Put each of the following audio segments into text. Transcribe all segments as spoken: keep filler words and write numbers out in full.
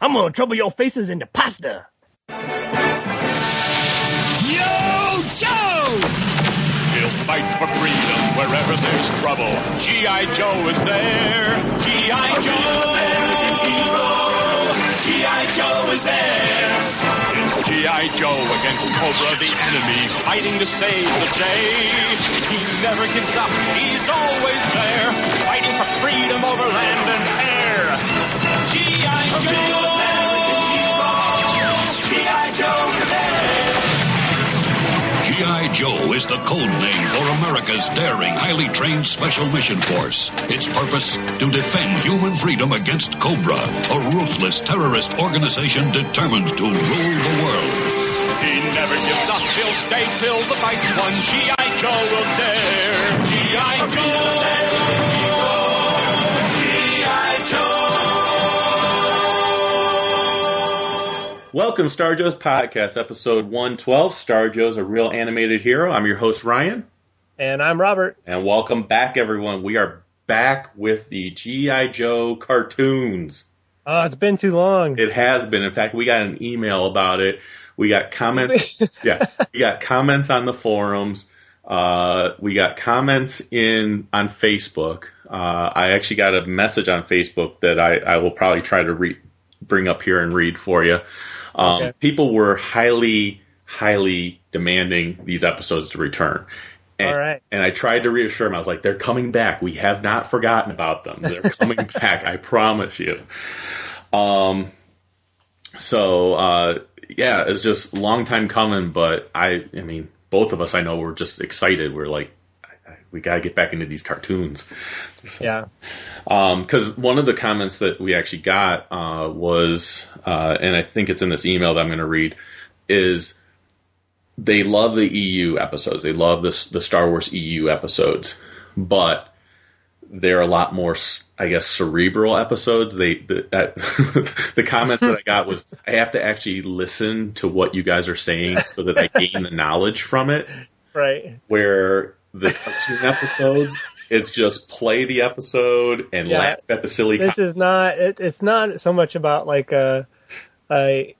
I'm going to trouble your faces into pasta. Yo, Joe! We'll fight for freedom wherever there's trouble. G I. Joe is there. G I. Joe. G I. Joe is there. It's G I. Joe against Cobra, the enemy, fighting to save the day. He never gives up. He's always there, fighting for freedom over land and air. G I. Joe. G I. Joe is there. G I. Joe is the code name for America's daring, highly trained special mission force. Its purpose, to defend human freedom against Cobra, a ruthless terrorist organization determined to rule the world. He never gives up. He'll stay till the fight's won. G I. Joe will dare. G I. Joe. Welcome, Star Joe's Podcast, episode one twelve, Star Joe's A Real Animated Hero. I'm your host, Ryan. And I'm Robert. And welcome back, everyone. We are back with the G I. Joe cartoons. Oh, uh, it's been too long. It has been. In fact, we got an email about it. We got comments. yeah, we got comments on the forums. Uh, we got comments in on Facebook. Uh, I actually got a message on Facebook that I, I will probably try to re- bring up here and read for you. Um, okay. People were highly, highly demanding these episodes to return. And, All right. and I tried to reassure them. I was like, they're coming back. We have not forgotten about them. They're coming back. I promise you. Um, so, uh, yeah, it's just a long time coming, but I, I mean, both of us, I know, were just excited. We're like, we got to get back into these cartoons. So, yeah. Um, 'cause one of the comments that we actually got, uh, was, uh, and I think it's in this email that I'm going to read, is they love the E U episodes. They love this, the Star Wars E U episodes, but they're a lot more, I guess, cerebral episodes. They, the, uh, the comments that I got was, I have to actually listen to what you guys are saying so that I gain the knowledge from it. Right. Where, the cartoon episodes, it's just play the episode and yeah, laugh at the silly. This com- is not. It, it's not so much about like a, a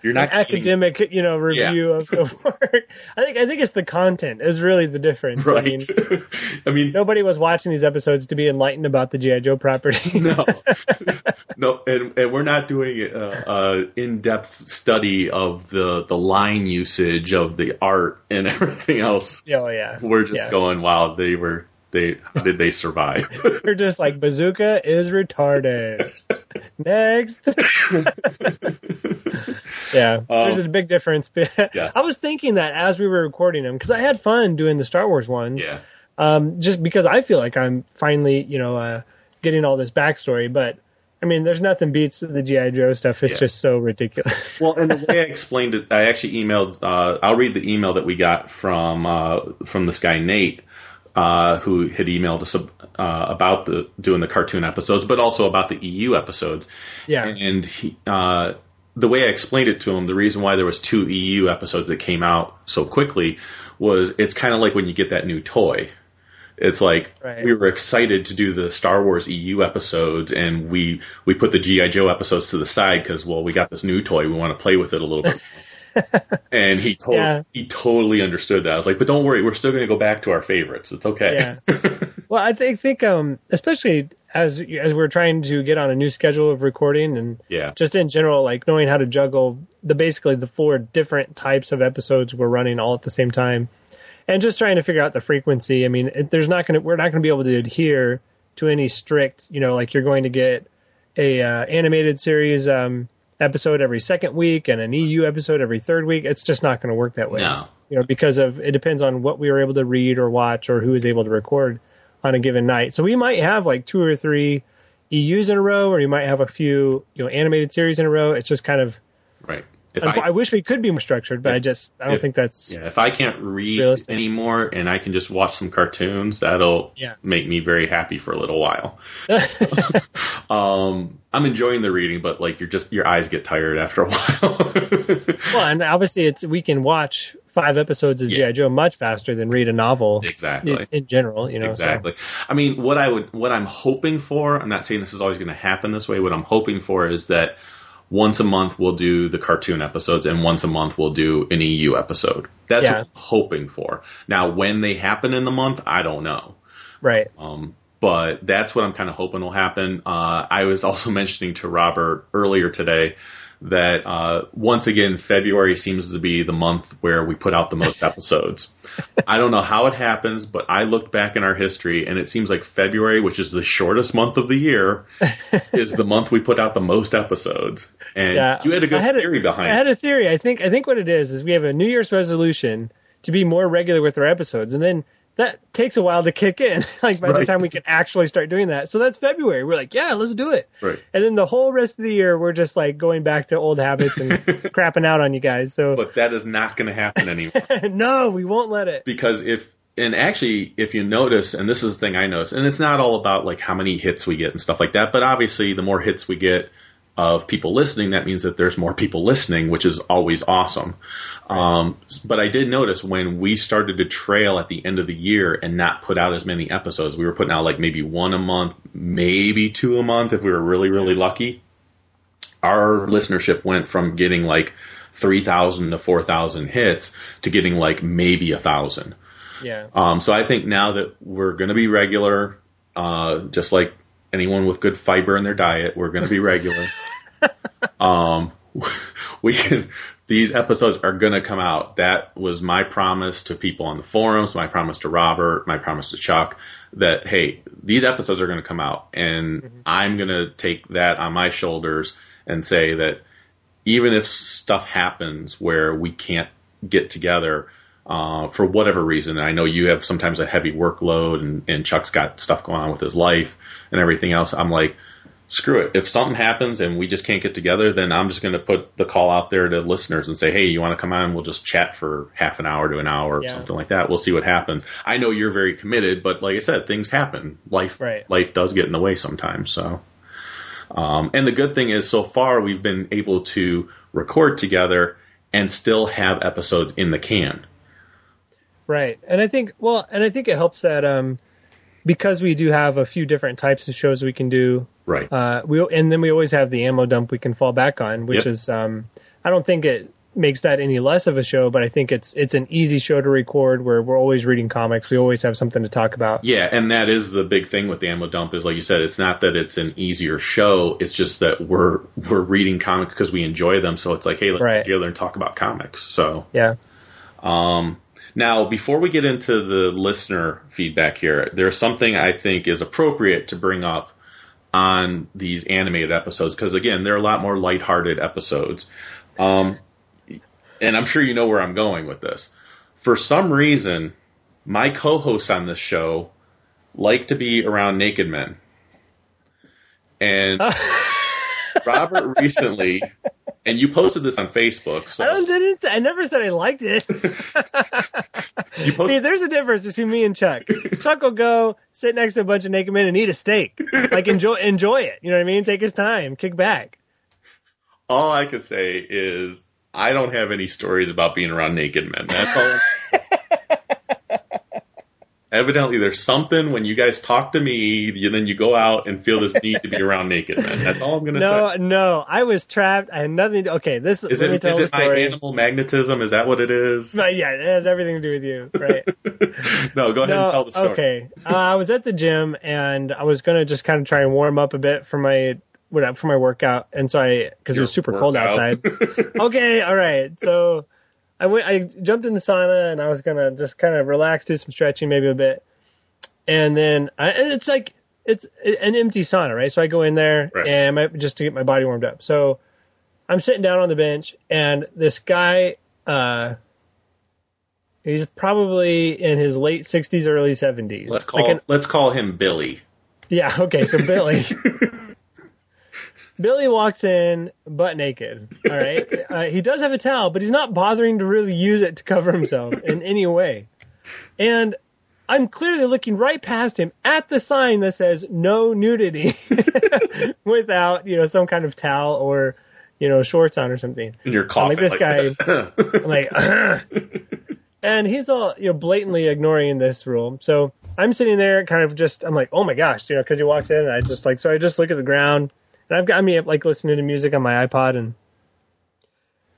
you're not an academic, you know, review yeah. of the work. I think. I think it's the content is really the difference. Right. I mean, I mean nobody was watching these episodes to be enlightened about the G I. Joe property. no, no, and, and we're not doing an in-depth study of the the line usage of the art and everything else. Oh yeah. We're just yeah. going, wow, they were. They, how did they survive? They're just like, Bazooka is retarded. Next. yeah, um, there's a big difference. yes. I was thinking that as we were recording them, because I had fun doing the Star Wars ones. Yeah. Um, just because I feel like I'm finally, you know, uh, getting all this backstory. But, I mean, there's nothing beats the G I. Joe stuff. It's yeah. just so ridiculous. well, and the way I explained it, I actually emailed, uh, I'll read the email that we got from uh, from this guy, Nate. Uh, who had emailed us uh, about the doing the cartoon episodes, but also about the E U episodes. Yeah. And he, uh, the way I explained it to him, the reason why there was two E U episodes that came out so quickly was it's kind of like when you get that new toy. It's like right. we were excited to do the Star Wars E U episodes, and we, we put the G I. Joe episodes to the side because, well, we got this new toy. We want to play with it a little bit. And he totally, yeah. he totally understood that. I was like, but don't worry, we're still going to go back to our favorites. It's okay. Yeah. Well, I think, think um, especially as as we're trying to get on a new schedule of recording and yeah. just in general, like knowing how to juggle the basically the four different types of episodes we're running all at the same time, and just trying to figure out the frequency. I mean, it, there's not going to we're not going to be able to adhere to any strict, you know, like you're going to get a uh, animated series. Um, episode every second week and an E U episode every third week. It's just not going to work that way. No. You know, because of it depends on what we were able to read or watch or who is able to record on a given night. So we might have like two or three E Us in a row, or you might have a few, you know, animated series in a row. It's just kind of right. I, I wish we could be more structured, but if, I just I don't if, think that's yeah. If I can't read realistic. anymore and I can just watch some cartoons, that'll yeah. make me very happy for a little while. um, I'm enjoying the reading, but like you're just your eyes get tired after a while. Well, and obviously it's we can watch five episodes of yeah. G I. Joe much faster than read a novel. Exactly. In, in general, you know. Exactly. So. I mean, what I would what I'm hoping for. I'm not saying this is always going to happen this way. What I'm hoping for is that. once a month we'll do the cartoon episodes, and once a month we'll do an E U episode. That's yeah. what I'm hoping for. Now, when they happen in the month, I don't know. Right. Um, but that's what I'm kind of hoping will happen. Uh, I was also mentioning to Robert earlier today that uh, once again, February seems to be the month where we put out the most episodes. I don't know how it happens, but I looked back in our history, and it seems like February, which is the shortest month of the year, is the month we put out the most episodes. And yeah, you had a good had theory a, behind it. I had a theory. I think I think what it is is we have a New Year's resolution to be more regular with our episodes, and then that takes a while to kick in. Like by right. the time we can actually start doing that. So that's February. We're like, yeah, let's do it. Right. And then the whole rest of the year, we're just like going back to old habits and crapping out on you guys. So, but that is not going to happen anymore. No, we won't let it. Because if, and actually, if you notice, and this is the thing I notice, and it's not all about like how many hits we get and stuff like that, but obviously the more hits we get of people listening, that means that there's more people listening, which is always awesome. Um, but I did notice when we started to trail at the end of the year and not put out as many episodes, we were putting out like maybe one a month, maybe two a month if we were really, really lucky. Our listenership went from getting like three thousand to four thousand hits to getting like maybe one thousand. Yeah. Um, so I think now that we're going to be regular, uh, just like anyone with good fiber in their diet, we're going to be regular. um, we can. These episodes are going to come out. That was my promise to people on the forums, my promise to Robert, my promise to Chuck, that, hey, these episodes are going to come out. And mm-hmm. I'm going to take that on my shoulders and say that even if stuff happens where we can't get together uh, for whatever reason, I know you have sometimes a heavy workload and, and Chuck's got stuff going on with his life and everything else, I'm like, screw it. If something happens and we just can't get together, then I'm just going to put the call out there to listeners and say, hey, you want to come on? We'll just chat for half an hour to an hour or yeah. something like that. We'll see what happens. I know you're very committed, but like I said, things happen. Life right. life does get in the way sometimes. So, um, and the good thing is so far we've been able to record together and still have episodes in the can. Right. And I think, well, and I think it helps that um, because we do have a few different types of shows we can do. Right. Uh, we and then we always have the ammo dump we can fall back on, which yep. is um, I don't think it makes that any less of a show, but I think it's it's an easy show to record where we're always reading comics. We always have something to talk about. Yeah, and that is the big thing with the ammo dump is, like you said, it's not that it's an easier show. It's just that we're we're reading comics because we enjoy them. So it's like, hey, let's right. get together and talk about comics. So yeah. Um. Now, before we get into the listener feedback here, there's something I think is appropriate to bring up on these animated episodes, because again, they're a lot more lighthearted episodes, um, and I'm sure you know where I'm going with this. For some reason, my co-hosts on this show like to be around naked men, and Robert recently, and you posted this on Facebook. So. I didn't. I never said I liked it. You post- See, there's a difference between me and Chuck. Chuck will go sit next to a bunch of naked men and eat a steak. Like, enjoy enjoy it. You know what I mean? Take his time. Kick back. All I could say is I don't have any stories about being around naked men. That's all. Evidently, there's something when you guys talk to me, you, then you go out and feel this need to be around naked men. That's all I'm going to no, say. No, no. I was trapped. I had nothing to Okay, this is let it, me tell Is it my story. Animal magnetism? Is that what it is? No, yeah, it has everything to do with you, right? no, go ahead no, and tell the story. Okay. Uh, I was at the gym, and I was going to just kind of try and warm up a bit for my what for my workout, and so I because it was super workout. cold outside. Okay, all right. So I went. I jumped in the sauna, and I was gonna just kind of relax, do some stretching, maybe a bit, and then I, and it's like it's an empty sauna, right? So I go in there right. and I, just to get my body warmed up. So I'm sitting down on the bench, and this guy, uh, he's probably in his late sixties, early seventies. Let's call like an, let's call him Billy. Yeah. Okay. So Billy. Billy walks in butt naked, all right? Uh, he does have a towel, but he's not bothering to really use it to cover himself in any way. And I'm clearly looking right past him at the sign that says no nudity without, you know, some kind of towel or, you know, shorts on or something. And you're coughing. I'm like, this guy, I'm like, uh-huh. And he's all, you know, blatantly ignoring this rule. So I'm sitting there kind of just, I'm like, oh my gosh, you know, because he walks in and I just like, so I just look at the ground. And I've got me like listening to music on my iPod, and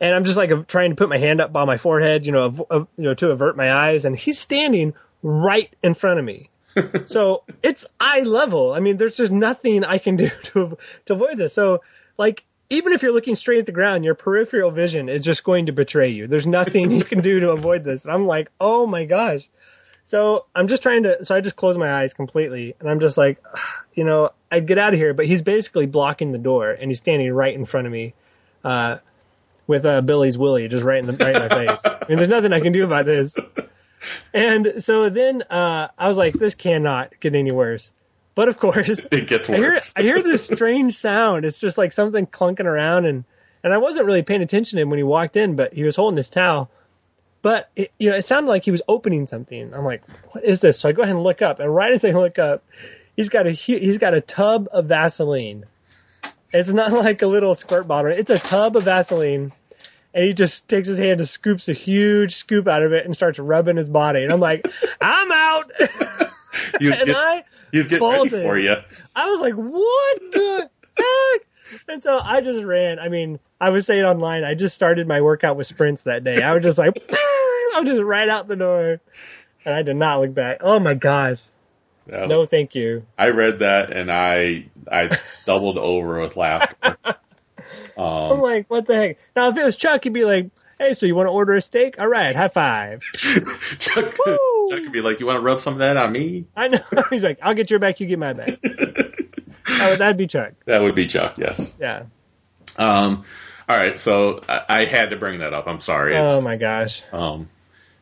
and I'm just like trying to put my hand up by my forehead, you know, av- av- you know, to avert my eyes, and he's standing right in front of me. So it's eye level. I mean, there's just nothing I can do to to avoid this. So like, even if you're looking straight at the ground, your peripheral vision is just going to betray you. There's nothing you can do to avoid this. And I'm like, oh my gosh. So I'm just trying to, so I just close my eyes completely, and I'm just like, you know, I'd get out of here, but he's basically blocking the door, and he's standing right in front of me, uh, with uh, Billy's Willy just right in the right in my face. I mean, there's nothing I can do about this. And so then uh, I was like, this cannot get any worse. But of course, it gets worse. I hear, I hear this strange sound. It's just like something clunking around, and, and I wasn't really paying attention to him when he walked in, but he was holding his towel. But it, you know, it sounded like he was opening something. I'm like, what is this? So I go ahead and look up, and right as I look up, he's got a he's got a tub of Vaseline. It's not like a little squirt bottle. It's a tub of Vaseline, and he just takes his hand and scoops a huge scoop out of it and starts rubbing his body. And I'm like, I'm out. You and get, I he's getting ready for you. I was like, what the heck? And so I just ran. I mean, I was saying online, I just started my workout with sprints that day. I was just like, I'm just right out the door. And I did not look back. Oh, my gosh. No, no thank you. I read that, and I I doubled over with laughter. Um, I'm like, what the heck? Now, if it was Chuck, he'd be like, hey, so you want to order a steak? All right, high five. Chuck, Chuck could be like, you want to rub some of that on me? I know. He's like, I'll get your back, you get my back. Oh, that'd be Chuck. That would be Chuck, yes. Yeah. Um. All right, so I, I had to bring that up. I'm sorry. It's, oh, my gosh. Um.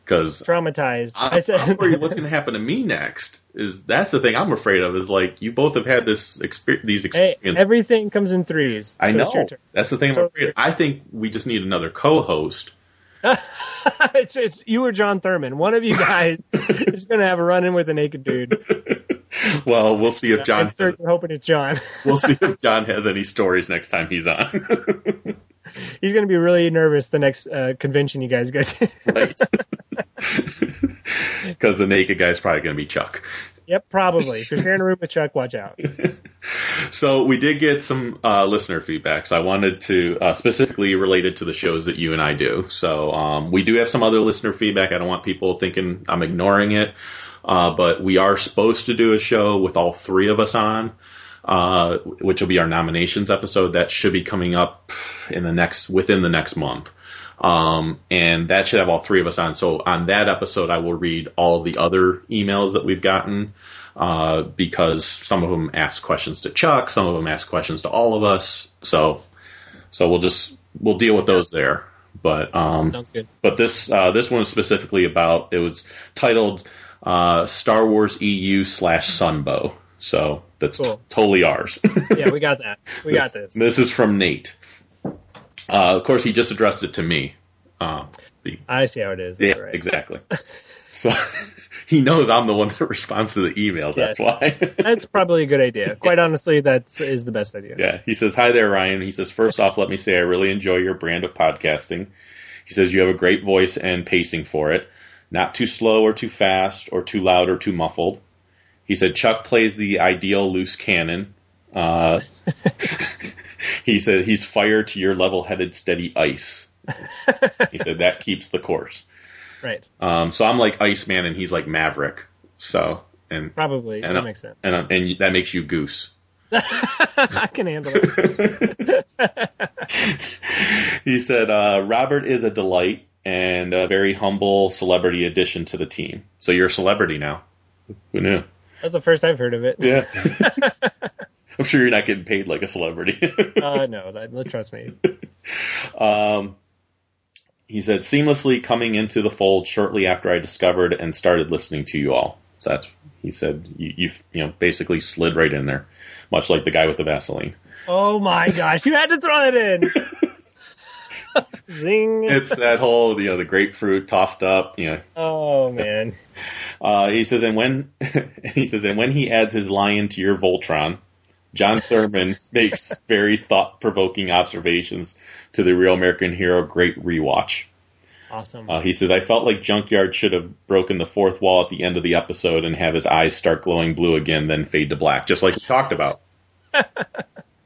Because traumatized. I, I said, I'm worried what's going to happen to me next. Is that's the thing I'm afraid of? Is like you both have had this experience. These experiences. Hey, everything comes in threes. I so know. That's the thing it's I'm afraid of. I think we just need another co-host. it's, it's you or John Thurman. One of you guys is going to have a run in with a naked dude. Well, we'll see if John. I'm has, hoping it's John. We'll see if John has any stories next time he's on. He's going to be really nervous the next uh, convention you guys go to. Right. Because the naked guy's probably going to be Chuck. Yep, probably. If you're in a room with Chuck, watch out. So we did get some uh, listener feedback. So I wanted to uh, specifically related to the shows that you and I do. So um, we do have some other listener feedback. I don't want people thinking I'm ignoring it. Uh, but we are supposed to do a show with all three of us on, uh, which will be our nominations episode. That should be coming up in the next within the next month. Um, and that should have all three of us on. So on that episode, I will read all the other emails that we've gotten, uh, because some of them ask questions to Chuck, some of them ask questions to all of us. So, so we'll just, we'll deal with those there. But, um, sounds good. But this, uh, this one is specifically about, it was titled, uh, Star Wars E U slash Sunbow. So that's cool. t- totally ours. Yeah, we got that. We this, got this. This is from Nate. Uh, of course, he just addressed it to me. Um, the, I see how it is. That's yeah, right. Exactly. So he knows I'm the one that responds to the emails. Yes. That's why. That's probably a good idea. Quite honestly, that is the best idea. Yeah. He says, hi there, Ryan. He says, first off, let me say I really enjoy your brand of podcasting. He says, you have a great voice and pacing for it. Not too slow or too fast or too loud or too muffled. He said, Chuck plays the ideal loose cannon. Uh He said, he's fire to your level-headed, steady ice. He said, that keeps the course. Right. Um, so I'm like Iceman, and he's like Maverick. So and Probably. And, that makes sense. And, and, and that makes you Goose. I can handle it. He said, uh, Robert is a delight and a very humble celebrity addition to the team. So you're a celebrity now. Who knew? That's the first I've heard of it. Yeah. I'm sure you're not getting paid like a celebrity. uh, no, that, trust me. Um, he said, seamlessly coming into the fold shortly after I discovered and started listening to you all. So that's, he said, you, you've, you know, basically slid right in there, much like the guy with the Vaseline. Oh my gosh, you had to throw that in. Zing. It's that whole, you know, the grapefruit tossed up, you know. Oh man. uh, he says, and when, he says, and when he adds his lion to your Voltron, John Thurman makes very thought-provoking observations to the Real American Hero Great Rewatch. Awesome. Uh, he says, I felt like Junkyard should have broken the fourth wall at the end of the episode and have his eyes start glowing blue again, then fade to black, just like we talked about.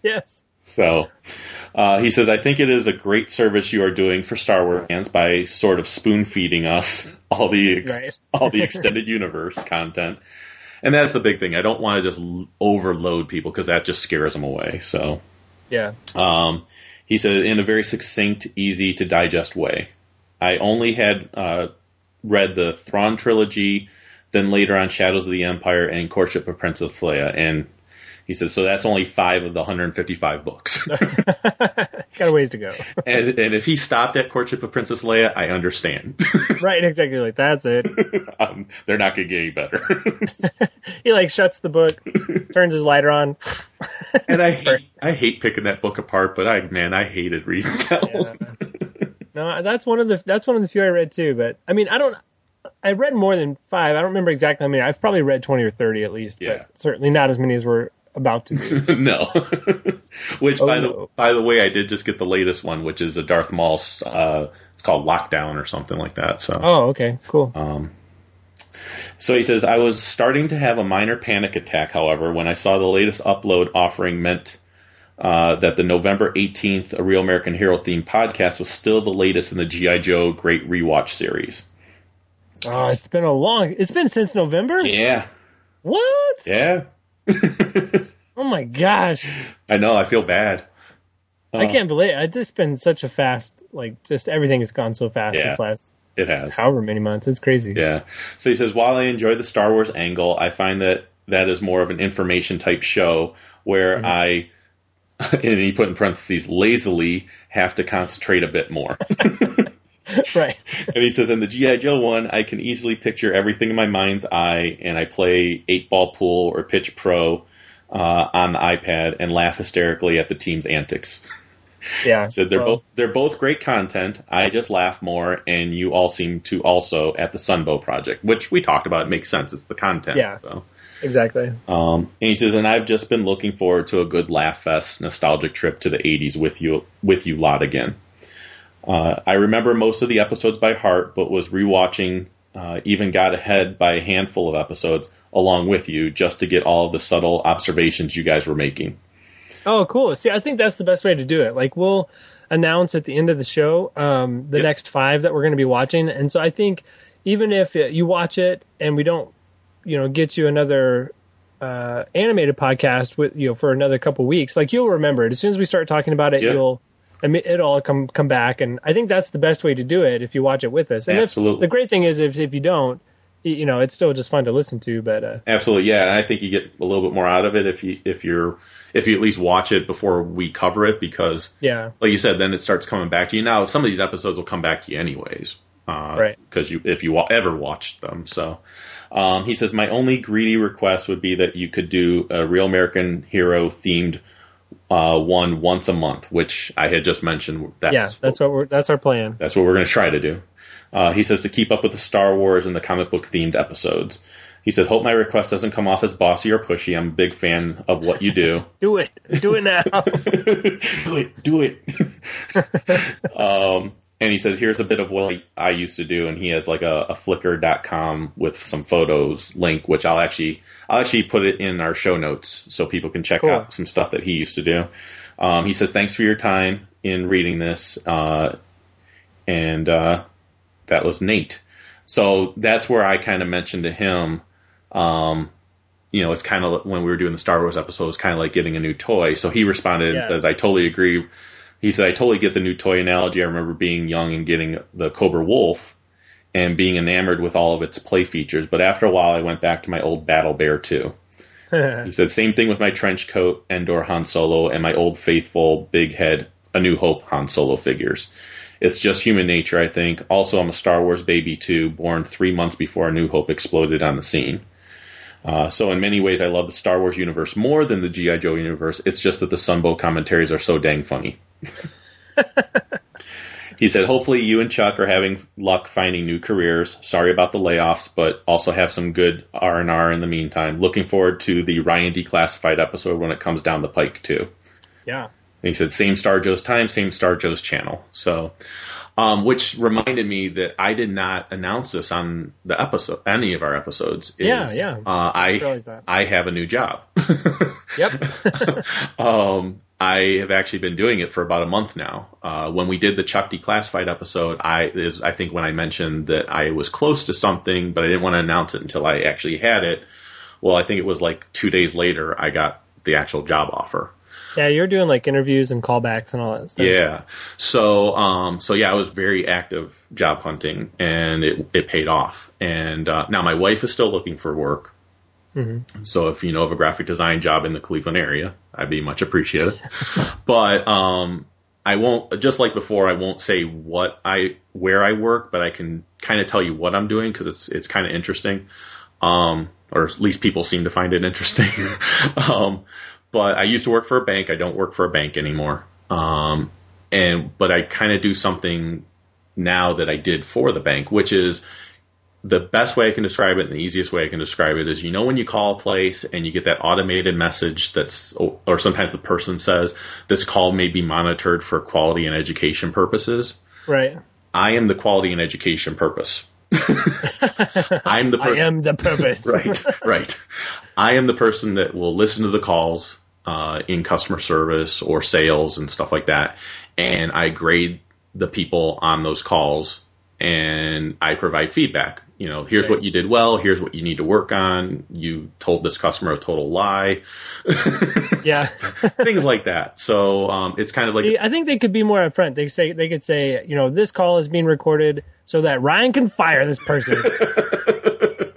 Yes. So uh, he says, I think it is a great service you are doing for Star Wars fans by sort of spoon feeding us all the ex- right. all the extended universe content. And that's the big thing. I don't want to just overload people because that just scares them away. So yeah, um, he said in a very succinct, easy to digest way. I only had uh, read the Thrawn trilogy, then later on Shadows of the Empire and Courtship of Princess Leia. And he says, so that's only five of the one hundred fifty-five books. Got a ways to go. and, and if he stopped at Courtship of Princess Leia, I understand. Right, exactly. Like, that's it. Um, they're not going to get any better. He, like, shuts the book, turns his lighter on. And I hate, I hate picking that book apart, but, I man, I hated reading that yeah. one. No, that's one of the that's one of the few I read, too. But, I mean, I don't... I read more than five. I don't remember exactly how many. I've probably read twenty or thirty at least, yeah. But certainly not as many as we're about to do. No. Which, oh, by, no. The, by the way, I did just get the latest one, which is a Darth Maul. Uh, it's called Lockdown or something like that. So. Oh, okay. Cool. Um, so he says, I was starting to have a minor panic attack, however, when I saw the latest upload offering meant uh, that the November eighteenth A Real American Hero themed podcast was still the latest in the G I. Joe Great Rewatch series. Oh, it's been a long... It's been since November? Yeah. What? Yeah. Oh, my gosh. I know. I feel bad. I uh, can't believe it. It's just been such a fast... Like, just everything has gone so fast yeah, this last... It has. However many months. It's crazy. Yeah. So he says, while I enjoy the Star Wars angle, I find that that is more of an information-type show where mm-hmm. I... And he put in parentheses, lazily have to concentrate a bit more. Right. And he says, in the G I. Joe one, I can easily picture everything in my mind's eye, and I play eight-ball pool or pitch pro uh, on the iPad and laugh hysterically at the team's antics. Yeah. He said, they're, well, both, they're both great content. I just laugh more, and you all seem to also at the Sunbow Project, which we talked about. It makes sense. It's the content. Yeah, so. Exactly. Um, and he says, and I've just been looking forward to a good laugh fest, nostalgic trip to the eighties with you, with you lot again. Uh, I remember most of the episodes by heart, but was rewatching, uh, even got ahead by a handful of episodes along with you just to get all of the subtle observations you guys were making. Oh, cool. See, I think that's the best way to do it. Like, we'll announce at the end of the show um, the yep. next five that we're going to be watching. And so I think even if you watch it and we don't, you know, get you another uh, animated podcast with, you know, for another couple weeks, like, you'll remember it. As soon as we start talking about it, yep. you'll... I mean, it'll come come back, and I think that's the best way to do it if you watch it with us. And absolutely. If, the great thing is if if you don't, you know, it's still just fun to listen to. But uh, absolutely, yeah, and I think you get a little bit more out of it if you if you're if you at least watch it before we cover it, because yeah, like you said, then it starts coming back to you. Now some of these episodes will come back to you anyways, uh, right? Because you if you ever watched them. So um, he says my only greedy request would be that you could do a Real American Hero themed. Uh, one once a month, which I had just mentioned. That's yeah, that's what, what we're, that's our plan. That's what we're going to try to do. Uh, he says to keep up with the Star Wars and the comic book themed episodes. He says, hope my request doesn't come off as bossy or pushy. I'm a big fan of what you do. Do it. Do it now. Do it. Do it. um, and he says, here's a bit of what I used to do. And he has like a, a flickr dot com with some photos link, which I'll actually... I'll actually put it in our show notes so people can check cool. out some stuff that he used to do. Um, he says, thanks for your time in reading this. Uh, and uh, that was Nate. So that's where I kind of mentioned to him, um, you know, it's kind of when we were doing the Star Wars episode, it was kind of like getting a new toy. So he responded yeah. and says, I totally agree. He said, I totally get the new toy analogy. I remember being young and getting the Cobra Wolf and being enamored with all of its play features. But after a while, I went back to my old Battle Bear, too. He said, same thing with my trench coat, Endor Han Solo, and my old faithful, big head, A New Hope Han Solo figures. It's just human nature, I think. Also, I'm a Star Wars baby, too, born three months before A New Hope exploded on the scene. Uh, so in many ways, I love the Star Wars universe more than the G I. Joe universe. It's just that the Sunbow commentaries are so dang funny. He said, hopefully you and Chuck are having luck finding new careers. Sorry about the layoffs, but also have some good R and R in the meantime. Looking forward to the Ryan Declassified episode when it comes down the pike, too. Yeah. And he said, same Star Joe's time, same Star Joe's channel. So, um, which reminded me that I did not announce this on the episode, any of our episodes. Is, yeah, yeah. Uh, I, I, I have a new job. Yep. um, I have actually been doing it for about a month now. Uh, when we did the Chuck Declassified episode, I is I think when I mentioned that I was close to something, but I didn't want to announce it until I actually had it. Well, I think it was like two days later, I got the actual job offer. Yeah, you're doing like interviews and callbacks and all that stuff. Yeah. So, um, so yeah, I was very active job hunting, and it it paid off. And uh, now my wife is still looking for work. Mm-hmm. So if you know of a graphic design job in the Cleveland area, I'd be much appreciated. But um, I won't, just like before, I won't say what I where I work, but I can kind of tell you what I'm doing because it's it's kind of interesting, um, or at least people seem to find it interesting. um, but I used to work for a bank. I don't work for a bank anymore. Um, and but I kind of do something now that I did for the bank, which is. The best way I can describe it and the easiest way I can describe it is, you know, when you call a place and you get that automated message that's, or sometimes the person says, this call may be monitored for quality and education purposes. Right. I am the quality and education purpose. I'm the person. I am the purpose. Right, right. I am the person that will listen to the calls uh, in customer service or sales and stuff like that. And I grade the people on those calls and I provide feedback. You know, here's right. what you did well. Here's what you need to work on. You told this customer a total lie. Yeah, things like that. So um, it's kind of like See, I think they could be more upfront. They say they could say, you know, this call is being recorded so that Ryan can fire this person.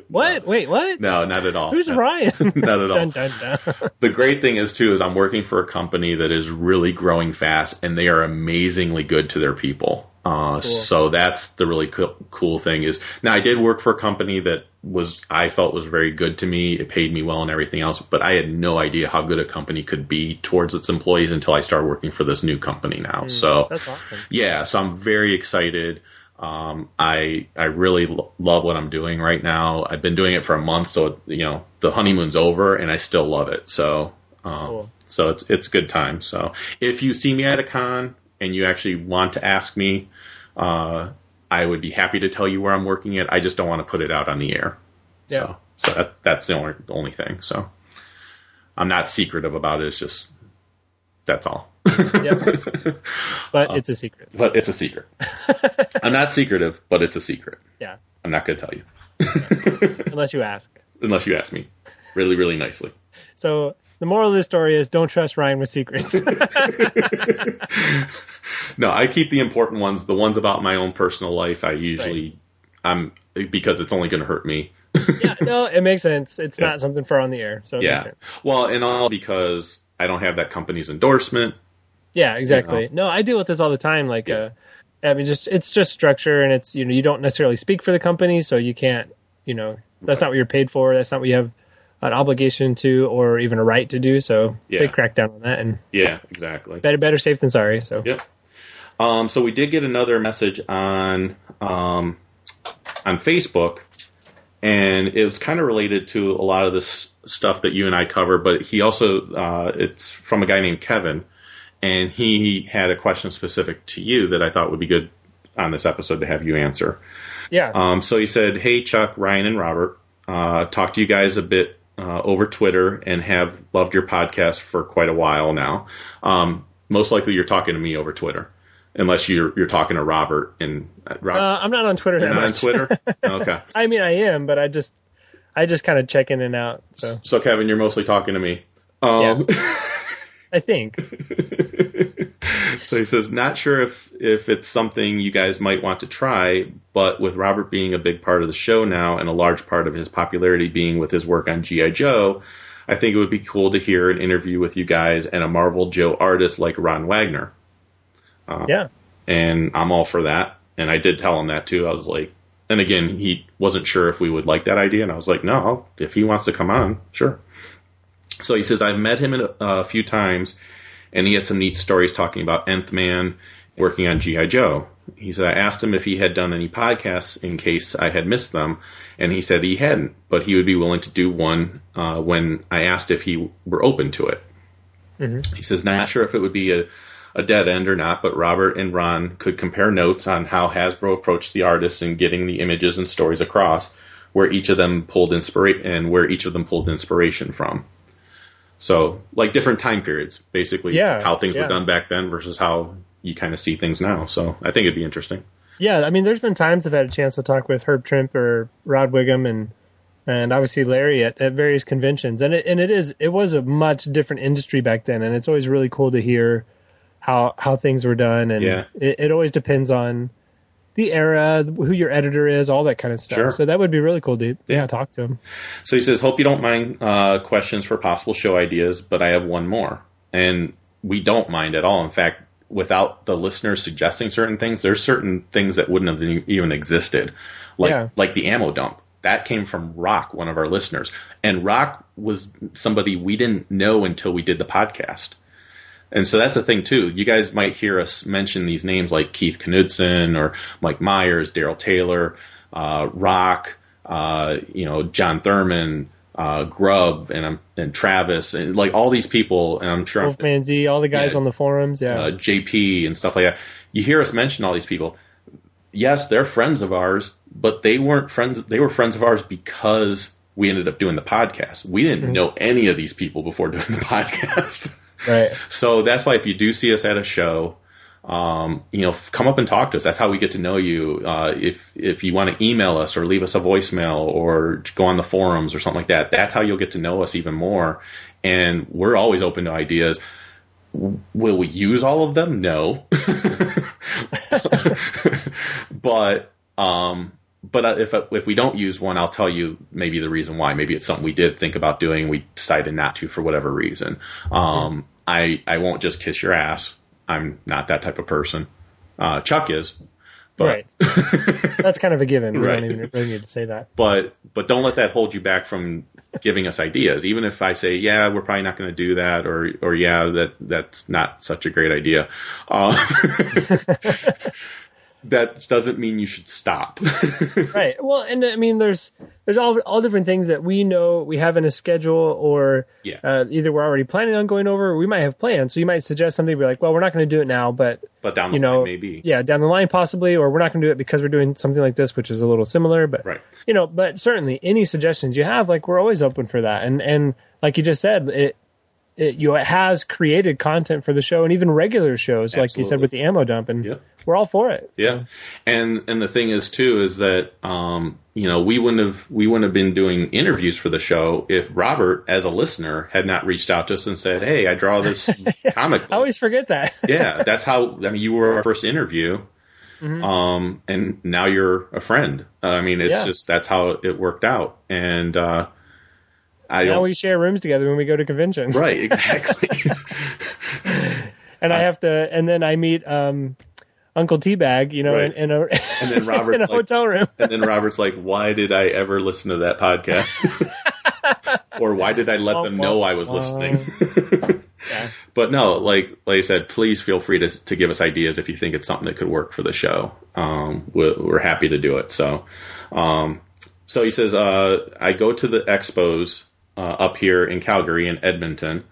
What? Wait, what? No, not at all. Who's not, Ryan? Not at all. Dun, dun, dun. The great thing is too is I'm working for a company that is really growing fast, and they are amazingly good to their people. Uh, cool. So that's the really co- cool thing is now I did work for a company that was, I felt was very good to me. It paid me well and everything else, but I had no idea how good a company could be towards its employees until I started working for this new company now. Mm, so that's awesome. Yeah. So I'm very excited. Um, I, I really lo- love what I'm doing right now. I've been doing it for a month. So, you know, the honeymoon's over and I still love it. So, um, cool. so it's, it's a good time. So if you see me at a con, and you actually want to ask me, uh, I would be happy to tell you where I'm working at. I just don't want to put it out on the air. Yeah. So, so that, that's the only, the only thing. So I'm not secretive about it. It's just, that's all. Yep. But uh, it's a secret. But it's a secret. I'm not secretive, but it's a secret. Yeah. I'm not going to tell you. Unless you ask. Unless you ask me. Really, really nicely. So... The moral of the story is don't trust Ryan with secrets. No, I keep the important ones. The ones about my own personal life, I usually, right. I'm because it's only going to hurt me. Yeah, no, it makes sense. It's yeah. not something for on the air, so it yeah. makes sense. Well, and all because I don't have that company's endorsement. Yeah, exactly. You know? No, I deal with this all the time. Like, yeah. uh, I mean, just it's just structure, and it's you know you don't necessarily speak for the company, so you can't, you know, that's right. not what you're paid for. That's not what you have. An obligation to, or even a right to do. So yeah. they cracked down on that. And yeah, exactly. Better, better safe than sorry. So, yep. Um, so we did get another message on, um, on Facebook, and it was kind of related to a lot of this stuff that you and I cover, but he also, uh, it's from a guy named Kevin, and he had a question specific to you that I thought would be good on this episode to have you answer. Yeah. Um, so he said, "Hey, Chuck, Ryan, and Robert, uh, talk to you guys a bit, Uh, over Twitter and have loved your podcast for quite a while now. Um, most likely you're talking to me over Twitter, unless you're you're talking to Robert and uh, Robert. Uh, I'm not on Twitter. You're that not much. on Twitter? Okay. I mean, I am, but I just I just kind of check in and out. So, so Kevin, you're mostly talking to me. Um, yeah. I think. So he says, not sure if, if it's something you guys might want to try, but with Robert being a big part of the show now and a large part of his popularity being with his work on G I Joe, I think it would be cool to hear an interview with you guys and a Marvel Joe artist like Ron Wagner. Uh, yeah. And I'm all for that. And I did tell him that, too. I was like, and again, he wasn't sure if we would like that idea. And I was like, no, if he wants to come on, sure. So he says, I've met him a, a few times, and he had some neat stories talking about Nth Man working on G I Joe. He said, I asked him if he had done any podcasts in case I had missed them, and he said he hadn't, but he would be willing to do one uh, when I asked if he were open to it. Mm-hmm. He says, not sure if it would be a, a dead end or not, but Robert and Ron could compare notes on how Hasbro approached the artists in getting the images and stories across, where each of them pulled inspira- and where each of them pulled inspiration from. So, like, different time periods, basically, yeah, how things yeah. were done back then versus how you kind of see things now. So I think it'd be interesting. Yeah, I mean, there's been times I've had a chance to talk with Herb Trimp or Rod Wiggum and and obviously Larry at, at various conventions. And it and it is it was a much different industry back then, and it's always really cool to hear how how things were done. And yeah. it, it always depends on the era, who your editor is, all that kind of stuff. Sure. So that would be really cool, dude. Yeah, yeah, talk to him. So he says, hope you don't mind uh, questions for possible show ideas, but I have one more. And we don't mind at all. In fact, without the listeners suggesting certain things, there's certain things that wouldn't have even existed. Like, yeah. like the ammo dump. That came from Rock, one of our listeners. And Rock was somebody we didn't know until we did the podcast. And so that's the thing, too. You guys might hear us mention these names like Keith Knudsen or Mike Myers, Daryl Taylor, uh, Rock, uh, you know, John Thurman, uh, Grubb, and um, and Travis, and like all these people. And I'm sure Wolfman Z, all the guys yeah, on the forums, yeah, uh, J P and stuff like that. You hear us mention all these people. Yes, they're friends of ours, but they weren't friends. They were friends of ours because we ended up doing the podcast. We didn't mm-hmm. know any of these people before doing the podcast. Right. So that's why if you do see us at a show, um, you know, come up and talk to us. That's how we get to know you. Uh, if if you want to email us or leave us a voicemail or go on the forums or something like that, that's how you'll get to know us even more. And we're always open to ideas. Will we use all of them? No. but um, but if if we don't use one, I'll tell you maybe the reason why. Maybe it's something we did think about doing. We decided not to for whatever reason. Um, I, I won't just kiss your ass. I'm not that type of person. Uh, Chuck is. But. Right. That's kind of a given. We right. don't even really need to say that. But but don't let that hold you back from giving us ideas. Even if I say, yeah, we're probably not going to do that, or or yeah, that that's not such a great idea. Uh, that doesn't mean you should stop. Right. Well, and I mean, there's there's all all different things that we know we have in a schedule, or yeah. uh, either we're already planning on going over, or we might have plans. So you might suggest something, be like, well, we're not going to do it now, but but down the you know, line maybe. Yeah, down the line possibly, or we're not going to do it because we're doing something like this, which is a little similar. But right. you know, but certainly any suggestions you have, like we're always open for that. And and like you just said, it it you know, it has created content for the show and even regular shows, Absolutely. Like you said with the ammo dump and. Yeah. We're all for it. Yeah. And and the thing is too is that um, you know, we wouldn't have we wouldn't have been doing interviews for the show if Robert as a listener had not reached out to us and said, "Hey, I draw this comic book." I always forget that. Yeah, that's how I mean you were our first interview. Mm-hmm. Um and now you're a friend. Uh, I mean, it's yeah. just that's how it worked out. And uh I now don't, we share rooms together when we go to conventions. Right, exactly. and uh, I have to and then I meet um Uncle Teabag, you know, right. in, in, a, and then Robert's in a like, hotel room. And then Robert's like, why did I ever listen to that podcast? Or why did I let womp, them know womp, I was womp. Listening? yeah. But no, like like I said, please feel free to to give us ideas if you think it's something that could work for the show. Um, we're, we're happy to do it. So um, so he says, uh, I go to the expos uh, up here in Calgary and Edmonton.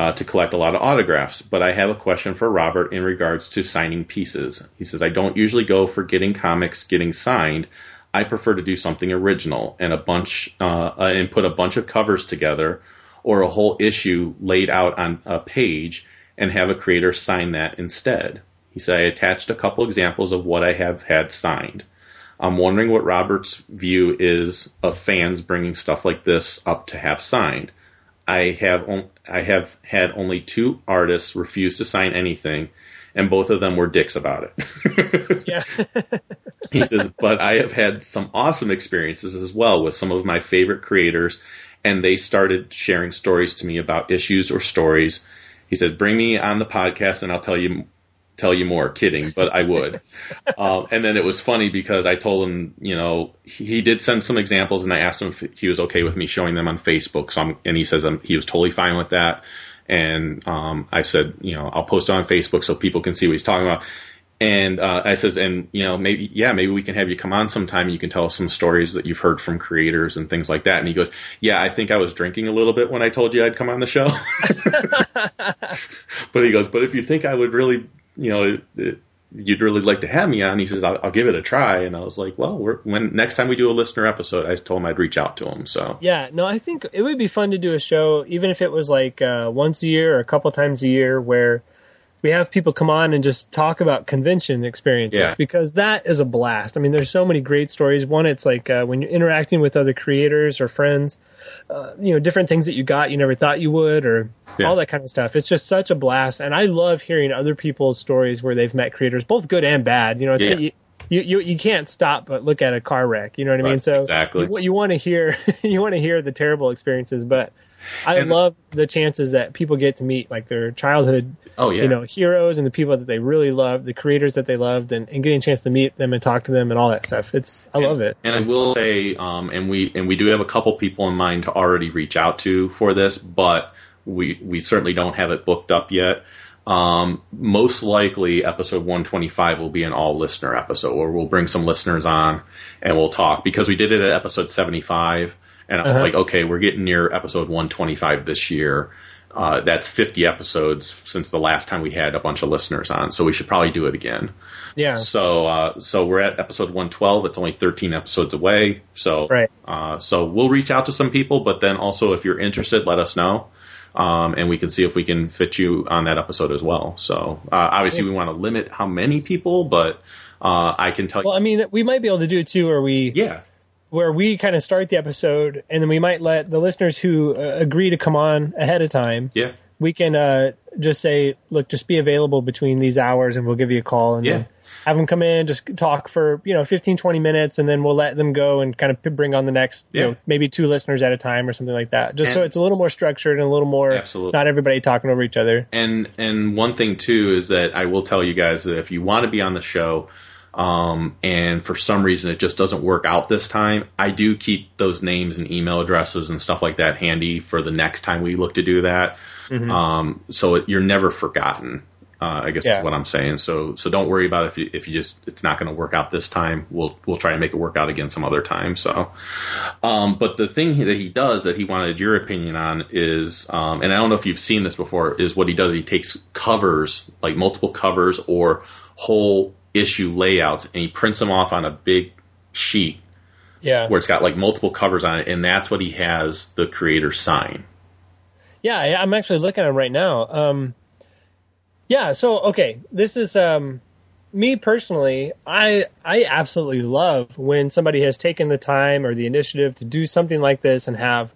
Uh, to collect a lot of autographs, but I have a question for Robert in regards to signing pieces. He says, I don't usually go for getting comics getting signed. I prefer to do something original and a bunch uh, and put a bunch of covers together or a whole issue laid out on a page and have a creator sign that instead. He said, I attached a couple examples of what I have had signed. I'm wondering what Robert's view is of fans bringing stuff like this up to have signed. I have on, I have had only two artists refuse to sign anything, and both of them were dicks about it. yeah. He says, but I have had some awesome experiences as well with some of my favorite creators, and they started sharing stories to me about issues or stories. He said, bring me on the podcast, and I'll tell you tell you more. Kidding, but I would. um, and then it was funny because I told him, you know, he, he did send some examples and I asked him if he was okay with me showing them on Facebook. So I'm, and he says I'm, he was totally fine with that. And um, I said, you know, I'll post it on Facebook so people can see what he's talking about. And uh, I says, and, you know, maybe, yeah, maybe we can have you come on sometime and you can tell us some stories that you've heard from creators and things like that. And he goes, yeah, I think I was drinking a little bit when I told you I'd come on the show. But he goes, but if you think I would really... You know, it, it, you'd really like to have me on. He says, I'll, I'll give it a try. And I was like, well, we're, when next time we do a listener episode, I told him I'd reach out to him. So yeah, no, I think it would be fun to do a show, even if it was like uh, once a year or a couple times a year, where we have people come on and just talk about convention experiences, yeah. because that is a blast. I mean, there's so many great stories. One, it's like uh, when you're interacting with other creators or friends, uh, you know, different things that you got you never thought you would, or yeah. all that kind of stuff. It's just such a blast. And I love hearing other people's stories where they've met creators, both good and bad. You know, it's, yeah. you, you, you, you can't stop but look at a car wreck. You know what I mean? Right, so exactly. you, you want to hear you want to hear the terrible experiences, but I and, love the chances that people get to meet like their childhood oh, yeah. you know, heroes and the people that they really loved, the creators that they loved, and, and getting a chance to meet them and talk to them and all that stuff. It's I and, love it. And I will say, um, and we and we do have a couple people in mind to already reach out to for this, but we, we certainly don't have it booked up yet. Um, most likely episode one twenty-five will be an all listener episode where we'll bring some listeners on and we'll talk, because we did it at episode seventy-five. And I was uh-huh. like, okay, we're getting near episode one twenty-five this year. Uh, that's fifty episodes since the last time we had a bunch of listeners on, so we should probably do it again. Yeah. So, uh, so we're at episode one twelve. It's only thirteen episodes away. So, right. uh, so we'll reach out to some people, but then also if you're interested, let us know, um, and we can see if we can fit you on that episode as well. So, uh, obviously, yeah. we want to limit how many people, but uh, I can tell. Well, you. Well, I mean, we might be able to do it too, or we. Yeah. where we kind of start the episode, and then we might let the listeners who uh, agree to come on ahead of time, yeah. we can uh, just say, look, just be available between these hours, and we'll give you a call, and yeah. then have them come in, just talk for, you know, fifteen, twenty minutes, and then we'll let them go and kind of bring on the next, yeah. you know, maybe two listeners at a time or something like that. Just and so it's a little more structured and a little more, absolutely. Not everybody talking over each other. And and one thing, too, is that I will tell you guys that if you want to be on the show, Um, and for some reason it just doesn't work out this time, I do keep those names and email addresses and stuff like that handy for the next time we look to do that. Mm-hmm. Um, so it, you're never forgotten, uh, I guess yeah. is what I'm saying. So, so don't worry about it if you, if you just, it's not going to work out this time. We'll, we'll try to make it work out again some other time. So, um, but the thing that he does that he wanted your opinion on is, um, and I don't know if you've seen this before, is what he does. He takes covers, like multiple covers or whole issue layouts, and he prints them off on a big sheet yeah. where it's got like multiple covers on it, and that's what he has the creator sign. Yeah, I'm actually looking at it right now. Um, yeah, so, okay, this is, um, me personally, I I absolutely love when somebody has taken the time or the initiative to do something like this and have,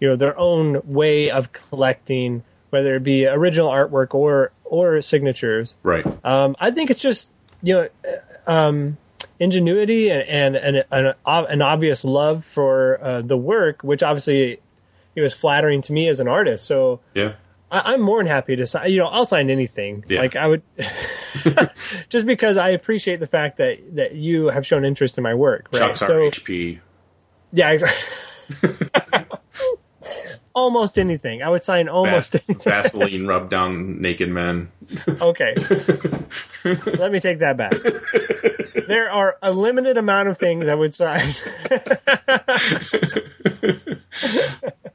you know, their own way of collecting, whether it be original artwork or, or signatures. Right. Um, I think it's just, you know, um, ingenuity and, and, and an obvious love for uh, the work, which obviously it was flattering to me as an artist. So yeah. I, I'm more than happy to sign, you know, I'll sign anything. Yeah. Like I would, just because I appreciate the fact that, that you have shown interest in my work. Right? Chuck's so, R H P. Yeah. Exactly. Almost anything. I would sign almost Vas- anything. Vaseline rubbed down naked men. Okay. Let me take that back. There are a limited amount of things I would sign.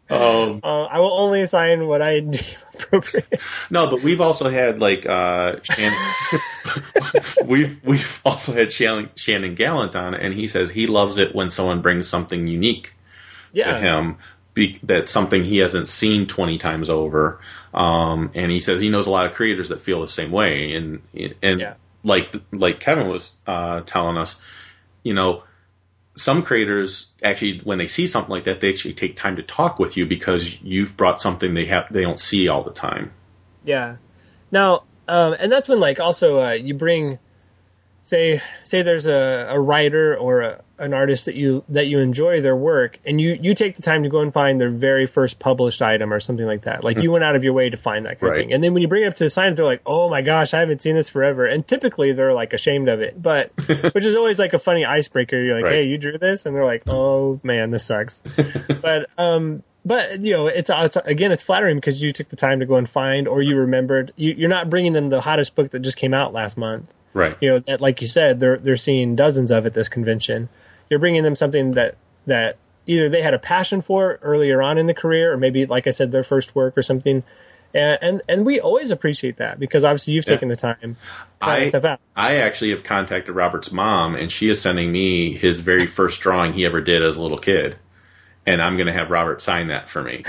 um, uh, I will only sign what I deem appropriate. No, but we've also had like uh, Shannon. we've we've also had Shannon, Shannon Gallant on, and he says he loves it when someone brings something unique yeah. to him. Be, that's something he hasn't seen twenty times over, um, and he says he knows a lot of creators that feel the same way. And and yeah. like like Kevin was uh, telling us, you know, some creators actually when they see something like that, they actually take time to talk with you because you've brought something they have they don't see all the time. Yeah. Now, um, and that's when like also uh, you bring, say say there's a, a writer or a an artist that you that you enjoy their work, and you, you take the time to go and find their very first published item or something like that. Like you went out of your way to find that kind right. of thing. And then when you bring it up to the sign, they're like, oh my gosh, I haven't seen this forever. And typically they're like ashamed of it, but which is always like a funny icebreaker. You're like, right. hey, you drew this? And they're like, oh man, this sucks. but um, but you know, it's, it's again, it's flattering because you took the time to go and find, or you remembered. You, you're not bringing them the hottest book that just came out last month. Right. You know, that, like you said, they're they're seeing dozens of at this convention. You're bringing them something that, that either they had a passion for earlier on in the career, or maybe, like I said, their first work or something. And, and and we always appreciate that, because obviously you've yeah. taken the time to I, stuff out. I actually have contacted Robert's mom, and she is sending me his very first drawing he ever did as a little kid. And I'm going to have Robert sign that for me.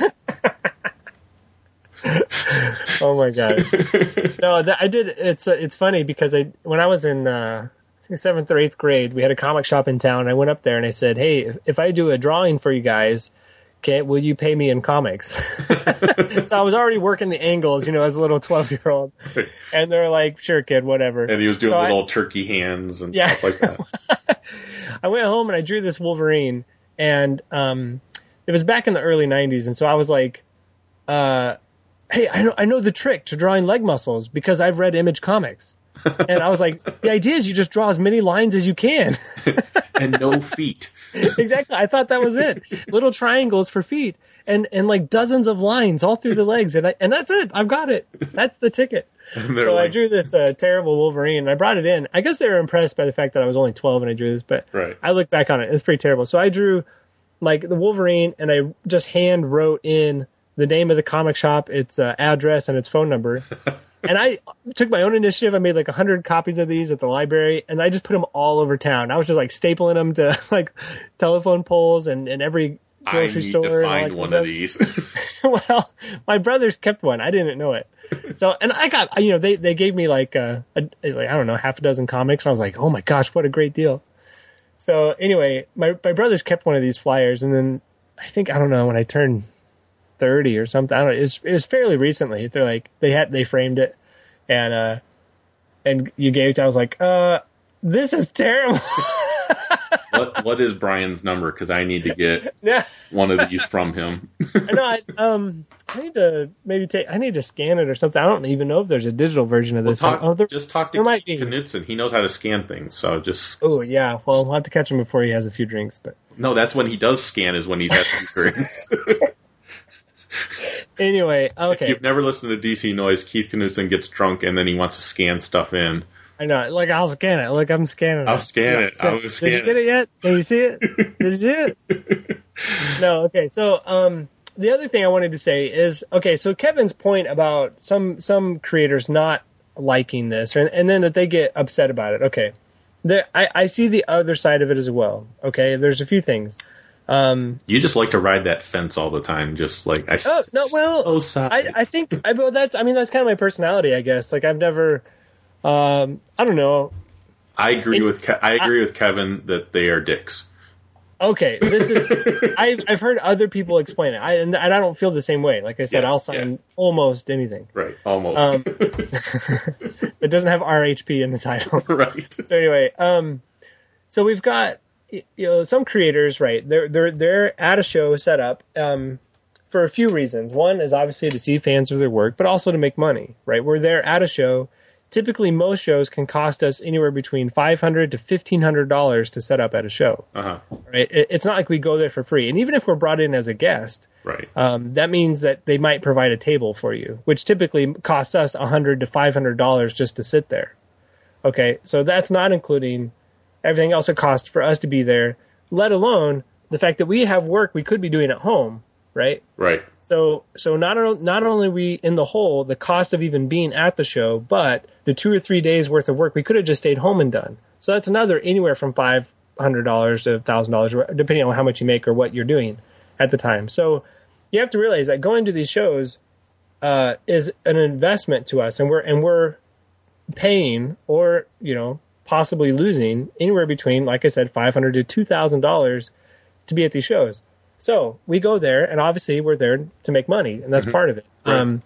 Oh, my God. No, that, I did. It's it's funny because I when I was in uh, I think seventh or eighth grade, we had a comic shop in town. I went up there and I said, hey, if, if I do a drawing for you guys, okay, will you pay me in comics? So I was already working the angles, you know, as a little twelve-year-old. And they're like, sure, kid, whatever. And he was doing so little I, turkey hands and yeah. stuff like that. I went home and I drew this Wolverine. And um, it was back in the early nineties. And so I was like, uh, hey, I know, I know the trick to drawing leg muscles because I've read Image Comics. And I was like, the idea is you just draw as many lines as you can. And no feet. Exactly. I thought that was it. Little triangles for feet and, and like dozens of lines all through the legs. And I, and that's it. I've got it. That's the ticket. So like... I drew this uh, terrible Wolverine and I brought it in. I guess they were impressed by the fact that I was only twelve and I drew this, but right. I look back on it. It's pretty terrible. So I drew like the Wolverine and I just hand wrote in the name of the comic shop, its uh, address and its phone number. And I took my own initiative. I made like one hundred copies of these at the library, and I just put them all over town. I was just like stapling them to like telephone poles and, and every grocery store. I need to find one of these. Well, my brothers kept one. I didn't know it. So, and I got, you know, they, they gave me like, a, a, like, I don't know, half a dozen comics. And I was like, oh my gosh, what a great deal. So anyway, my, my brothers kept one of these flyers. And then I think, I don't know, when I turned thirty or something. I don't know. It was, it was fairly recently. They're like they had they framed it, and uh, and you gave it to. I was like, uh, this is terrible. what what is Brian's number? Because I need to get yeah. one of these from him. I know. I, um, I need to maybe take. I need to scan it or something. I don't even know if there's a digital version of this. Well, talk, oh, there, just talk to Keith Knudsen. He knows how to scan things. So just. Oh yeah. Well, we'll have to catch him before he has a few drinks. But no, that's when he does scan. Is when he's had a few drinks. Anyway, okay. If you've never listened to D C Noise, Keith Knudsen gets drunk and then he wants to scan stuff in. I know. Like, I'll scan it. Look, I'm scanning it. I'll scan it. I'll scan it. Did you get it yet? Did you see it? Did you see it? No, okay. So um, the other thing I wanted to say is, okay, so Kevin's point about some some creators not liking this and, and then that they get upset about it. Okay. There, I, I see the other side of it as well. Okay. There's a few things. Um, you just like to ride that fence all the time, just like I. Oh no! Well, oh, sorry. I, I think I. Well, that's. I mean, that's kind of my personality, I guess. Like I've never. Um, I don't know. I agree it, with Ke- I agree I, with Kevin that they are dicks. Okay, this is. I've I've heard other people explain it, I, and I don't feel the same way. Like I said, yeah, I'll sign yeah. almost anything. Right, almost. Um, it doesn't have R H P in the title. Right. So anyway, um, so we've got. You know, some creators, right, they're, they're, they're at a show set up um, for a few reasons. One is obviously to see fans of their work, but also to make money, right? We're there at a show. Typically, most shows can cost us anywhere between five hundred dollars to fifteen hundred dollars to set up at a show. Uh-huh. Right? It, it's not like we go there for free. And even if we're brought in as a guest, right, um, that means that they might provide a table for you, which typically costs us one hundred dollars to five hundred dollars just to sit there. Okay, so that's not including... everything else it costs for us to be there, let alone the fact that we have work we could be doing at home, right? Right. So so not, not only are we in the hole, the cost of even being at the show, but the two or three days worth of work we could have just stayed home and done. So that's another anywhere from five hundred dollars to one thousand dollars, depending on how much you make or what you're doing at the time. So you have to realize that going to these shows uh, is an investment to us, and we're and we're paying or, you know, possibly losing anywhere between, like I said, five hundred dollars to two thousand dollars to be at these shows. So we go there, and obviously we're there to make money, and that's mm-hmm. part of it. Right. Um,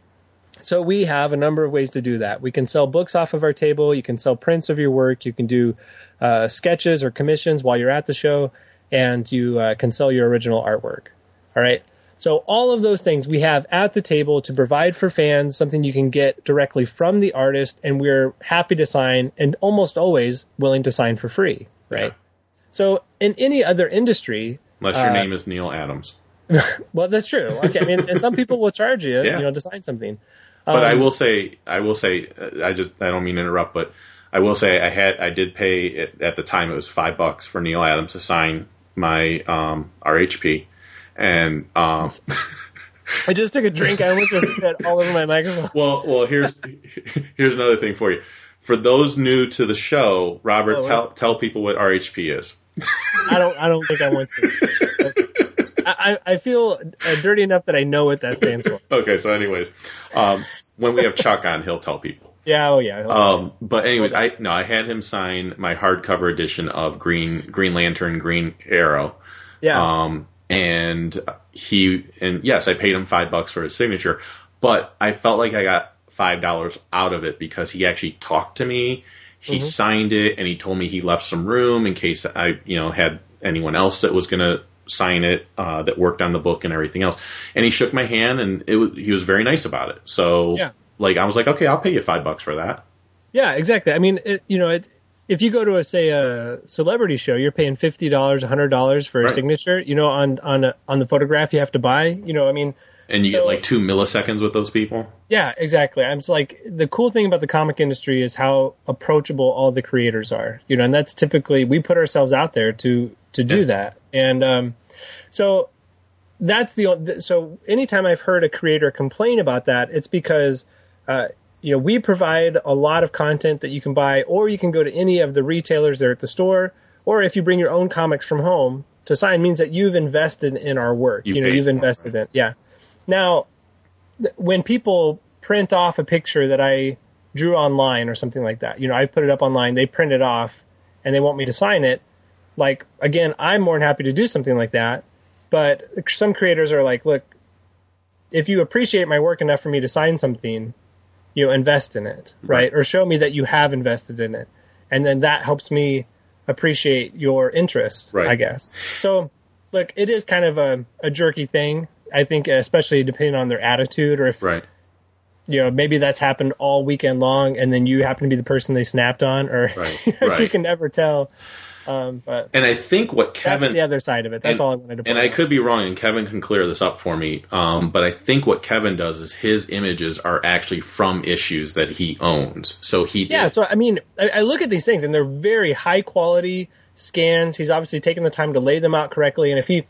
so we have a number of ways to do that. We can sell books off of our table. You can sell prints of your work. You can do uh, sketches or commissions while you're at the show, and you uh, can sell your original artwork. All right? So all of those things we have at the table to provide for fans, something you can get directly from the artist, and we're happy to sign and almost always willing to sign for free, right? Yeah. So in any other industry... unless your uh, name is Neil Adams. Well, that's true. Okay, I mean, and some people will charge you, yeah. you know, to sign something. But um, I will say, I will say, I just, I don't mean to interrupt, but I will say I had, I did pay, at, at the time it was five bucks for Neil Adams to sign my um, R H P. And um, I just took a drink. I almost just spit all over my microphone. Well, well, here's here's another thing for you. For those new to the show, Robert, oh, tell right. tell people what R H P is. I don't. I don't think I want to. I I feel dirty enough that I know what that stands for. Okay. So, anyways, um, when we have Chuck on, he'll tell people. Yeah. Oh, yeah. Um, but anyways, I no, I had him sign my hardcover edition of Green Green Lantern, Green Arrow. Yeah. Um, and he and yes, I paid him five bucks for his signature, but I felt like I got five dollars out of it because he actually talked to me. He mm-hmm. signed it, and he told me he left some room in case I, you know, had anyone else that was going to sign it uh, that worked on the book and everything else. And he shook my hand, and it was, he was very nice about it. So, yeah. like, I was like, okay, I'll pay you five bucks for that. Yeah, exactly. I mean, it, you know, it, if you go to a say a celebrity show, you're paying fifty dollars, a hundred dollars for a right. signature. You know, on on a, on the photograph you have to buy. You know, I mean. And you so, get like two milliseconds with those people? Yeah, exactly. I'm just like, the cool thing about the comic industry is how approachable all the creators are, you know, and that's typically, we put ourselves out there to, to do yeah. that. And, um, so that's the, so anytime I've heard a creator complain about that, it's because, uh, you know, we provide a lot of content that you can buy, or you can go to any of the retailers that are at the store, or if you bring your own comics from home to sign means that you've invested in our work, you, you know, you've invested in, yeah. Now, th- when people print off a picture that I drew online or something like that, you know, I put it up online, they print it off, and they want me to sign it. Like, again, I'm more than happy to do something like that. But some creators are like, look, if you appreciate my work enough for me to sign something, you know, invest in it, right? right? Or show me that you have invested in it. And then that helps me appreciate your interest, right. I guess. So, look, it is kind of a, a jerky thing. I think especially depending on their attitude or if, right. you know, maybe that's happened all weekend long and then you happen to be the person they snapped on or right. you, know, right. you can never tell. Um, but and I think what Kevin, that's the other side of it, that's and, all I wanted to point And out. I could be wrong and Kevin can clear this up for me. Um, but I think what Kevin does is his images are actually from issues that he owns. So he, yeah. Did. So, I mean, I, I look at these things and they're very high quality scans. He's obviously taken the time to lay them out correctly. And if he,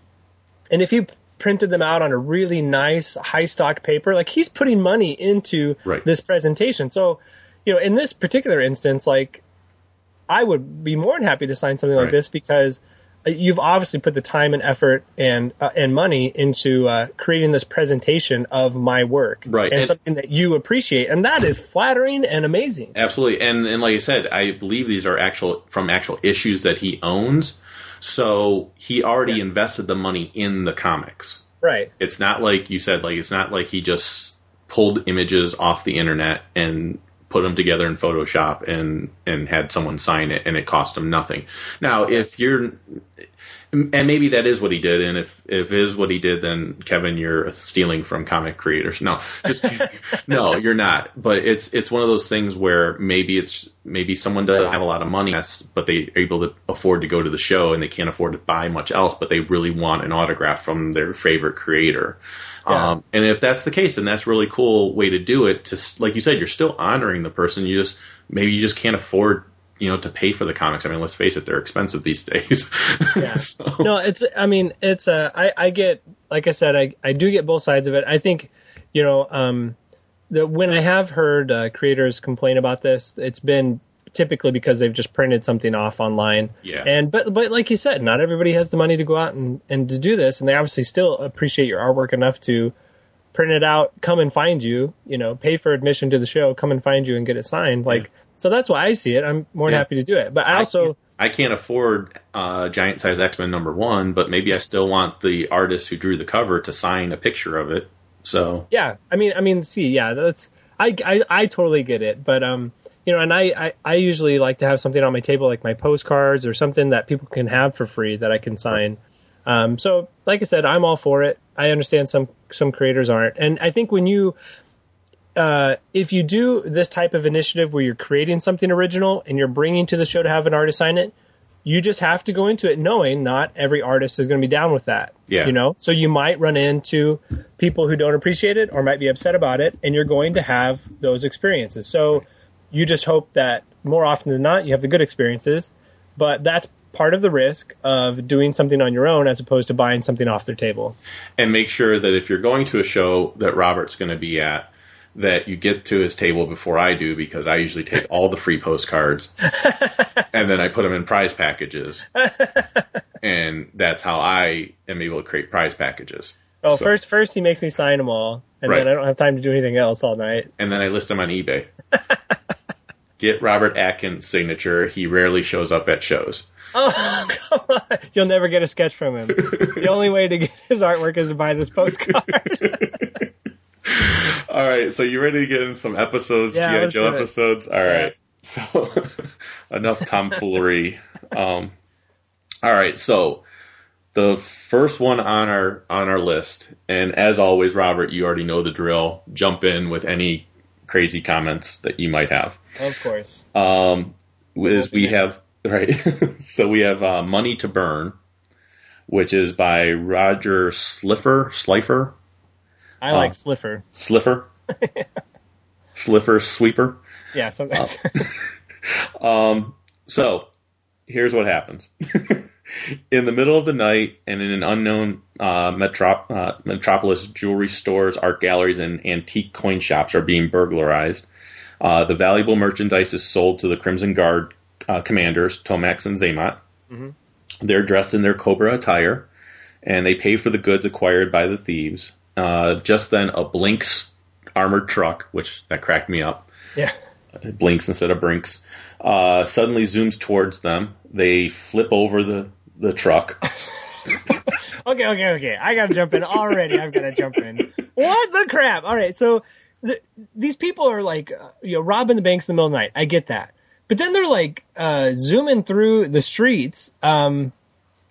and if he, printed them out on a really nice high stock paper, like he's putting money into right. this presentation. So, you know, in this particular instance, like I would be more than happy to sign something like right. this because you've obviously put the time and effort and, uh, and money into uh, creating this presentation of my work right. and, and something that you appreciate. And that is flattering and amazing. Absolutely. And, and like I said, I believe these are actual from actual issues that he owns. So he already yeah. invested the money in the comics. Right. It's not like you said, like, it's not like he just pulled images off the internet and put them together in Photoshop and, and had someone sign it and it cost him nothing. Now, if you're, and maybe that is what he did. And if, if it is what he did, then Kevin, you're stealing from comic creators. No, just, no, you're not. But it's, it's one of those things where maybe it's, maybe someone doesn't have a lot of money, but they're able to afford to go to the show and they can't afford to buy much else, but they really want an autograph from their favorite creator. Yeah. Um, and if that's the case, then that's a really cool way to do it. To, like you said, you're still honoring the person. You just, maybe you just can't afford, you know, to pay for the comics. I mean, let's face it, they're expensive these days. Yeah. so. No, it's, I mean, it's, uh, I, I get, like I said, I, I do get both sides of it. I think, you know, um, that when I have heard uh, creators complain about this, it's been typically because they've just printed something off online. Yeah. And but but like you said, not everybody has the money to go out and, and to do this, and they obviously still appreciate your artwork enough to print it out, come and find you, you know, pay for admission to the show, come and find you and get it signed. Like yeah. so that's why I see it. I'm more than yeah. happy to do it. But I also I can't, I can't afford uh, Giant Size X-Men number one, but maybe I still want the artist who drew the cover to sign a picture of it. So yeah, I mean I mean see, yeah, that's I I, I totally get it. But um you know, and I, I, I usually like to have something on my table, like my postcards or something that people can have for free that I can sign. Um, so, like I said, I'm all for it. I understand some some creators aren't. And I think when you, uh, if you do this type of initiative where you're creating something original and you're bringing to the show to have an artist sign it, you just have to go into it knowing not every artist is going to be down with that. Yeah. You know, so you might run into people who don't appreciate it or might be upset about it, and you're going to have those experiences. So. You just hope that more often than not, you have the good experiences, but that's part of the risk of doing something on your own as opposed to buying something off their table. And make sure that if you're going to a show that Robert's going to be at, that you get to his table before I do, because I usually take all the free postcards and then I put them in prize packages. And that's how I am able to create prize packages. Oh, so. first first he makes me sign them all, and right. then I don't have time to do anything else all night. And then I list them on eBay. Get Robert Atkins' signature. He rarely shows up at shows. Oh, come on. You'll never get a sketch from him. The only way to get his artwork is to buy this postcard. All right, so you ready to get in some episodes, yeah, G I. Joe episodes? All right, yeah. So enough tomfoolery. um, all right, so the first one on our on our list, and as always, Robert, you already know the drill. Jump in with any crazy comments that you might have. Of course. Um, is we have right, so we have uh, Money to Burn, which is by Roger Sliffer. Slifer. I like uh, Sliffer. Sliffer? yeah. Sliffer Sweeper? Yeah, something like that. um, So, here's what happens. In the middle of the night and in an unknown uh, metrop- uh, metropolis, jewelry stores, art galleries, and antique coin shops are being burglarized. Uh, the valuable merchandise is sold to the Crimson Guard uh, commanders, Tomax and Xamot. Mm-hmm. They're dressed in their Cobra attire, and they pay for the goods acquired by the thieves. Uh, just then, a Blinks armored truck, which that cracked me up. Yeah. It blinks instead of brinks. Uh, suddenly zooms towards them. They flip over the, the truck. okay, okay, okay. I got to jump in already. I've got to jump in. What the crap? All right, so th- these people are like, uh, you know, robbing the banks in the middle of the night. I get that. But then they're like uh, zooming through the streets. Um,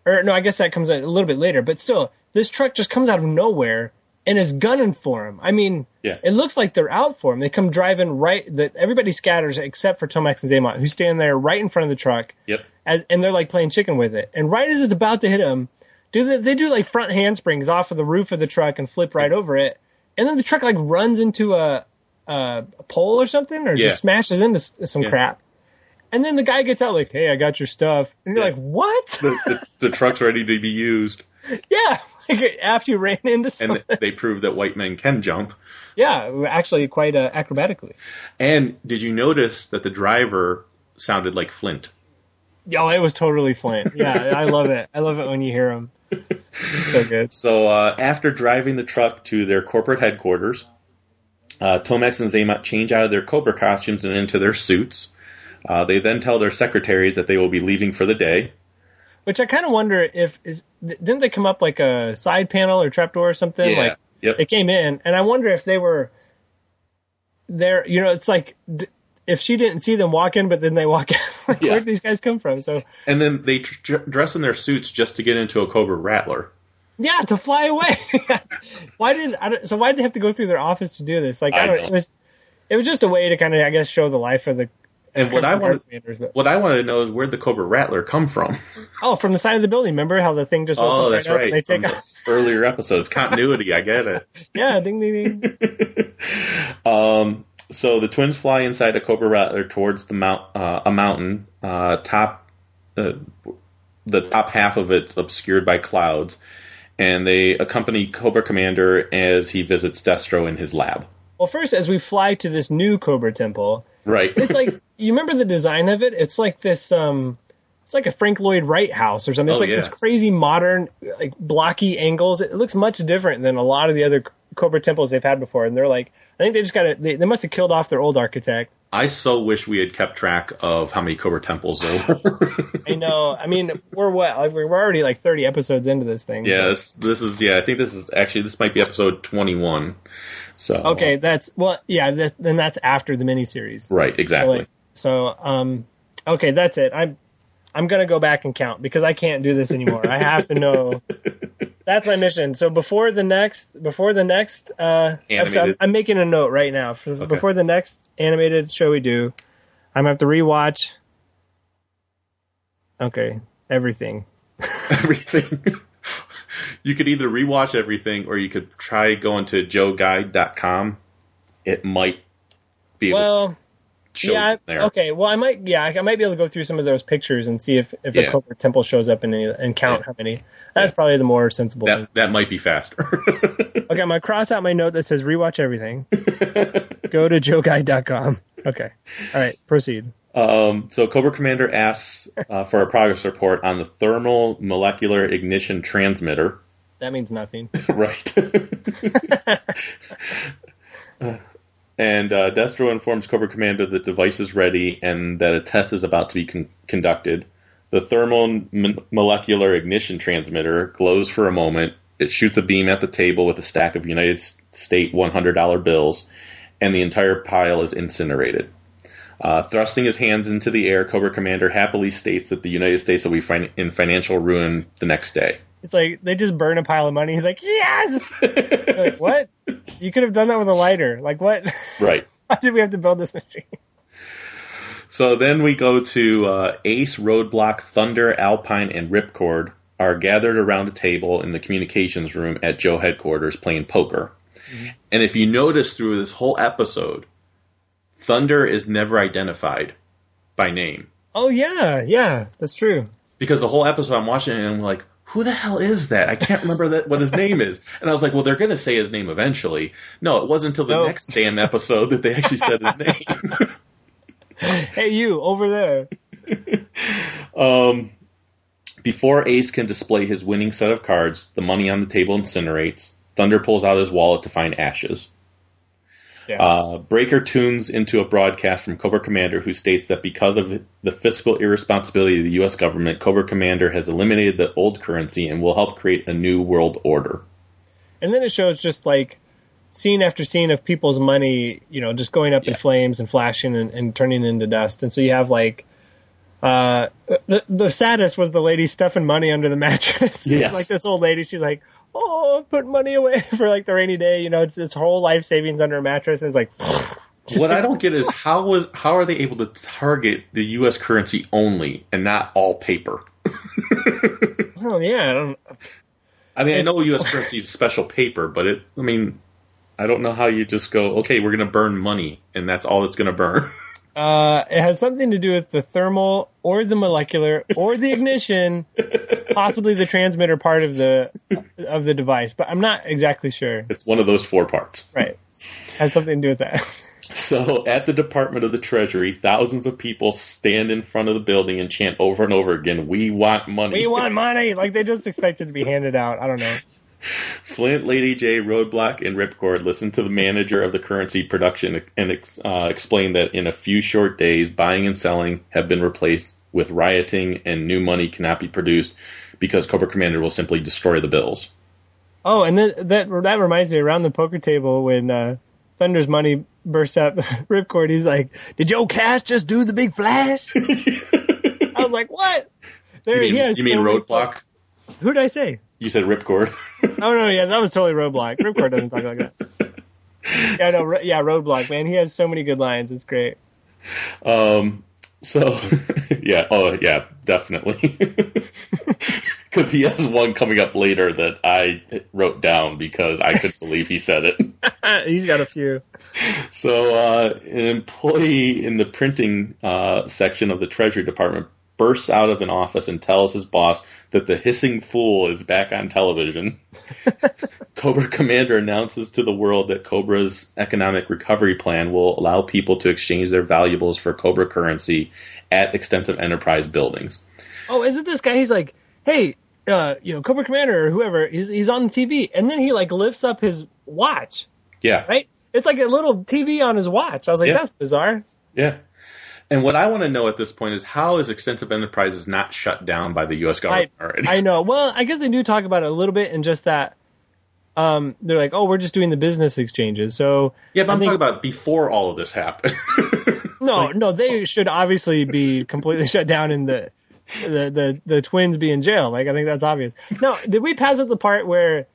or no, I guess that comes a little bit later. But still, this truck just comes out of nowhere and is gunning for him. I mean, yeah. It looks like they're out for him. They come driving right. The, everybody scatters except for Tomax and Xamot, who stand there right in front of the truck. Yep. As, and they're like playing chicken with it. And right as it's about to hit him, do they, they do like front handsprings off of the roof of the truck and flip right over it. And then the truck like runs into a a, a pole or something, or yeah. just smashes into some yeah. crap. And then the guy gets out like, "Hey, I got your stuff." And you're yeah. like, "What?" The, the, the truck's ready to be used. Yeah. Like after you ran into someone. And they proved that white men can jump. Yeah, actually quite uh, acrobatically. And did you notice that the driver sounded like Flint? Oh, it was totally Flint. Yeah, I love it. I love it when you hear him. It's so good. So uh, after driving the truck to their corporate headquarters, uh, Tomax and Xamot change out of their Cobra costumes and into their suits. Uh, they then tell their secretaries that they will be leaving for the day. Which I kind of wonder if is didn't they come up like a side panel or trapdoor or something? Yeah, like yep. They came in, and I wonder if they were there. You know, it's like d- if she didn't see them walk in, but then they walk out. Like, yeah. Where did these guys come from? So and then they tr- dress in their suits just to get into a Cobra Rattler. Yeah, to fly away. why did I don't, so? Why did they have to go through their office to do this? Like I don't. I don't. It was it was just a way to kind of I guess show the life of the. And what I want, what I want to know is where the Cobra Rattler come from. Oh, from the side of the building. Remember how the thing just? Oh, that's right. They take off. Earlier episodes, continuity. I get it. Yeah, ding ding ding. um, so the twins fly inside a Cobra Rattler towards the mount, uh, a mountain uh, top. Uh, the top half of it's obscured by clouds, and they accompany Cobra Commander as he visits Destro in his lab. Well, first, as we fly to this new Cobra Temple. Right. It's like, you remember the design of it? It's like this, um, it's like a Frank Lloyd Wright house or something. It's oh, like yeah. this crazy modern, like blocky angles. It looks much different than a lot of the other Cobra temples they've had before. And they're like, I think they just got to, they, they must have killed off their old architect. I so wish we had kept track of how many Cobra temples there were. I know. I mean, we're what? Like, we're already like thirty episodes into this thing. Yeah, so. this, this is, yeah, I think this is actually, this might be episode twenty-one. So okay, that's well, yeah. That, then that's after the miniseries, right? Exactly. So, like, so, um, okay, that's it. I'm, I'm gonna go back and count because I can't do this anymore. I have to know. That's my mission. So before the next, before the next, uh, episode, I'm, I'm making a note right now. For, okay. Before the next animated show we do, I'm gonna have to rewatch. Okay, everything. Everything. You could either rewatch everything or you could try going to joe guide dot com. It might be. Well, show yeah, there. Okay, well, I might, yeah, I might be able to go through some of those pictures and see if, if yeah. a Cobra temple shows up and, and count yeah. how many. That's yeah. probably the more sensible that, thing. That might be faster. Okay, I'm going to cross out my note that says rewatch everything. Go to joe guide dot com. Okay, all right, proceed. Um, so Cobra Commander asks uh, for a progress report on the thermal molecular ignition transmitter. That means nothing. Right. uh, And uh, Destro informs Cobra Commander that the device is ready and that a test is about to be con- conducted. The thermal m- molecular ignition transmitter glows for a moment. It shoots a beam at the table with a stack of United States one hundred dollar bills, and the entire pile is incinerated. Uh, thrusting his hands into the air, Cobra Commander happily states that the United States will be fin- in financial ruin the next day. It's like, they just burn a pile of money. He's like, yes! Like, what? You could have done that with a lighter. Like, what? Right. Why did we have to build this machine? So then we go to uh, Ace, Roadblock, Thunder, Alpine, and Ripcord are gathered around a table in the communications room at Joe headquarters playing poker. Mm-hmm. And if you notice through this whole episode, Thunder is never identified by name. Oh, yeah. Yeah, that's true. Because the whole episode I'm watching and I'm like, who the hell is that? I can't remember that, what his name is. And I was like, well, they're going to say his name eventually. No, it wasn't until the nope. next damn episode that they actually said his name. Hey, you, over there. um, before Ace can display his winning set of cards, the money on the table incinerates. Thunder pulls out his wallet to find ashes. Yeah. Uh, Breaker tunes into a broadcast from Cobra Commander, who states that because of the fiscal irresponsibility of the U S government, Cobra Commander has eliminated the old currency and will help create a new world order. And then it shows just like scene after scene of people's money, you know, just going up yeah. in flames and flashing and, and turning into dust. And so you have like uh, the, the saddest was the lady stuffing money under the mattress. Yes. Like this old lady, she's like, oh, I've put money away for like the rainy day. You know, it's this whole life savings under a mattress. And it's like, what I don't get is how was how are they able to target the U S currency only and not all paper? Oh yeah, I don't. I mean, it's, I know U S currency is special paper, but it. I mean, I don't know how you just go, okay, we're gonna burn money, and that's all it's gonna burn. Uh, it has something to do with the thermal or the molecular or the ignition, possibly the transmitter part of the of the device, but I'm not exactly sure. It's one of those four parts. Right. Has something to do with that. So at the Department of the Treasury, thousands of people stand in front of the building and chant over and over again, "We want money. We want money." Like they just expect it to be handed out. I don't know. Flint, Lady Jaye, Roadblock, and Ripcord listen to the manager of the currency production and uh, explain that in a few short days, buying and selling have been replaced with rioting and new money cannot be produced because Cobra Commander will simply destroy the bills. Oh, and that that, that reminds me, around the poker table when uh, Thunder's money bursts up, Ripcord, he's like, did Joe Cash just do the big flash? I was like, what? There, you mean, he has you mean so Roadblock? Who did I say? You said Ripcord. Oh, no, yeah, that was totally Roadblock. Ripcord doesn't talk like that. Yeah, no, yeah, Roadblock, man. He has so many good lines. It's great. Um, so, yeah, oh, yeah, definitely. Because he has one coming up later that I wrote down because I couldn't believe he said it. He's got a few. So, uh, an employee in the printing uh, section of the Treasury Department bursts out of an office and tells his boss that the hissing fool is back on television. Cobra Commander announces to the world that Cobra's economic recovery plan will allow people to exchange their valuables for Cobra currency at extensive enterprise buildings. Oh, isn't this guy? He's like, hey, uh, you know, Cobra Commander or whoever, he's, he's on T V. And then he like lifts up his watch. Yeah. Right? It's like a little T V on his watch. I was like, yeah. That's bizarre. Yeah. And what I want to know at this point is how is extensive enterprises not shut down by the U S government I, already? I know. Well, I guess they do talk about it a little bit in just that um, they're like, oh, we're just doing the business exchanges. So yeah, but I I'm think, talking about before all of this happened. No, like, no, they should obviously be completely shut down in the the, the the twins be in jail. Like, I think that's obvious. No, did we pass up the part where,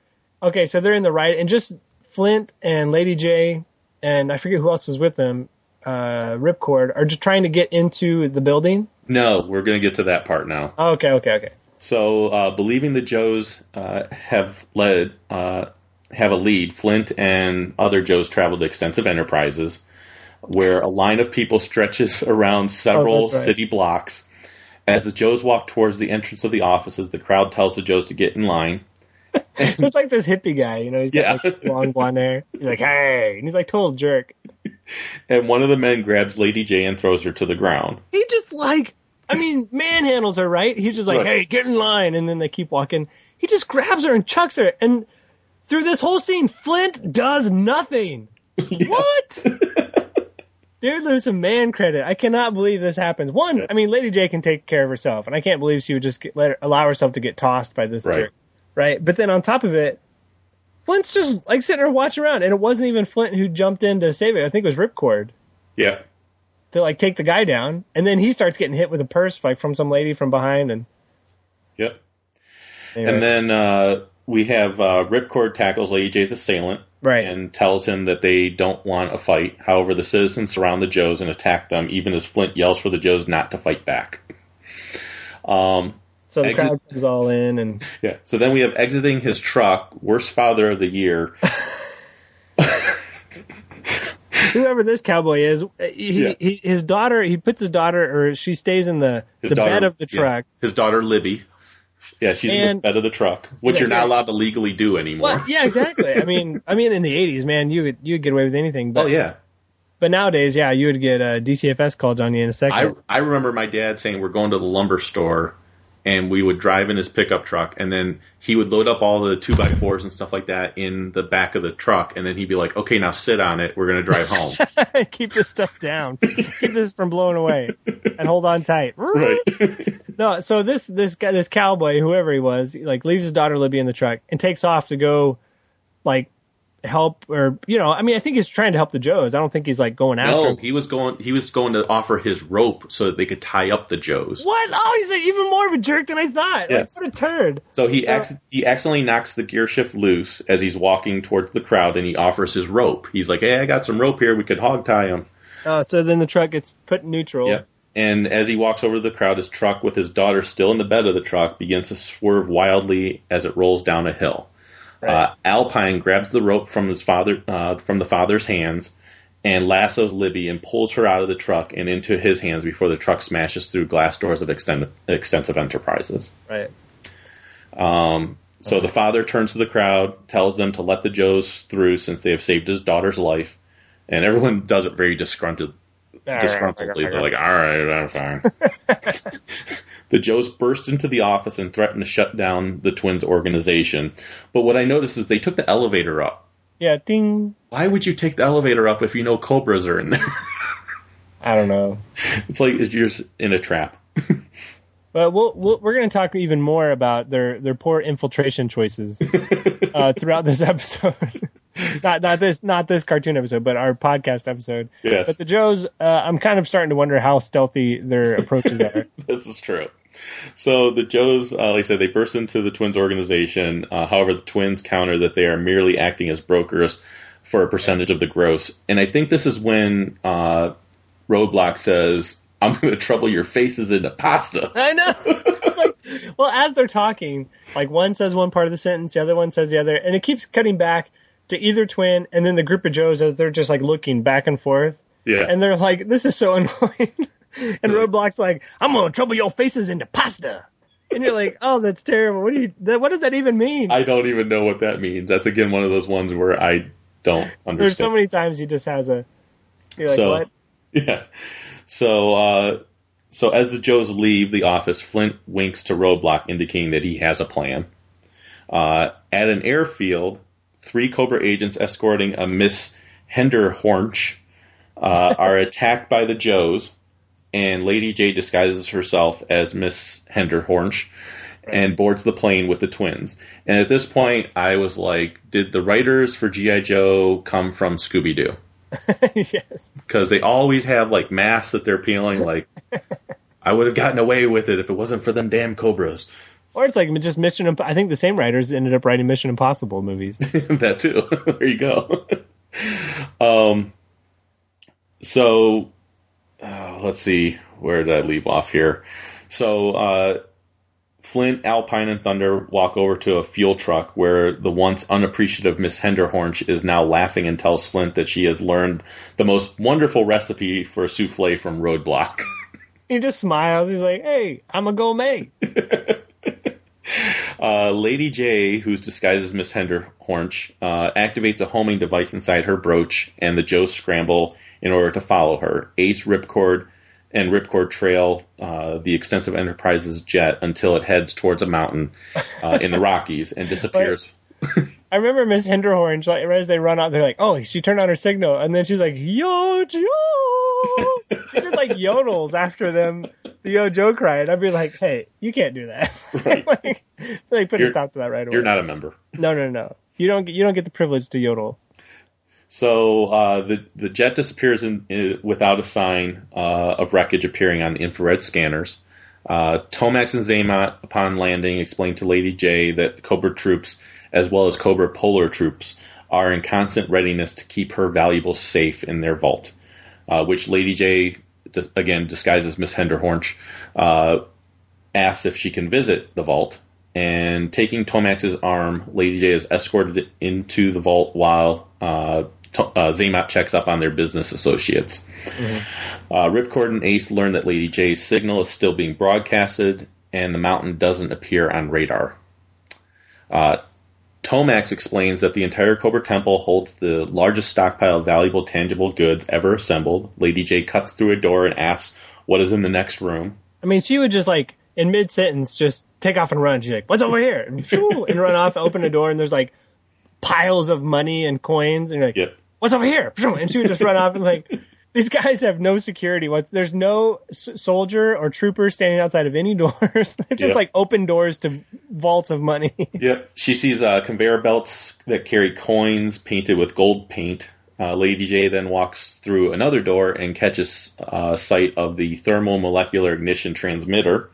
okay, so they're in the riot and just Flint and Lady Jaye and I forget who else was with them. Uh, Ripcord are just trying to get into the building? No, we're going to get to that part now. Oh, okay, okay, okay. So, uh, believing the Joes uh, have led uh, have a lead, Flint and other Joes travel to extensive enterprises. where a line of people stretches around several oh, that's right. city blocks. As the Joes walk towards the entrance of the offices, the crowd tells the Joes to get in line. There's like this hippie guy, you know, he's got yeah. like long blonde hair. He's like, hey, and he's like total jerk. And one of the men grabs Lady Jaye and throws her to the ground. He just like, I mean, manhandles her, right? He's just like, right. hey, get in line. And then they keep walking. He just grabs her and chucks her. And through this whole scene, Flint does nothing. Yeah. What? Dude, there's some man credit. I cannot believe this happens. One, I mean, Lady Jaye can take care of herself. And I can't believe she would just get, let her, allow herself to get tossed by this right. jerk. Right? But then on top of it, Flint's just like sitting there watching around. And it wasn't even Flint who jumped in to save it. I think it was Ripcord. Yeah. To like take the guy down. And then he starts getting hit with a purse like from some lady from behind. And Yep. Anyway. And then uh, we have uh, Ripcord tackles Lady Jaye's assailant. Right. And tells him that they don't want a fight. However, the citizens surround the Joes and attack them, even as Flint yells for the Joes not to fight back. Um. So the exit- crowd comes all in, and yeah. So then we have exiting his truck, worst father of the year. Whoever this cowboy is, he, yeah. he, his daughter. He puts his daughter, or she stays in the, the daughter, bed of the truck. Yeah. His daughter Libby. Yeah, she's and, in the bed of the truck, which yeah, you're not yeah. allowed to legally do anymore. Well, yeah, exactly. I mean, I mean, in the eighties, man, you would you would get away with anything. But, oh yeah. But nowadays, yeah, you would get a D C F S called on you in a second. I I remember my dad saying we're going to the lumber store. And we would drive in his pickup truck, and then he would load up all the two by fours and stuff like that in the back of the truck, and then he'd be like, okay, now sit on it. We're going to drive home. Keep this stuff down. Keep this from blowing away, and hold on tight. Right. No, so this this guy, this cowboy, whoever he was, like leaves his daughter Libby in the truck and takes off to go like help or, you know, I mean, I think he's trying to help the Joes. I don't think he's like going after. No, he was going. He was going to offer his rope so that they could tie up the Joes. What? Oh, he's like even more of a jerk than I thought. Yes. Like, what a turd. So he so, ac- he accidentally knocks the gear shift loose as he's walking towards the crowd, and he offers his rope. He's like, "Hey, I got some rope here. We could hog tie him." Uh, so then the truck gets put in neutral. Yeah. And as he walks over to the crowd, his truck with his daughter still in the bed of the truck begins to swerve wildly as it rolls down a hill. Right. Uh, Alpine grabs the rope from his father, uh, from the father's hands, and lassos Libby and pulls her out of the truck and into his hands before the truck smashes through glass doors of extended, extensive enterprises. Right. Um, so okay. The father turns to the crowd, tells them to let the Joes through since they have saved his daughter's life, and everyone does it very disgruntled. All disgruntledly. Right, They're like, all right, I'm fine. The Joes burst into the office and threatened to shut down the twins' organization. But what I noticed is they took the elevator up. Yeah, ding. Why would you take the elevator up if you know cobras are in there? I don't know. It's like you're in a trap. But we'll, we'll, we're going to talk even more about their, their poor infiltration choices uh, throughout this episode. Not not this not this cartoon episode, but our podcast episode. Yes. But the Joes, uh, I'm kind of starting to wonder how stealthy their approaches are. This is true. So the Joes, uh, like I said, they burst into the twins' organization. Uh, however, the twins counter that they are merely acting as brokers for a percentage of the gross. And I think this is when uh, Roadblock says, I'm going to trouble your faces into pasta. I know. It's like, well, as they're talking, like one says one part of the sentence, the other one says the other, and it keeps cutting back to either twin, and then the group of Joes, as they're just like looking back and forth. Yeah. And they're like, this is so annoying. And Roadblock's like, I'm going to trouble your faces into pasta. And you're like, oh, that's terrible. What do you, that, what does that even mean? I don't even know what that means. That's, again, one of those ones where I don't understand. There's so many times he just has a, you're like, so, what? Yeah. So, uh, so as the Joes leave the office, Flint winks to Roadblock, indicating that he has a plan. Uh, at an airfield, three Cobra agents escorting a Miss Henderhornch uh, are attacked by the Joes, and Lady Jaye disguises herself as Miss Henderhornch right. and boards the plane with the twins. And at this point, I was like, did the writers for G I Joe come from Scooby-Doo? Yes. Because they always have, like, masks that they're peeling, like, I would have gotten away with it if it wasn't for them damn Cobras. Or it's like just Mission Imp- I think the same writers ended up writing Mission Impossible movies. That too. There you go. um, so uh, let's see. Where did I leave off here? So uh, Flint, Alpine, and Thunder walk over to a fuel truck where the once unappreciative Miss Henderhornch is now laughing and tells Flint that she has learned the most wonderful recipe for a souffle from Roadblock. He just smiles. He's like, hey, I'm a gourmet. uh, Lady Jaye, who's disguised as Miss Henderhornch, uh, activates a homing device inside her brooch, and the Joes scramble in order to follow her. Ace, Ripcord, and Ripcord trail uh, the Extensive Enterprise's jet until it heads towards a mountain uh, in the Rockies and disappears. I remember Miss Henderhornch, like, right as they run out, they're like, oh, she turned on her signal, and then she's like, yo, Joe! She just, like, yodels after them, the yo, Joe cry, and I'd be like, hey, you can't do that. Right. like, like, put you're, a stop to that right away. You're not a member. No, no, no. You don't, you don't get the privilege to yodel. So uh, the the jet disappears in, in, without a sign uh, of wreckage appearing on the infrared scanners. Uh, Tomax and Xamot, upon landing, explain to Lady Jaye that Cobra troops, as well as Cobra Polar troops, are in constant readiness to keep her valuables safe in their vault, uh, which Lady Jaye, dis- again, disguises Miss Henderhornch, uh, asks if she can visit the vault. And taking Tomax's arm, Lady Jaye is escorted into the vault while uh, Uh, Xamot checks up on their business associates. Mm-hmm. Uh, Ripcord and Ace learn that Lady Jay's signal is still being broadcasted, and the mountain doesn't appear on radar. Uh, Tomax explains that the entire Cobra Temple holds the largest stockpile of valuable, tangible goods ever assembled. Lady Jaye cuts through a door and asks what is in the next room. I mean, she would just, like, in mid-sentence, just take off and run. She's like, what's over here? And, shoo, and run off, open a door, and there's, like, piles of money and coins, and you're like, yep. What's over here? And she would just run off, and like, these guys have no security. There's no soldier or trooper standing outside of any doors. They're just yep. like open doors to vaults of money. Yep. She sees uh, conveyor belts that carry coins painted with gold paint. Uh, Lady Jaye then walks through another door and catches uh, sight of the thermomolecular ignition transmitter.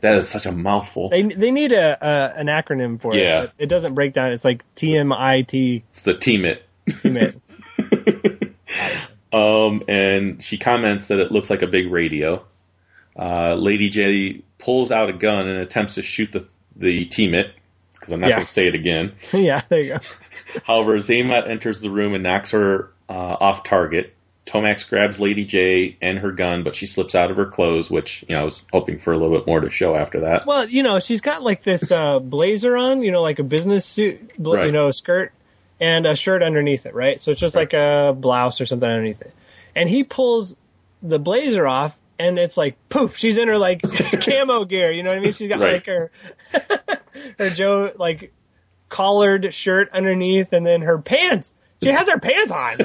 That is such a mouthful. They they need a uh, an acronym for yeah. it. It doesn't break down. It's like T M I T. It's the T M I T. T M I T. um, and she comments that it looks like a big radio. Uh, Lady Jaye pulls out a gun and attempts to shoot the the T M I T. Because I'm not yeah. going to say it again. Yeah, there you go. However, Xamot enters the room and knocks her uh, off target. Tomax grabs Lady Jaye and her gun, but she slips out of her clothes, which, you know, I was hoping for a little bit more to show after that. Well, you know, she's got like this uh, blazer on, you know, like a business suit, bl- right. you know, skirt and a shirt underneath it, right? So it's just right. like a blouse or something underneath it. And he pulls the blazer off. And it's like, poof, she's in her, like, camo gear, you know what I mean? She's got, right. like, her her Joe, like, collared shirt underneath, and then her pants. She has her pants on.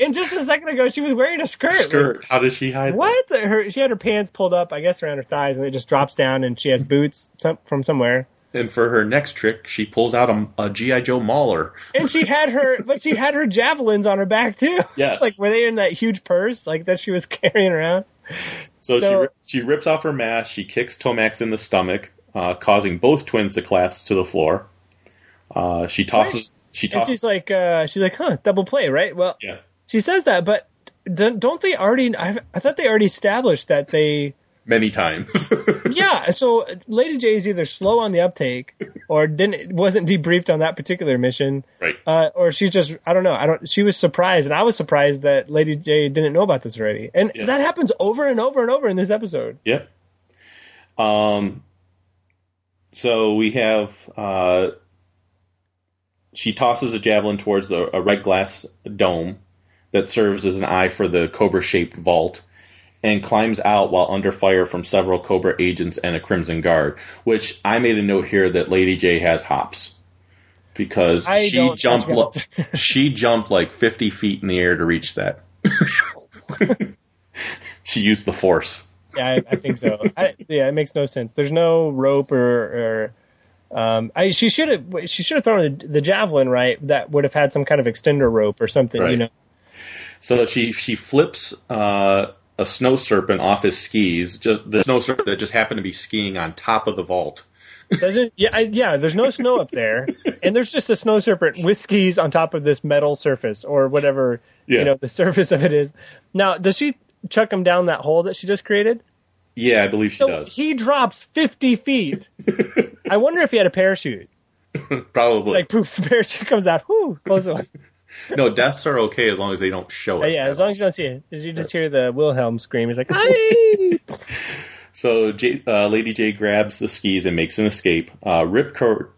And just a second ago, she was wearing a skirt. Skirt. Like, how does she hide what? that? Her, she had her pants pulled up, I guess, around her thighs, and it just drops down, and she has boots some, from somewhere. And for her next trick, she pulls out a, a G I. Joe mauler. And she had her, but she had her javelins on her back, too. Yes. Like, were they in that huge purse, like, that she was carrying around? So, so she she rips off her mask, she kicks Tomax in the stomach, uh, causing both twins to collapse to the floor. Uh, she tosses. Right. She tosses. And she's like, uh, she's like, huh, double play, right? Well, yeah. She says that, but don't, don't they already? I've, I thought they already established that they many times. Yeah, so Lady Jaye is either slow on the uptake, or didn't wasn't debriefed on that particular mission, right? Uh, or she just I don't know. I don't. She was surprised, and I was surprised that Lady Jaye didn't know about this already. And yeah. that happens over and over and over in this episode. Yeah. Um. So we have. Uh, she tosses a javelin towards a, a red glass dome that serves as an eye for the Cobra-shaped vault, and climbs out while under fire from several Cobra agents and a Crimson Guard, which I made a note here that Lady Jaye has hops because I she jumped lo- she jumped like fifty feet in the air to reach that. She used the force. Yeah, I, I think so. I, yeah, it makes no sense. There's no rope or... or um, I, she should have she should have thrown the, the javelin, right? That would have had some kind of extender rope or something, right. you know. So she, she flips... Uh, a snow serpent off his skis, just the snow serpent that just happened to be skiing on top of the vault. Doesn't yeah, I, yeah, there's no snow up there, and there's just a snow serpent with skis on top of this metal surface or whatever, yeah. you know, the surface of it is. Now, does she chuck him down that hole that she just created? Yeah, I believe she so does. He drops fifty feet. I wonder if he had a parachute. Probably. It's like, poof, the parachute comes out. Whoo, close the one. No, deaths are okay as long as they don't show it. Yeah, as long as you don't see it. As you just hear the Wilhelm scream. It's like, aye! So Jay, uh, Lady Jaye grabs the skis and makes an escape. Uh, Ripcord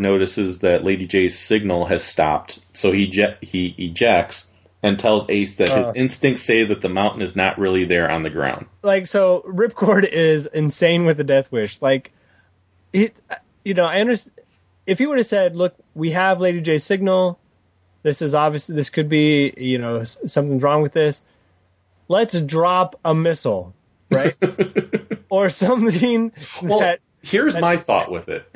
notices that Lady Jaye's signal has stopped, so he je- he ejects and tells Ace that uh, his instincts say that the mountain is not really there on the ground. Like, so Ripcord is insane with the Death Wish. Like, it, you know, I understand. If he would have said, look, we have Lady Jaye's signal. This is obviously, this could be, you know, something's wrong with this. Let's drop a missile, right? Or something. Well, that, here's that, my thought with it.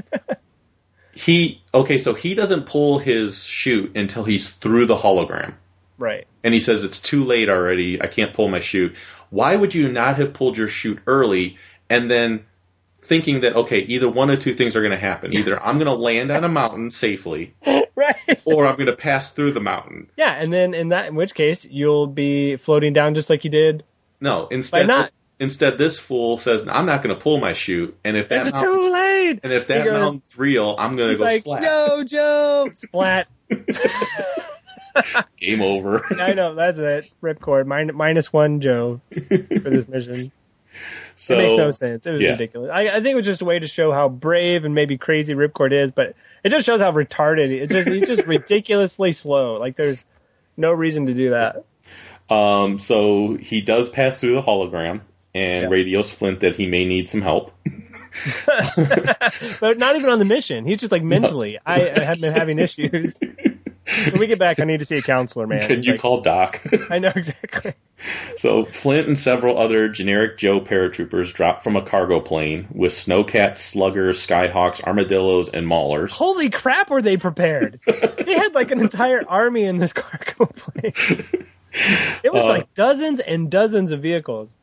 He, okay, so he doesn't pull his chute until he's through the hologram. Right. And he says, it's too late already. I can't pull my chute. Why would you not have pulled your chute early and then thinking that, okay, either one of two things are going to happen. Either I'm going to land on a mountain safely. Right. Or I'm going to pass through the mountain. Yeah, and then in that, in which case, you'll be floating down just like you did. No, instead, not. instead this fool says, I'm not going to pull my chute, and if that's too late, and if that goes, mountain's real, I'm going to go like, splat. Yo, Joe, splat. Game over. I know, that's it. Ripcord Min- minus one Joe for this mission. So, it makes no sense. It was yeah. ridiculous. I, I think it was just a way to show how brave and maybe crazy Ripcord is, but it just shows how retarded he is. Just, he's just ridiculously slow. Like, there's no reason to do that. Um, so he does pass through the hologram and yeah. radios Flint that he may need some help. But not even on the mission. He's just like, mentally, no. I, I have been having issues. When we get back, I need to see a counselor, man. Could you like, call Doc? I know, exactly. So Flint and several other generic Joe paratroopers drop from a cargo plane with Snowcats, Sluggers, Skyhawks, Armadillos, and Maulers. Holy crap, were they prepared? They had like an entire army in this cargo plane. It was uh, like dozens and dozens of vehicles.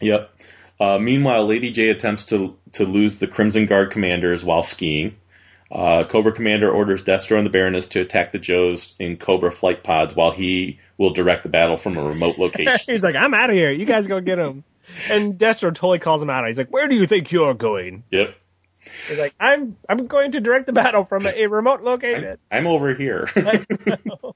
Yep. Uh, meanwhile, Lady Jaye attempts to, to lose the Crimson Guard commanders while skiing. Uh, Cobra Commander orders Destro and the Baroness to attack the Joes in Cobra flight pods while he will direct the battle from a remote location. He's like, I'm out of here. You guys go get him. And Destro totally calls him out. He's like, where do you think you're going? Yep. He's like, I'm I'm going to direct the battle from a remote location. I'm, I'm over here. I know.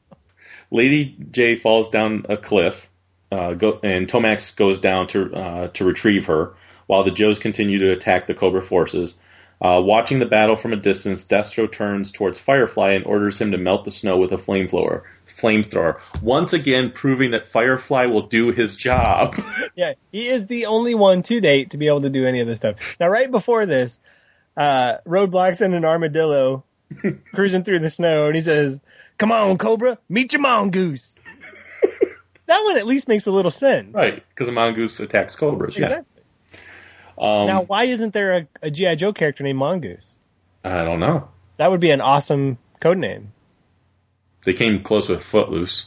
Lady Jaye falls down a cliff, uh, go, and Tomax goes down to uh, to retrieve her while the Joes continue to attack the Cobra forces. Uh, watching the battle from a distance, Destro turns towards Firefly and orders him to melt the snow with a flamethrower. Flamethrower, once again proving that Firefly will do his job. Yeah, he is the only one to date to be able to do any of this stuff. Now, right before this, uh, Roadblock's in an armadillo cruising through the snow, and he says, "Come on, Cobra, meet your mongoose." That one at least makes a little sense, right? Because a mongoose attacks cobras. Exactly. Yeah. Um, now, why isn't there a, a G I. Joe character named Mongoose? I don't know. That would be an awesome code name. They came close with Footloose.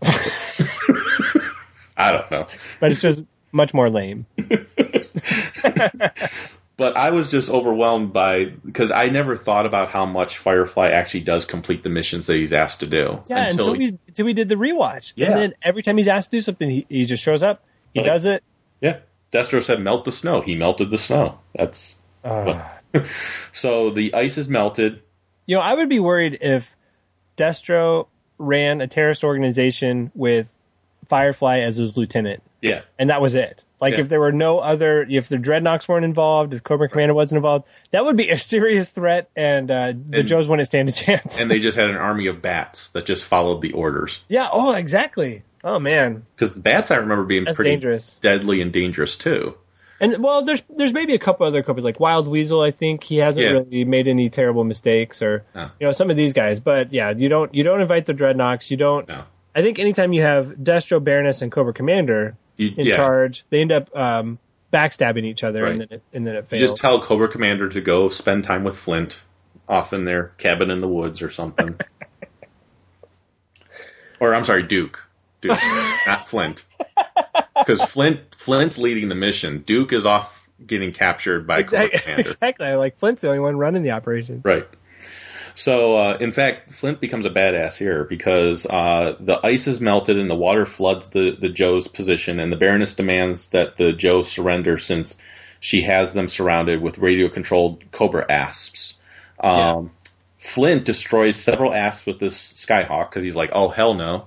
I don't know. But it's just much more lame. But I was just overwhelmed by, because I never thought about how much Firefly actually does complete the missions that he's asked to do. Yeah, until, until, he, we, until we did the rewatch. Yeah. And then every time he's asked to do something, he, he just shows up. He like, does it. Yeah. Destro said, melt the snow. He melted the snow. That's uh, so the ice is melted. You know, I would be worried if Destro ran a terrorist organization with Firefly as his lieutenant. Yeah. And that was it. Like, yeah. if there were no other, if the Dreadnoks weren't involved, if Cobra Commander wasn't involved, that would be a serious threat, and uh, the and, Joes wouldn't stand a chance. And they just had an army of bats that just followed the orders. Yeah, oh, exactly. Oh, man. Because bats, I remember being That's pretty dangerous. deadly and dangerous, too. And, well, there's there's maybe a couple other companies, like Wild Weasel, I think. He hasn't yeah. really made any terrible mistakes or, no. you know, some of these guys. But, yeah, you don't you don't invite the Dreadnoks. You don't. No. I think anytime you have Destro, Baroness, and Cobra Commander you, in yeah. charge, they end up um, backstabbing each other, right. and, then it, and then it fails. You just tell Cobra Commander to go spend time with Flint off in their cabin in the woods or something. Or, I'm sorry, Duke. Duke, not Flint, because Flint Flint's leading the mission. Duke is off getting captured by exactly, Cobra Commander. Exactly, like Flint's the only one running the operation. Right. So, uh, in fact, Flint becomes a badass here because uh, the ice is melted and the water floods the, the Joe's position, and the Baroness demands that the Joe surrender since she has them surrounded with radio-controlled Cobra asps. Um, yeah. Flint destroys several asps with this Skyhawk because he's like, oh, hell no.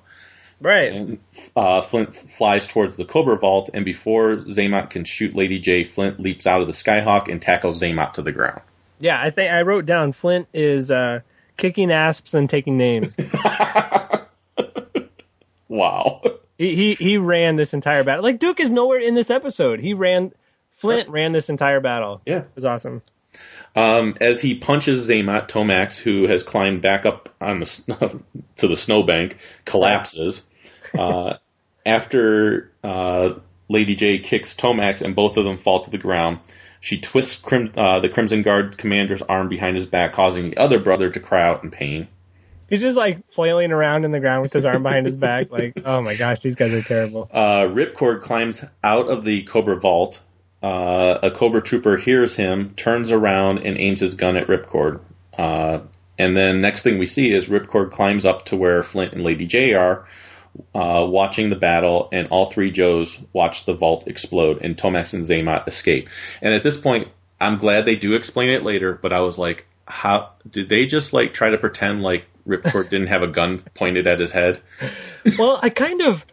Right. And, uh, Flint flies towards the Cobra vault, and before Xamot can shoot Lady Jaye, Flint leaps out of the Skyhawk and tackles Xamot to the ground. Yeah, I think I wrote down Flint is uh, kicking asps and taking names. Wow. He, he he ran this entire battle. Like, Duke is nowhere in this episode. He ran Flint ran this entire battle. Yeah. It was awesome. Um, as he punches Xamot, Tomax, who has climbed back up on the to the snowbank, collapses. Uh, after uh, Lady Jaye kicks Tomax and both of them fall to the ground, she twists Crim- uh, the Crimson Guard commander's arm behind his back, causing the other brother to cry out in pain. He's just, like, flailing around in the ground with his arm behind his back. Like, oh, my gosh, these guys are terrible. Uh, Ripcord climbs out of the Cobra vault. Uh, a Cobra trooper hears him, turns around, and aims his gun at Ripcord. Uh, and then next thing we see is Ripcord climbs up to where Flint and Lady Jaye are, uh, watching the battle, and all three Joes watch the vault explode, and Tomax and Xamot escape. And at this point, I'm glad they do explain it later, but I was like, how did they just like try to pretend like Ripcord didn't have a gun pointed at his head? Well, I kind of,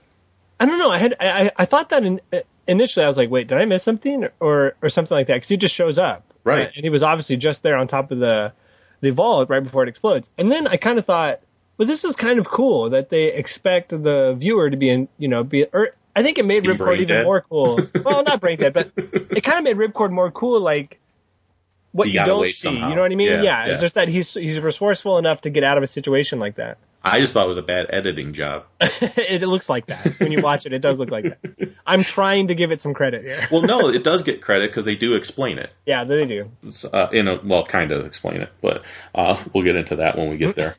I don't know. I had, I, I thought that in, initially I was like, wait, did I miss something or, or something like that? Cause he just shows up. Right. right. And he was obviously just there on top of the, the vault right before it explodes. And then I kind of thought, well, this is kind of cool that they expect the viewer to be in, you know, be, or I think it made Ripcord even dead. more cool. Well, not brain dead, but it kind of made Ripcord more cool, like what you, you don't see. Somehow. You know what I mean? Yeah, yeah, yeah. It's just that he's, he's resourceful enough to get out of a situation like that. I just thought it was a bad editing job. It looks like that. When you watch it, it does look like that. I'm trying to give it some credit here. Well, no, it does get credit because they do explain it. Yeah, they do. Uh, in a, well, kind of explain it, but uh, we'll get into that when we get there.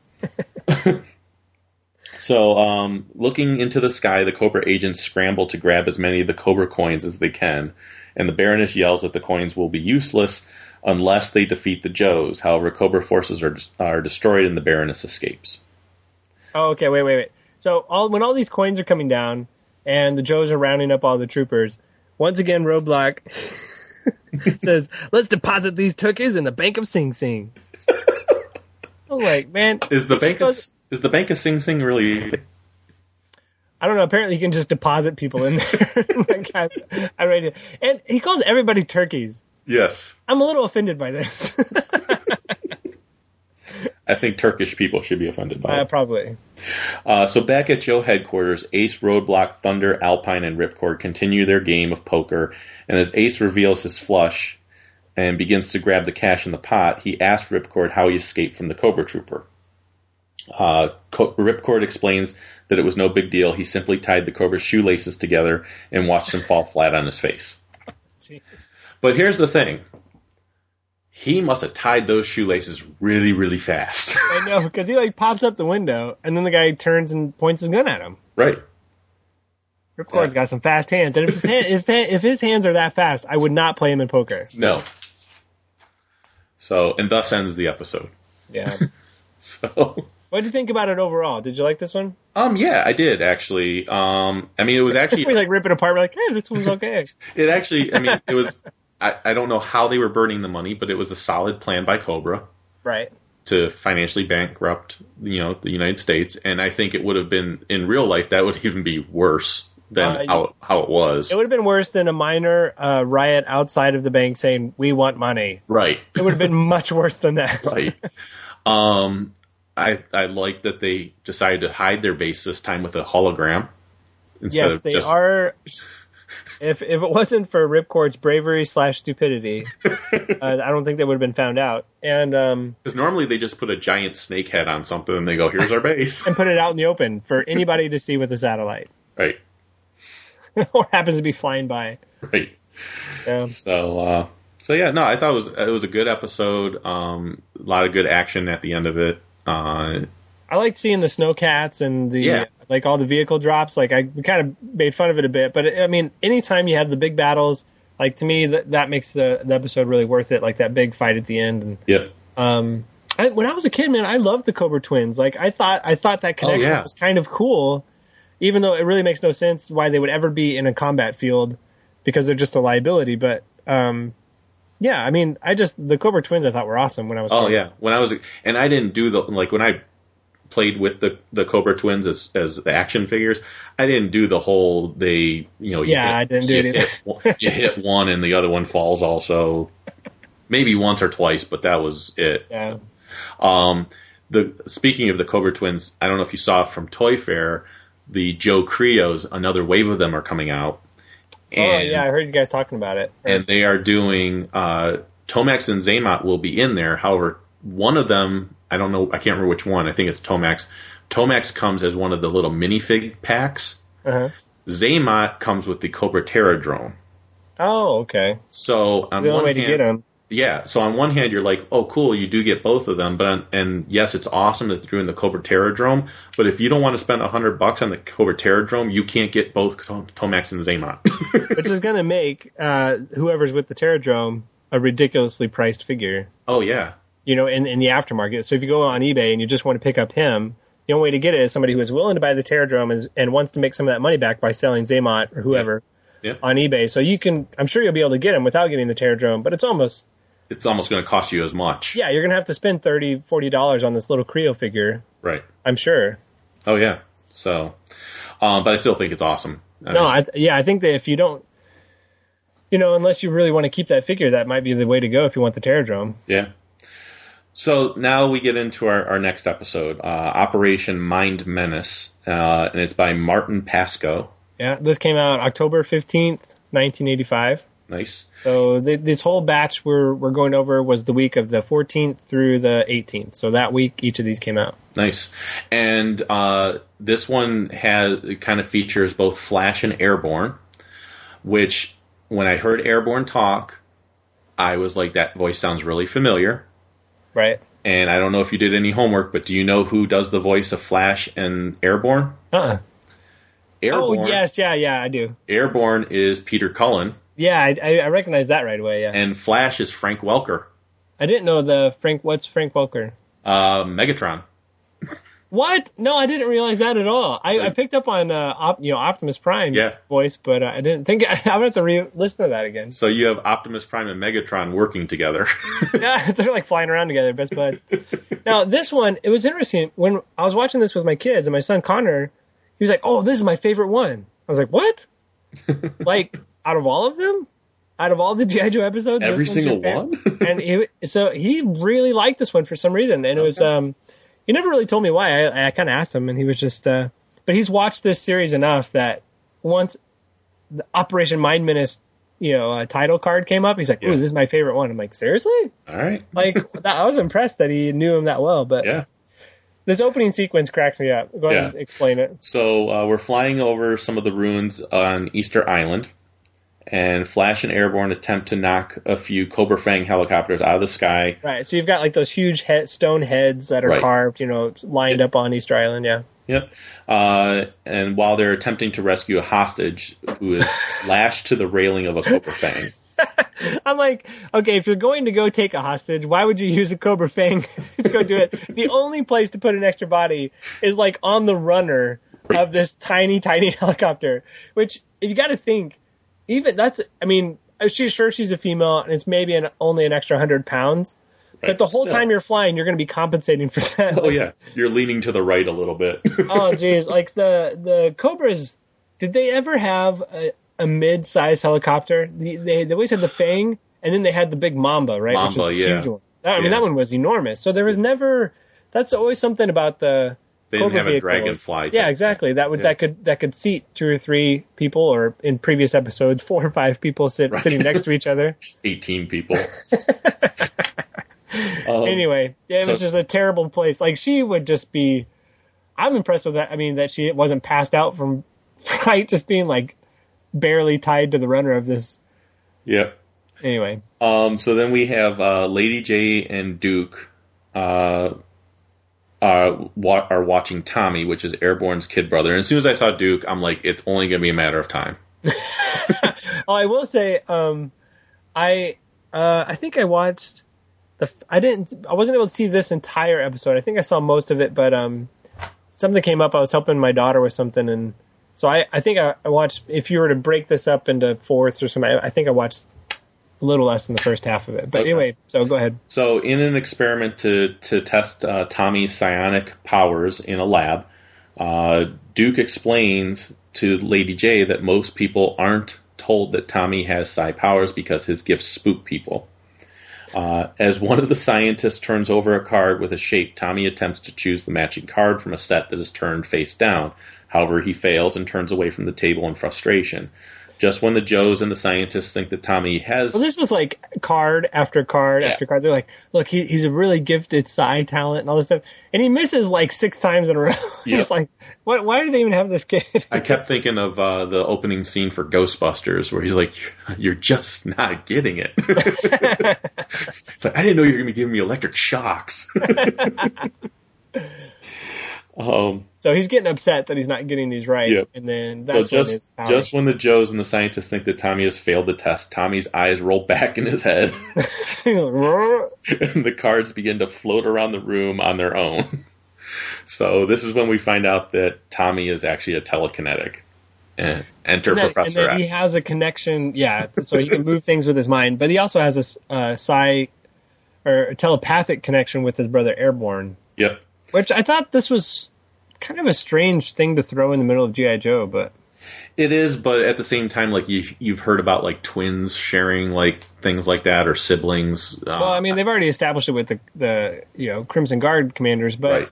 So, um, looking into the sky, the Cobra agents scramble to grab as many of the Cobra coins as they can, and the Baroness yells that the coins will be useless unless they defeat the Joes. However, Cobra forces are, are destroyed and the Baroness escapes. Oh, okay, wait, wait, wait. So all, when all these coins are coming down and the Joes are rounding up all the troopers, once again, Roadblock says, let's deposit these tookies in the Bank of Sing Sing. I'm like, man. Is the, bank supposed- of, is the Bank of Sing Sing really... I don't know. Apparently, you can just deposit people in there. I read it. And he calls everybody turkeys. Yes. I'm a little offended by this. I think Turkish people should be offended by uh, it. Probably. Uh, so back at Joe headquarters, Ace, Roadblock, Thunder, Alpine, and Ripcord continue their game of poker. And as Ace reveals his flush and begins to grab the cash in the pot, he asks Ripcord how he escaped from the Cobra Trooper. Uh, Co- Ripcord explains that it was no big deal. He simply tied the Cobra's shoelaces together and watched them fall flat on his face. But here's the thing. He must have tied those shoelaces really, really fast. I know, because he like pops up the window, and then the guy turns and points his gun at him. Right. Ripcord's yeah. got some fast hands, and if his, hand, if, if his hands are that fast, I would not play him in poker. No. So, and thus ends the episode. Yeah. So. What did you think about it overall? Did you like this one? Um, yeah, I did actually. Um, I mean, it was actually we like rip it apart. We're like, hey, this one's okay. It actually, I mean, it was. I, I don't know how they were burning the money, but it was a solid plan by Cobra, right, to financially bankrupt, you know, the United States. And I think it would have been in real life that would even be worse than uh, how how it was. It would have been worse than a minor uh, riot outside of the bank saying we want money. Right. It would have been much worse than that. Right. Um, I I like that they decided to hide their base this time with a hologram. Instead yes, they of just... are. If if it wasn't for Ripcord's bravery slash stupidity, uh, I don't think they would have been found out. And um, because normally they just put a giant snake head on something and they go, "Here's our base," and put it out in the open for anybody to see with a satellite, right? Or happens to be flying by, right? Yeah. So, uh, so yeah, no, I thought it was it was a good episode. Um, a lot of good action at the end of it. Uh, I liked seeing the snowcats and the. Yeah. Like all the vehicle drops, like I we kind of made fun of it a bit, but it, I mean, anytime you have the big battles, like to me that that makes the, the episode really worth it. Like that big fight at the end, and yeah. Um, I, when I was a kid, man, I loved the Cobra Twins. Like I thought, I thought that connection oh, yeah. was kind of cool, even though it really makes no sense why they would ever be in a combat field because they're just a liability. But um, yeah, I mean, I just the Cobra Twins I thought were awesome when I was. Oh playing. yeah, when I was, and I didn't do the like when I played with the, the Cobra Twins as as action figures. I didn't do the whole they you know you yeah hit, I didn't do you it hit one, you hit one and the other one falls also. Maybe once or twice, but that was it. Yeah. Um, the speaking of the Cobra Twins, I don't know if you saw from Toy Fair, the Joe Creos, another wave of them are coming out. And, oh yeah, I heard you guys talking about it. And they are doing uh, Tomax and Xamot will be in there. However, one of them, I don't know, I can't remember which one. I think it's Tomax. Tomax comes as one of the little minifig packs. Uh-huh. Xamot comes with the Cobra Terra drone. Oh, okay. So on the only way to get him. Yeah, so on one hand, you're like, oh, cool, you do get both of them, but on, and yes, it's awesome that they're doing the Cobra Terradrome, but if you don't want to spend one hundred bucks on the Cobra Terradrome, you can't get both Tomax and Xamot. Which is going to make uh, whoever's with the Terradrome a ridiculously priced figure. Oh, yeah. You know, in, in the aftermarket. So if you go on eBay and you just want to pick up him, the only way to get it is somebody who is willing to buy the Terradrome is, and wants to make some of that money back by selling Xamot or whoever yeah. Yeah. on eBay. So you can, I'm sure you'll be able to get him without getting the Terradrome, but it's almost... It's almost going to cost you as much. Yeah, you're going to have to spend thirty dollars, forty dollars on this little Creo figure. Right. I'm sure. Oh, yeah. So, um, but I still think it's awesome. I no, I th- yeah, I think that if you don't, you know, unless you really want to keep that figure, that might be the way to go if you want the Terradrome. Yeah. So now we get into our, our next episode, uh, Operation Mind Menace, uh, and it's by Martin Pasco. Yeah, this came out October fifteenth, nineteen eighty-five. Nice. So th- this whole batch we're we're going over was the week of the fourteenth through the eighteenth. So that week, each of these came out. Nice. And uh, this one has kind of features both Flash and Airborne, which when I heard Airborne talk, I was like, that voice sounds really familiar. Right. And I don't know if you did any homework, but do you know who does the voice of Flash and Airborne? Uh-uh. Airborne. Oh, yes. Yeah, yeah, I do. Airborne is Peter Cullen. Yeah, I, I recognize that right away, yeah. And Flash is Frank Welker. I didn't know the Frank... What's Frank Welker? Uh, Megatron. What? No, I didn't realize that at all. I, so, I picked up on uh, Op, you know Optimus Prime yeah. voice, but uh, I didn't think... I, I'm going to have to re- listen to that again. So you have Optimus Prime and Megatron working together. Yeah, they're like flying around together, best bud. Now, this one, it was interesting. When I was watching this with my kids and my son Connor, he was like, oh, this is my favorite one. I was like, what? Like... Out of all of them? Out of all the G I. Joe episodes? Every single one? And he, so he really liked this one for some reason. And it was, um, he never really told me why. I, I kind of asked him, and he was just, uh, but he's watched this series enough that once the Operation Mind Menace, you know, uh, title card came up, he's like, ooh, yeah. this is my favorite one. I'm like, seriously? All right. Like, that, I was impressed that he knew him that well. But yeah. This opening sequence cracks me up. Go ahead yeah. and explain it. So uh, we're flying over some of the ruins on Easter Island. And Flash and Airborne attempt to knock a few Cobra Fang helicopters out of the sky. Right, so you've got like those huge head, stone heads that are right. carved, you know, lined yep. up on Easter Island, yeah. Yep. Uh, and while they're attempting to rescue a hostage who is lashed to the railing of a Cobra Fang. I'm like, okay, if you're going to go take a hostage, why would you use a Cobra Fang to go do it? The only place to put an extra body is like on the runner right. of this tiny, tiny helicopter, which if you got to think, even that's, I mean, she's sure she's a female, and it's maybe an, only an extra one hundred pounds. Right. But the whole Still. time you're flying, you're going to be compensating for that. Oh, yeah. You're leaning to the right a little bit. Oh, geez. Like, the, the Cobras, did they ever have a, a mid-sized helicopter? They, they, they always had the Fang, and then they had the big Mamba, right? Mamba, Which was yeah. huge one. That, I mean, yeah. that one was enormous. So there was never – that's always something about the – They didn't have a Dragonfly. Yeah, exactly. That would yeah. that could that could seat two or three people, or in previous episodes, four or five people sit, right. sitting next to each other. Eighteen people. um, anyway, yeah, it so, was just a terrible place. Like she would just be. I'm impressed with that. I mean, that she wasn't passed out from flight, just being like barely tied to the runner of this. Yeah. Anyway. Um. So then we have uh, Lady Jaye and Duke. Uh. Uh, wa- are watching Tommy, which is Airborne's kid brother. And as soon as I saw Duke, I'm like, it's only going to be a matter of time. Oh, I will say, um, I uh, I think I watched the I didn't I wasn't able to see this entire episode. I think I saw most of it, but um, something came up. I was helping my daughter with something, and so I, I think I, I watched. If you were to break this up into fourths or something, I, I think I watched a little less than the first half of it. But okay. Anyway, so go ahead. So in an experiment to to test uh, Tommy's psionic powers in a lab, uh, Duke explains to Lady Jaye that most people aren't told that Tommy has psi powers because his gifts spook people. Uh, as one of the scientists turns over a card with a shape, Tommy attempts to choose the matching card from a set that is turned face down. However, he fails and turns away from the table in frustration. Just when the Joes and the scientists think that Tommy has... Well, this was like card after card yeah. after card. They're like, look, he, he's a really gifted psi talent and all this stuff. And he misses like six times in a row. Yep. He's like, what, why do they even have this kid? I kept thinking of uh, the opening scene for Ghostbusters where he's like, you're just not getting it. It's like, I didn't know you were going to be giving me electric shocks. Um, so he's getting upset that he's not getting these right, yep. and then that's so just when his power just when the Joes and the scientists think that Tommy has failed the test, Tommy's eyes roll back in his head, and the cards begin to float around the room on their own. So this is when we find out that Tommy is actually a telekinetic. And enter and then, Professor and then F. He has a connection, yeah. So he can move things with his mind, but he also has a uh, psi or a telepathic connection with his brother Airborne. Yep. Which I thought this was kind of a strange thing to throw in the middle of G I. Joe, but it is. But at the same time, like you, you've heard about like twins sharing like things like that or siblings. Well, uh, I mean, they've already established it with the the you know Crimson Guard commanders, but right.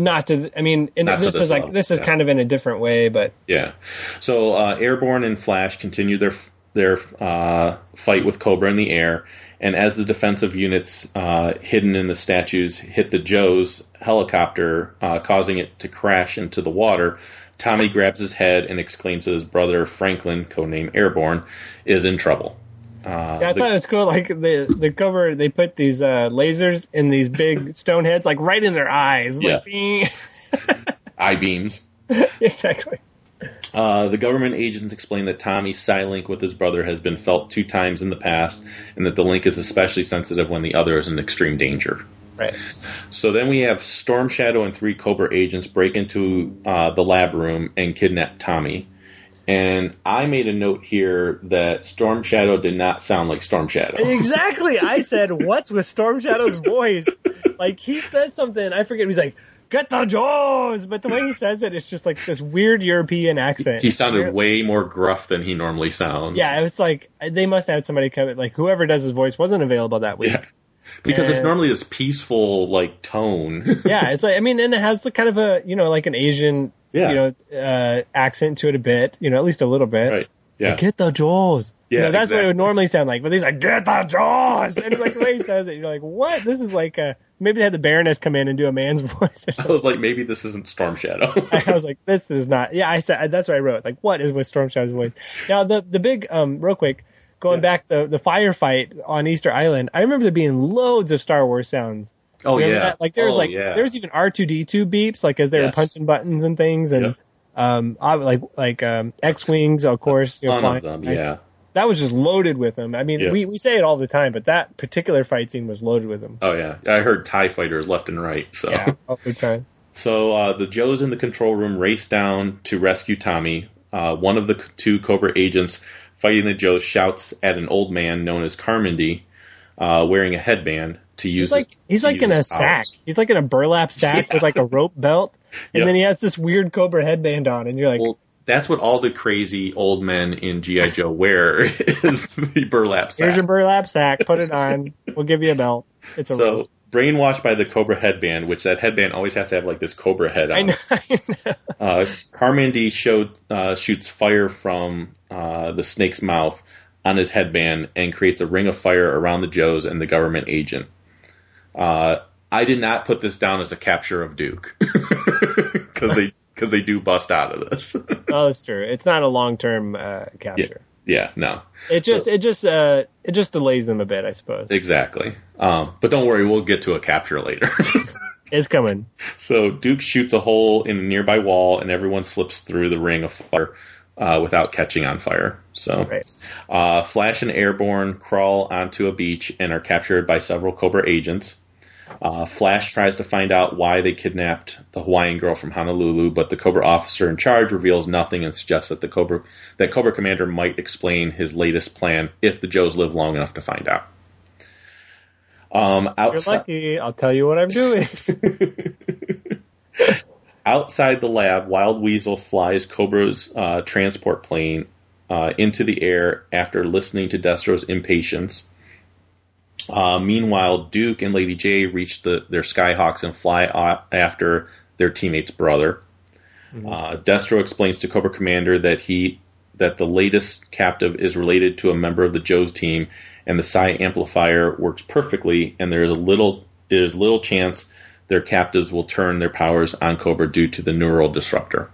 not to. I mean, and this, so this is level. like this is yeah. kind of in a different way, but yeah. So uh, Airborne and Flash continue their their uh, fight with Cobra in the air. And as the defensive units uh, hidden in the statues hit the Joe's helicopter, uh, causing it to crash into the water, Tommy grabs his head and exclaims that his brother Franklin, codenamed Airborne, is in trouble. Uh, yeah, I the, thought it was cool. Like the the cover, they put these uh, lasers in these big stone heads, like right in their eyes. Yeah. Like, eye beams. Exactly. Uh, the government agents explain that Tommy's psi link with his brother has been felt two times in the past, and that the link is especially sensitive when the other is in extreme danger. Right. So then we have Storm Shadow and three Cobra agents break into uh, the lab room and kidnap Tommy. And I made a note here that Storm Shadow did not sound like Storm Shadow. Exactly. I said, what's with Storm Shadow's voice? Like, he says something. I forget. He's like... Get the Jaws! But the way he says it, it's just like this weird European accent. He sounded way more gruff than he normally sounds. Yeah, it was like, they must have had somebody come, like, whoever does his voice wasn't available that week. Yeah. Because and, it's normally this peaceful, like, tone. Yeah, it's like, I mean, and it has kind of a, you know, like an Asian, yeah. you know, uh, accent to it a bit, you know, at least a little bit. Right. Yeah. Like, get the Jaws. Yeah, you know, that's exactly what it would normally sound like. But he's like, get the Jaws! And like the way he says it, you're like, what? This is like a... Maybe they had the Baroness come in and do a man's voice or something. I was like, maybe this isn't Storm Shadow. I was like, this is not. Yeah, I said that's what I wrote. Like, what is with Storm Shadow's voice? Now, the the big, um, real quick, going yeah. back, the the firefight on Easter Island, I remember there being loads of Star Wars sounds. Oh, remember yeah. That? Like, there was, oh, like, yeah. there was even R two D two beeps, like, as they yes. were punching buttons and things. And, yep. um, like, like um, X-Wings, of course. You know, flying, of them, yeah. I, that was just loaded with them. I mean, yeah. we, we say it all the time, but that particular fight scene was loaded with them. Oh, yeah. I heard TIE fighters left and right. So. Yeah, all the time. So uh, the Joes in the control room race down to rescue Tommy. Uh, one of the two Cobra agents fighting the Joes shouts at an old man known as Carmody, uh, wearing a headband, to use He's like, his, he's like in a sack. He's like in a burlap sack yeah. with like a rope belt. And yep. then he has this weird Cobra headband on, and you're like... Well, that's what all the crazy old men in G I. Joe wear is the burlap sack. Here's your burlap sack. Put it on. We'll give you a belt. It's a So rope. Brainwashed by the Cobra headband, which that headband always has to have like this Cobra head on. I know. I know. Uh, Carmody showed, uh, shoots fire from uh, the snake's mouth on his headband and creates a ring of fire around the Joes and the government agent. Uh, I did not put this down as a capture of Duke because they... Because they do bust out of this. Oh, that's true. It's not a long-term uh, capture. Yeah, yeah, no. It just so, it just uh, it just delays them a bit, I suppose. Exactly. Um, but don't worry, we'll get to a capture later. It's coming. So Duke shoots a hole in a nearby wall, and everyone slips through the ring of fire. uh, without catching on fire. So right. uh, Flash and Airborne crawl onto a beach and are captured by several Cobra agents. Uh, Flash tries to find out why they kidnapped the Hawaiian girl from Honolulu, but the Cobra officer in charge reveals nothing and suggests that the Cobra that Cobra Commander might explain his latest plan if the Joes live long enough to find out. Um, outside- You're lucky. I'll tell you what I'm doing. Outside the lab, Wild Weasel flies Cobra's uh, transport plane uh, into the air after listening to Destro's impatience. Uh, meanwhile, Duke and Lady Jaye reach the, their Skyhawks and fly after their teammate's brother. Mm-hmm. Uh, Destro explains to Cobra Commander that he that the latest captive is related to a member of the Joe's team, and the psi amplifier works perfectly, and there is a little there's little chance their captives will turn their powers on Cobra due to the neural disruptor.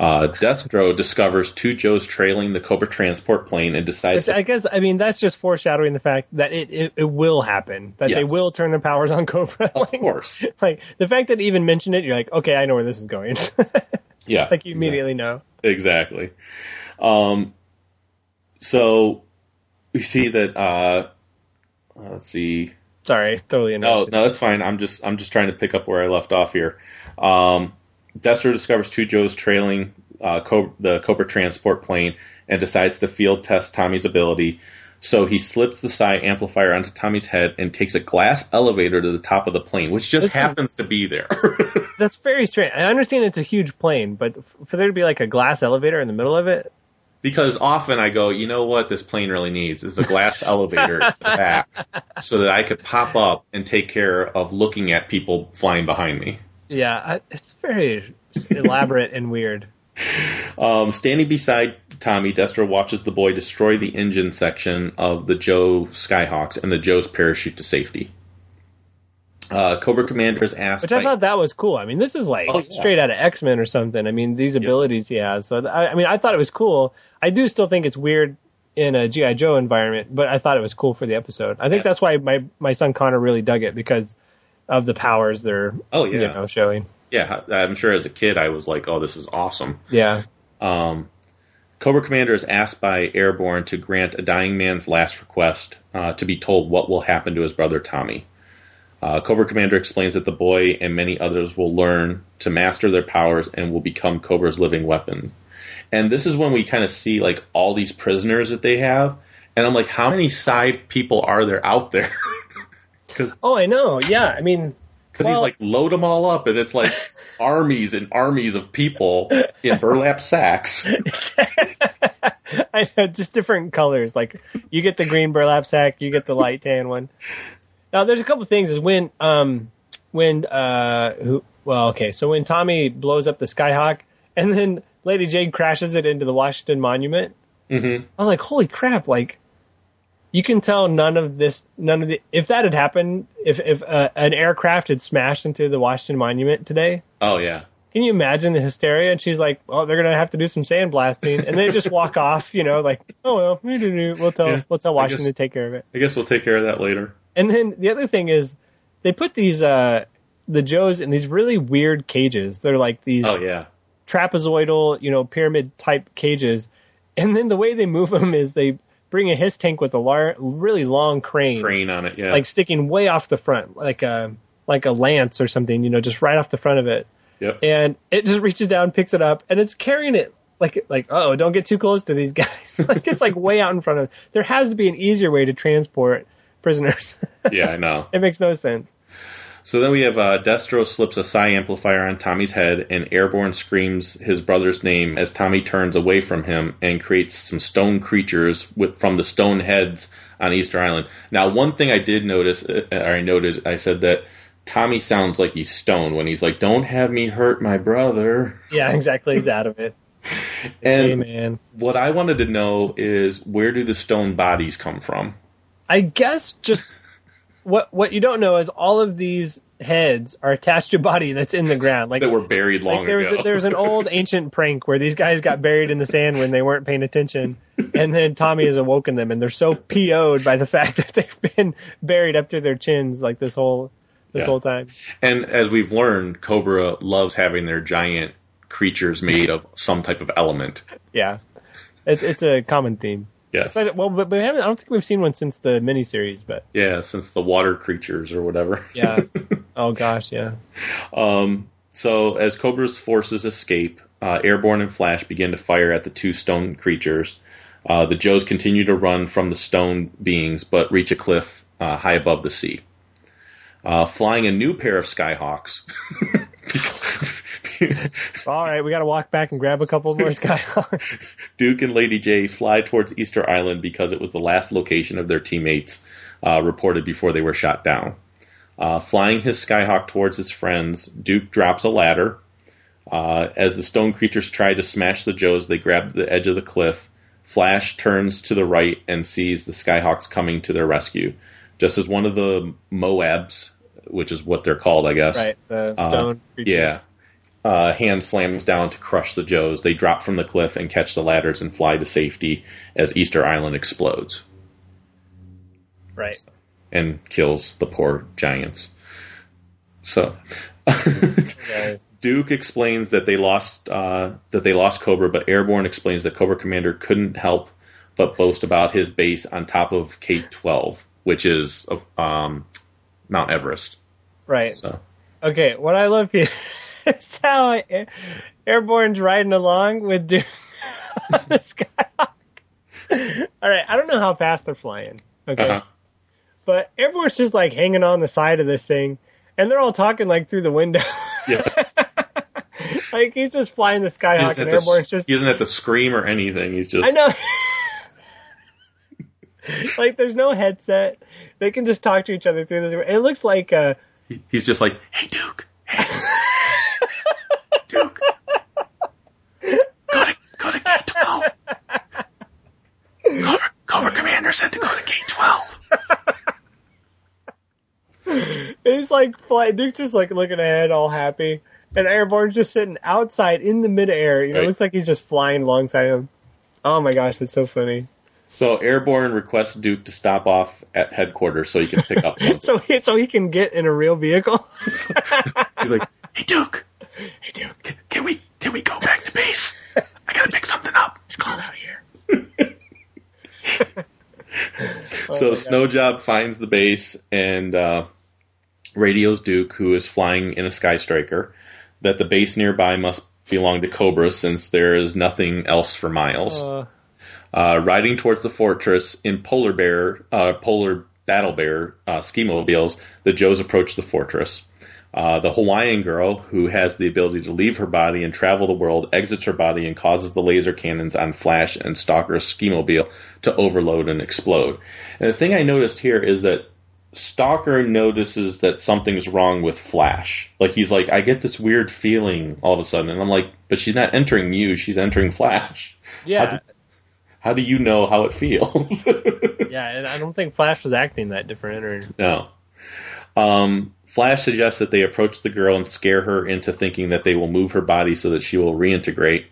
Uh, Destro discovers two Joes trailing the Cobra transport plane and decides... Which, I guess, I mean, that's just foreshadowing the fact that it, it, it will happen. That yes. They will turn their powers on Cobra. Of like, course. Like, the fact that he even mentioned it, you're like, okay, I know where this is going. Yeah. Like, you immediately exactly. know. Exactly. Um, so, we see that, uh, let's see... Sorry, totally enough. No, no, that's fine. I'm just I'm just trying to pick up where I left off here. Um... Destro discovers two Joes trailing uh, Cobra, the Cobra transport plane and decides to field test Tommy's ability. So he slips the psi amplifier onto Tommy's head and takes a glass elevator to the top of the plane, which just that's, happens to be there. That's very strange. I understand it's a huge plane, but for there to be like a glass elevator in the middle of it? Because often I go, you know what this plane really needs is a glass elevator in the back so that I could pop up and take care of looking at people flying behind me. Yeah, I, it's very elaborate and weird. Um, standing beside Tommy, Destro watches the boy destroy the engine section of the Joe Skyhawks and the Joe's parachute to safety. Uh, Cobra Commander is asked... Which I by, thought that was cool. I mean, this is like oh, yeah. straight out of X-Men or something. I mean, these abilities yeah. he has. So, I, I mean, I thought it was cool. I do still think it's weird in a G I. Joe environment, but I thought it was cool for the episode. I think yes. that's why my, my son Connor really dug it, because... of the powers they're oh, yeah. you know, showing. Yeah, I'm sure as a kid I was like, oh, this is awesome. Yeah. Um, Cobra Commander is asked by Airborne to grant a dying man's last request uh, to be told what will happen to his brother Tommy. Uh, Cobra Commander explains that the boy and many others will learn to master their powers and will become Cobra's living weapons. And this is when we kind of see like all these prisoners that they have. And I'm like, how many side people are there out there? Oh, I know. Yeah, I mean... Because well, he's like, load them all up, and it's like armies and armies of people in burlap sacks. I know, just different colors. Like, you get the green burlap sack, you get the light tan one. Now, there's a couple things. Is when, um, when, uh, who, well, okay, so when Tommy blows up the Skyhawk, and then Lady Jaye crashes it into the Washington Monument, mm-hmm. I was like, holy crap, like... You can tell none of this, none of the. If that had happened, if if uh, an aircraft had smashed into the Washington Monument today. Oh yeah. Can you imagine the hysteria? And she's like, "Oh, they're gonna have to do some sandblasting," and they just walk off. You know, like, "Oh well, we'll tell yeah, we'll tell Washington guess, to take care of it." I guess we'll take care of that later. And then the other thing is, they put these uh, the Joes in these really weird cages. They're like these oh, yeah. trapezoidal, you know, pyramid type cages. And then the way they move them is they. Bring a hiss tank with a lar- really long crane, crane on it, yeah, like sticking way off the front, like a like a lance or something, you know, just right off the front of it. Yep. And it just reaches down, picks it up, and it's carrying it like like oh, don't get too close to these guys. Like it's like way out in front of. There has to be an easier way to transport prisoners. Yeah, I know. It makes no sense. So then we have uh, Destro slips a psi amplifier on Tommy's head, and Airborne screams his brother's name as Tommy turns away from him and creates some stone creatures with, from the stone heads on Easter Island. Now, one thing I did notice, or I noted, I said that Tommy sounds like he's stoned when he's like, "Don't have me hurt my brother." Yeah, exactly. He's out of it. And hey, man. What I wanted to know is where do the stone bodies come from? I guess just... What what you don't know is all of these heads are attached to a body that's in the ground. Like, that were buried long like there was ago. A, there was an old ancient prank where these guys got buried in the sand when they weren't paying attention, and then Tommy has awoken them, and they're so P O'd by the fact that they've been buried up to their chins like this whole this yeah. whole time. And as we've learned, Cobra loves having their giant creatures made of some type of element. Yeah, it's it's a common theme. Yes. Well, but we haven't. I don't think we've seen one since the miniseries. But yeah, since the water creatures or whatever. Yeah. Oh gosh, yeah. Um. So as Cobra's forces escape, uh, Airborne and Flash begin to fire at the two stone creatures. Uh, the Joes continue to run from the stone beings, but reach a cliff uh, high above the sea. Uh, flying a new pair of Skyhawks. All right, we got to walk back and grab a couple more Skyhawks. Duke and Lady Jaye fly towards Easter Island because it was the last location of their teammates uh, reported before they were shot down. Uh, flying his Skyhawk towards his friends, Duke drops a ladder. Uh, as the stone creatures try to smash the Joes, they grab the edge of the cliff. Flash turns to the right and sees the Skyhawks coming to their rescue. Just as one of the Moabs, which is what they're called, I guess. Right, the stone uh, creatures. Yeah. Uh, hand slams down to crush the Joes. They drop from the cliff and catch the ladders and fly to safety as Easter Island explodes. Right. And kills the poor giants. So, Duke explains that they lost uh, that they lost Cobra, but Airborne explains that Cobra Commander couldn't help but boast about his base on top of K twelve, which is um, Mount Everest. Right. So. Okay, what I love here... That's how I, Airborne's riding along with Duke on the Skyhawk. All right, I don't know how fast they're flying, okay? Uh-huh. But Airborne's just, like, hanging on the side of this thing, and they're all talking, like, through the window. Yeah. Like, he's just flying the Skyhawk, and Airborne's the, just... He doesn't have to scream or anything, he's just... I know. Like, there's no headset. They can just talk to each other through this. It looks like... Uh, he, he's just like, hey, Duke, hey, Duke. Duke, go to, go to K twelve. Cobra, Cobra Commander said to go to K twelve. He's like, Duke's just like looking ahead, all happy, and Airborne's just sitting outside in the midair. You know, right. It looks like he's just flying alongside him. Oh my gosh, that's so funny. So Airborne requests Duke to stop off at headquarters so he can pick up something. so he, so he can get in a real vehicle. He's like, hey Duke. Hey, Duke, can we can we go back to base? I gotta pick something up. It's cold out here. So oh Snowjob finds the base and uh, radios Duke, who is flying in a Sky Striker, that the base nearby must belong to Cobra since there is nothing else for miles. Uh, uh, riding towards the fortress in polar bear, uh, polar battle bear uh, ski mobiles, the Joes approach the fortress. Uh, the Hawaiian girl, who has the ability to leave her body and travel the world, exits her body and causes the laser cannons on Flash and Stalker's skimobile to overload and explode. And the thing I noticed here is that Stalker notices that something's wrong with Flash. Like, he's like, I get this weird feeling all of a sudden. And I'm like, but she's not entering you, she's entering Flash. Yeah. How do, how do you know how it feels? Yeah, and I don't think Flash was acting that different. Or... No. Um... Flash suggests that they approach the girl and scare her into thinking that they will move her body so that she will reintegrate,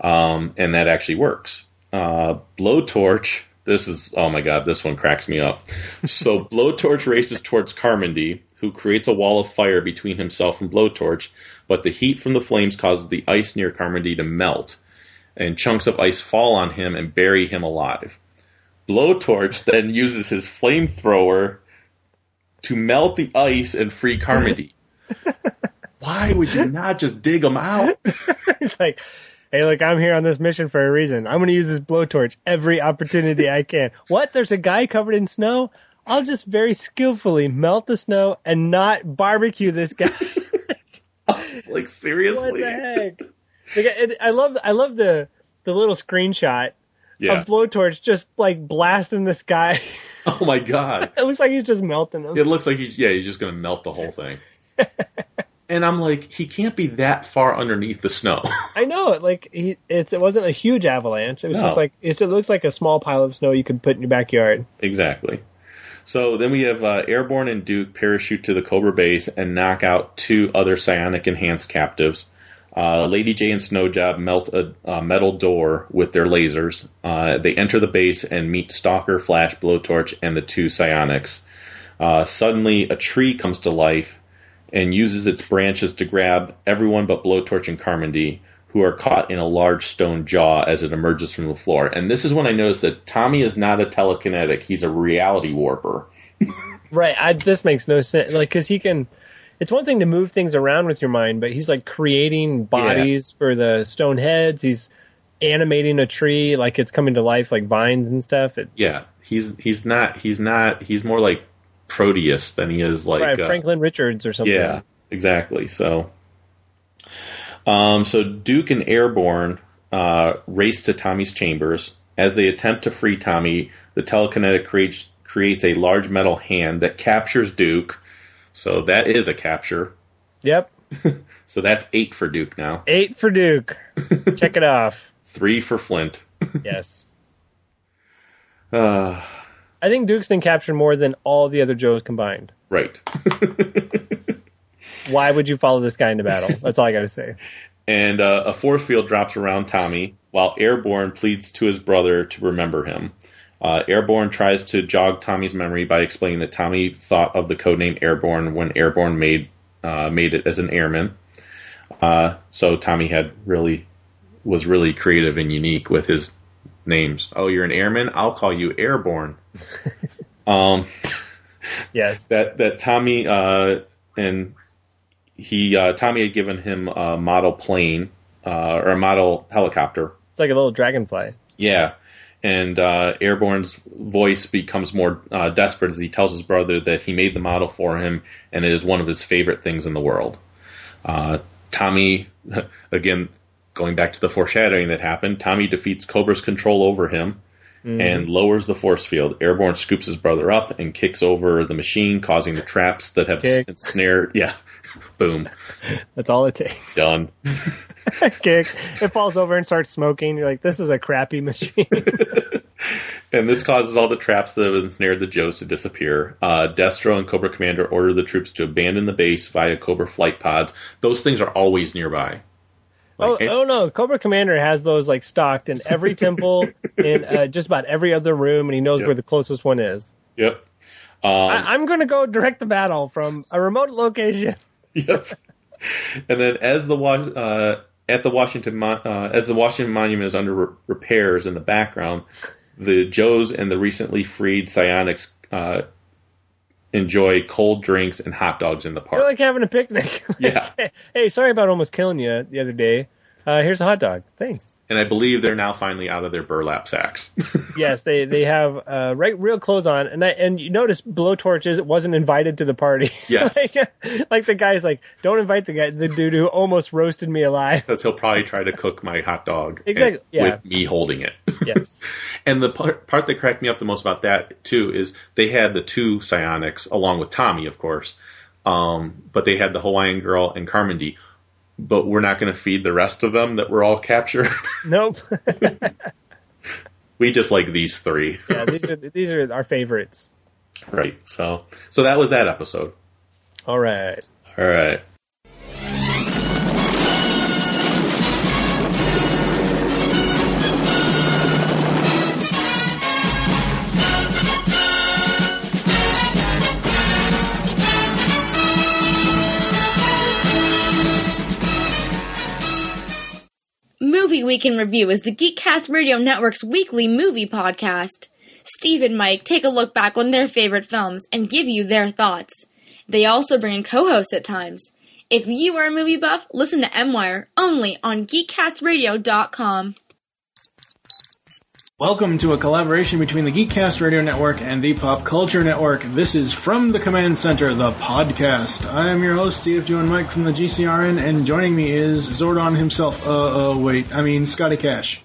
um, and that actually works. Uh, Blowtorch, this is, oh my god, this one cracks me up. So Blowtorch races towards Carmody, who creates a wall of fire between himself and Blowtorch, but the heat from the flames causes the ice near Carmody to melt, and chunks of ice fall on him and bury him alive. Blowtorch then uses his flamethrower to melt the ice and free Carmody. Why would you not just dig them out? It's like, hey, look, I'm here on this mission for a reason. I'm going to use this blowtorch every opportunity I can. What? There's a guy covered in snow? I'll just very skillfully melt the snow and not barbecue this guy. I was like, seriously? What the heck? Like, it, I love, I love the, the little screenshot. Yeah. A blowtorch just like blasting the sky. Oh my god! It looks like he's just melting them. It looks like he's yeah, he's just gonna melt the whole thing. And I'm like, he can't be that far underneath the snow. I know, like he, it's it wasn't a huge avalanche. It was no. just like it just looks like a small pile of snow you could put in your backyard. Exactly. So then we have uh, Airborne and Duke parachute to the Cobra base and knock out two other psionic enhanced captives. Uh, Lady Jaye and Snowjob melt a, a metal door with their lasers. Uh, they enter the base and meet Stalker, Flash, Blowtorch, and the two psionics. Uh, suddenly, a tree comes to life, and uses its branches to grab everyone but Blowtorch and Carmody, who are caught in a large stone jaw as it emerges from the floor. And this is when I noticed that Tommy is not a telekinetic. He's a reality warper. Right. I, this makes no sense. Like, because he can... It's one thing to move things around with your mind, but he's, like, creating bodies yeah. for the stone heads. He's animating a tree like it's coming to life, like vines and stuff. It, yeah. He's he's not... He's not... He's more like Proteus than he is like... Right, uh, Franklin Richards or something. Yeah, exactly. So... Um, so Duke and Airborne uh, race to Tommy's chambers. As they attempt to free Tommy, the telekinetic creates, creates a large metal hand that captures Duke. So that is a capture. Yep. So that's eight for Duke now. Eight for Duke. Check it off. Three for Flint. Yes. Uh, I think Duke's been captured more than all the other Joes combined. Right. Why would you follow this guy into battle? That's all I got to say. And uh, a force field drops around Tommy while Airborne pleads to his brother to remember him. Uh, Airborne tries to jog Tommy's memory by explaining that Tommy thought of the codename Airborne when Airborne made uh, made it as an airman. Uh, so Tommy had really was really creative and unique with his names. Oh, you're an airman? I'll call you Airborne. um, yes. That that Tommy uh, and He uh, Tommy had given him a model plane uh, or a model helicopter. It's like a little dragonfly. Yeah, and uh, Airborne's voice becomes more uh, desperate as he tells his brother that he made the model for him and it is one of his favorite things in the world. Uh, Tommy, again, going back to the foreshadowing that happened, Tommy defeats Cobra's control over him mm. and lowers the force field. Airborne scoops his brother up and kicks over the machine, causing the traps that have Kick. ensnared. Yeah. Boom. That's all it takes. Done. Kick. It falls over and starts smoking. You're like, this is a crappy machine. And this causes all the traps that have ensnared the Joes to disappear. Uh, Destro and Cobra Commander order the troops to abandon the base via Cobra flight pods. Those things are always nearby. Like, oh, oh, no. Cobra Commander has those like stocked in every temple, in uh, just about every other room, and he knows yep. where the closest one is. Yep. Um, I- I'm going to go direct the battle from a remote location. Yep. And then as the uh, at the Washington Mon- uh, as the Washington Monument is under re- repairs in the background, the Joes and the recently freed psionics uh, enjoy cold drinks and hot dogs in the park. They're like having a picnic. Like, yeah. Hey, sorry about almost killing you the other day. Uh, here's a hot dog. Thanks. And I believe they're now finally out of their burlap sacks. Yes, they they have uh, right, real clothes on. And I, and you notice Blowtorch is, wasn't invited to the party. Yes. like, like the guy's like, don't invite the guy, the dude who almost roasted me alive. Because he'll probably try to cook my hot dog exactly. and, yeah. with me holding it. Yes. And the part, part that cracked me up the most about that, too, is they had the two psionics, along with Tommy, of course. Um, but they had the Hawaiian girl and Carmody. But we're not going to feed the rest of them that were all captured. Nope. We just like these three. Yeah, these are these are our favorites. Right. So, so that was that episode. All right. All right. Movie Week in Review is the Geekcast Radio Network's weekly movie podcast. Steve and Mike take a look back on their favorite films and give you their thoughts. They also bring in co-hosts at times. If you are a movie buff, listen to M-Wire only on geek cast radio dot com. Welcome to a collaboration between the Geekcast Radio Network and the Pop Culture Network. This is From the Command Center, the podcast. I am your host, Steve Joe and Mike from the G C R N, and joining me is Zordon himself. Uh, uh, wait, I mean, Scotty Cash.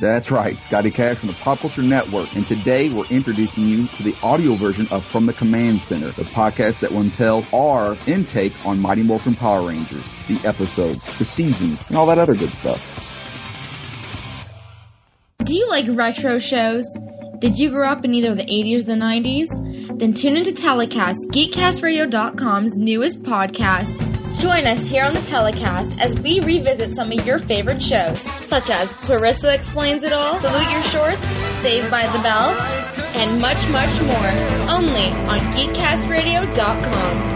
That's right, Scotty Cash from the Pop Culture Network, and today we're introducing you to the audio version of From the Command Center, the podcast that will tell our intake on Mighty Morphin Power Rangers, the episodes, the seasons, and all that other good stuff. Do you like retro shows? Did you grow up in either the eighties or the nineties? Then tune into Telecast, geek cast radio dot com's newest podcast. Join us here on the Telecast as we revisit some of your favorite shows, such as Clarissa Explains It All, Salute Your Shorts, Saved by the Bell, and much, much more, only on geek cast radio dot com.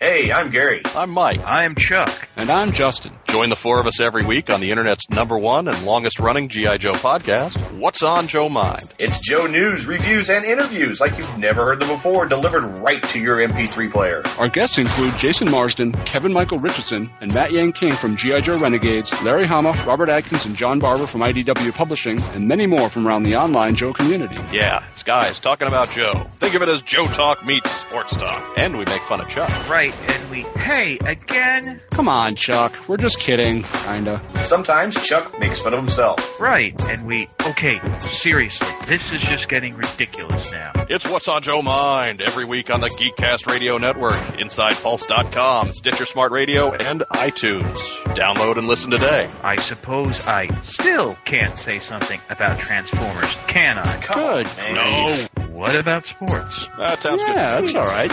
Hey, I'm Gary. I'm Mike. I'm Chuck. And I'm Justin. Join the four of us every week on the internet's number one and longest-running G I Joe podcast, What's on Joe Mind? It's Joe news, reviews, and interviews like you've never heard them before, delivered right to your M P three player. Our guests include Jason Marsden, Kevin Michael Richardson, and Matt Yang King from G I Joe Renegades, Larry Hama, Robert Atkins, and John Barber from I D W Publishing, and many more from around the online Joe community. Yeah, it's guys talking about Joe. Think of it as Joe Talk meets Sports Talk. And we make fun of Chuck. Right, and we, hey, again? Come on, Chuck. We're just kidding, kinda. Sometimes Chuck makes fun of himself. Right, and we... Okay, seriously, this is just getting ridiculous now. It's What's on Joe Mind, every week on the GeekCast Radio Network, Inside Pulse dot com, Stitcher Smart Radio, and iTunes. Download and listen today. I suppose I still can't say something about Transformers, can I? Good. No. What about sports? That sounds good. Yeah, that's all right.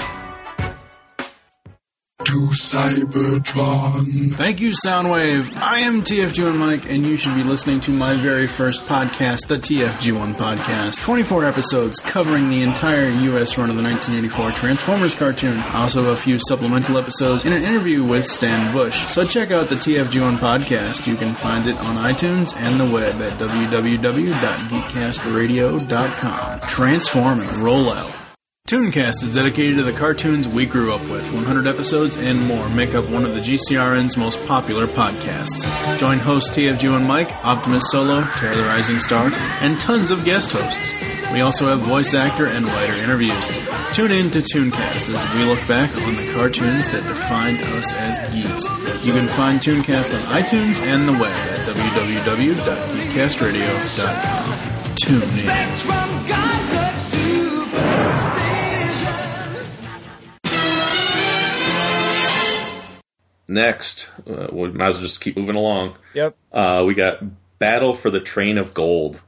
To Cybertron. Thank you, Soundwave. I am T F G one Mike, and you should be listening to my very first podcast, the T F G one Podcast. twenty-four episodes covering the entire U S run of the nineteen eighty-four Transformers cartoon. Also a few supplemental episodes and an interview with Stan Bush. So check out the T F G one Podcast. You can find it on iTunes and the web at w w w dot geek cast radio dot com. Transform and roll out. Tooncast is dedicated to the cartoons we grew up with. one hundred episodes and more make up one of the G C R N's most popular podcasts. Join hosts T F G one Mike, Optimus Solo, Terror the Rising Star, and tons of guest hosts. We also have voice actor and writer interviews. Tune in to Tooncast as we look back on the cartoons that defined us as geeks. You can find Tooncast on iTunes and the web at w w w dot geek cast radio dot com. Tune in. Next, uh, we might as well just keep moving along. Yep. Uh, we got Battle for the Train of Gold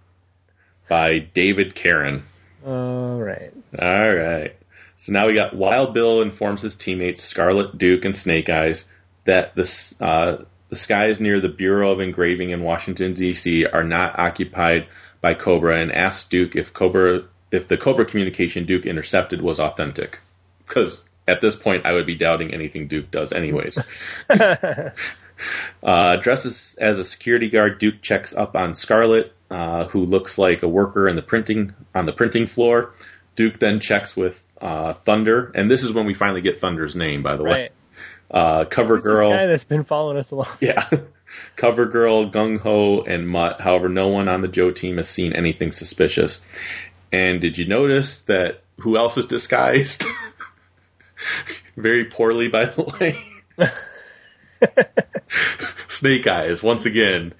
by David Caron. All right. All right. So now we got Wild Bill informs his teammates, Scarlet, Duke, and Snake Eyes, that the, uh, the skies near the Bureau of Engraving in Washington, D C are not occupied by Cobra, and asks Duke if Cobra if the Cobra communication Duke intercepted was authentic. Because... at this point, I would be doubting anything Duke does anyways. uh, dresses as a security guard, Duke checks up on Scarlet, uh, who looks like a worker in the printing on the printing floor. Duke then checks with uh, Thunder, and this is when we finally get Thunder's name, by the right. way. Uh, Cover Who's Girl. This guy that's been following us along. Yeah. Cover Girl, Gung-Ho, and Mutt. However, no one on the Joe team has seen anything suspicious. And did you notice that who else is disguised? Very poorly, by the way. Snake Eyes, once again,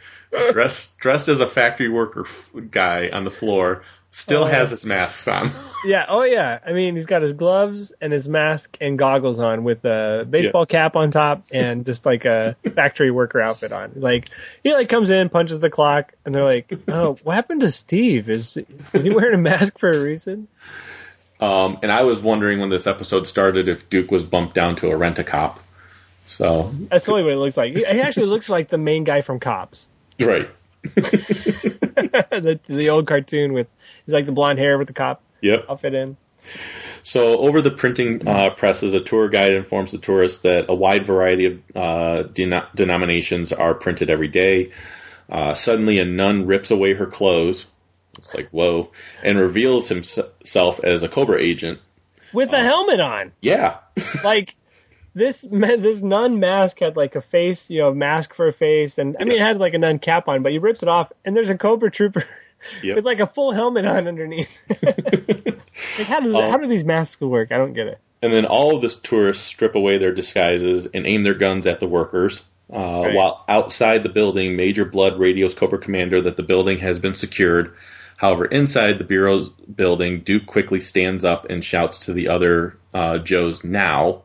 dressed dressed as a factory worker f- guy on the floor, still oh, has his masks on. Yeah, oh yeah. I mean, he's got his gloves and his mask and goggles on with a baseball yeah. cap on top and just like a factory worker outfit on. Like he like comes in, punches the clock, and they're like, "Oh, what happened to Steve? Is is he wearing a mask for a reason?" Um, and I was wondering when this episode started if Duke was bumped down to a rent-a-cop. So that's the only way it looks like. He actually looks like the main guy from Cops. Right. the, the old cartoon with he's like the blonde hair with the cop yep. outfit in. So over the printing uh, presses, a tour guide informs the tourists that a wide variety of uh, den- denominations are printed every day. Uh, suddenly, a nun rips away her clothes. It's like, whoa. And reveals himself as a Cobra agent. With a uh, helmet on. Yeah. like, this this nun mask had like a face, you know, mask for a face. And I mean, yeah. it had like a nun cap on, but he rips it off. And there's a Cobra trooper yep. with like a full helmet on underneath. like, how, does, um, how do these masks work? I don't get it. And then all of the tourists strip away their disguises and aim their guns at the workers. Uh, right. While outside the building, Major Blood radios Cobra Commander that the building has been secured. However, inside the Bureau's building, Duke quickly stands up and shouts to the other uh, Joes now,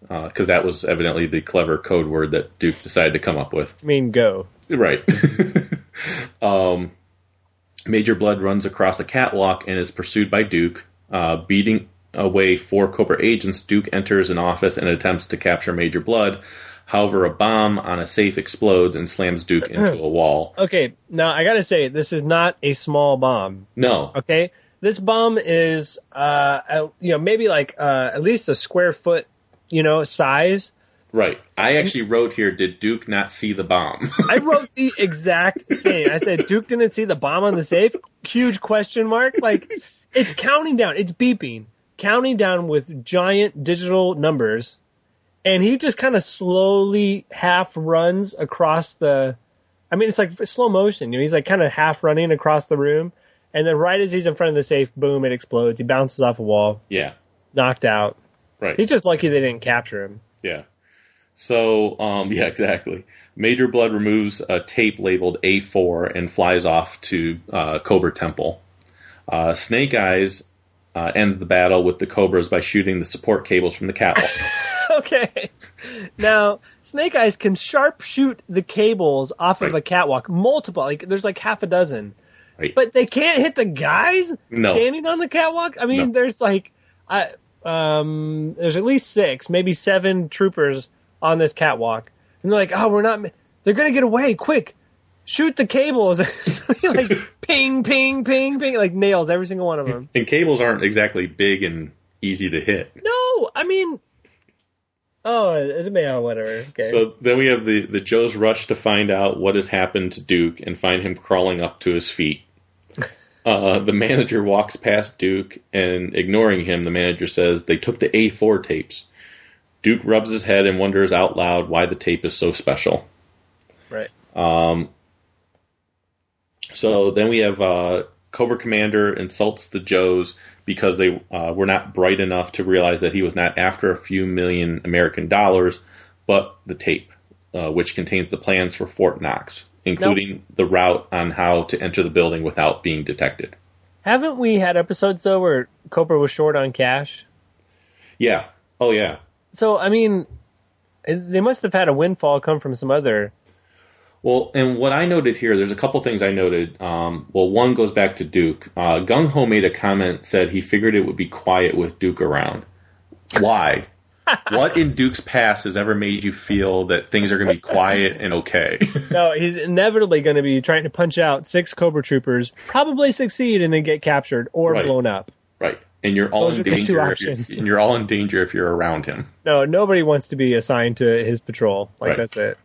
because uh, that was evidently the clever code word that Duke decided to come up with. I mean, go. Right. um, Major Blood runs across a catwalk and is pursued by Duke. Uh, beating away four Cobra agents, Duke enters an office and attempts to capture Major Blood. However, a bomb on a safe explodes and slams Duke into a wall. Okay, now I gotta say, this is not a small bomb. No. Okay? This bomb is, uh, a, you know, maybe like uh, at least a square foot, you know, size. Right. I actually wrote here, did Duke not see the bomb? I wrote the exact thing. I said, Duke didn't see the bomb on the safe? Huge question mark. Like, it's counting down. It's beeping. Counting down with giant digital numbers. And he just kind of slowly half runs across the, I mean, it's like slow motion. You know, he's like kind of half running across the room. And then right as he's in front of the safe, boom, it explodes. He bounces off a wall. Yeah. Knocked out. Right. He's just lucky they didn't capture him. Yeah. So, um, yeah, exactly. Major Blood removes a tape labeled A four and flies off to uh, Cobra Temple. Uh, Snake Eyes uh, ends the battle with the Cobras by shooting the support cables from the catwalk. Okay. Now, Snake Eyes can sharpshoot the cables off right. of a catwalk. Multiple. Like, there's like half a dozen. Right. But they can't hit the guys no. standing on the catwalk? I mean, no. there's like, I, um, there's at least six, maybe seven troopers on this catwalk. And they're like, oh, we're not, they're going to get away. Quick. Shoot the cables. So he like ping, ping, ping, ping, like nails every single one of them. And cables aren't exactly big and easy to hit. No. I mean... Oh, it's mail, whatever. Okay. So then we have the, the Joes rush to find out what has happened to Duke and find him crawling up to his feet. Uh, the manager walks past Duke and, ignoring him, the manager says they took the A four tapes. Duke rubs his head and wonders out loud why the tape is so special. Right. Um. So then we have uh, Cobra Commander insults the Joes because they uh, were not bright enough to realize that he was not after a few million American dollars, but the tape, uh, which contains the plans for Fort Knox, including nope. the route on how to enter the building without being detected. Haven't we had episodes, though, where Cobra was short on cash? Yeah. Oh, yeah. So, I mean, they must have had a windfall come from some other... Well, and what I noted here, there's a couple things I noted. Um, well, one goes back to Duke. Uh, Gung-Ho made a comment, said he figured it would be quiet with Duke around. Why? What in Duke's past has ever made you feel that things are going to be quiet and okay? No, he's inevitably going to be trying to punch out six Cobra troopers, probably succeed, and then get captured or right. blown up. Right. And you're all Those in danger. If you're, and you're all in danger if you're around him. No, nobody wants to be assigned to his patrol. Like, right. that's it.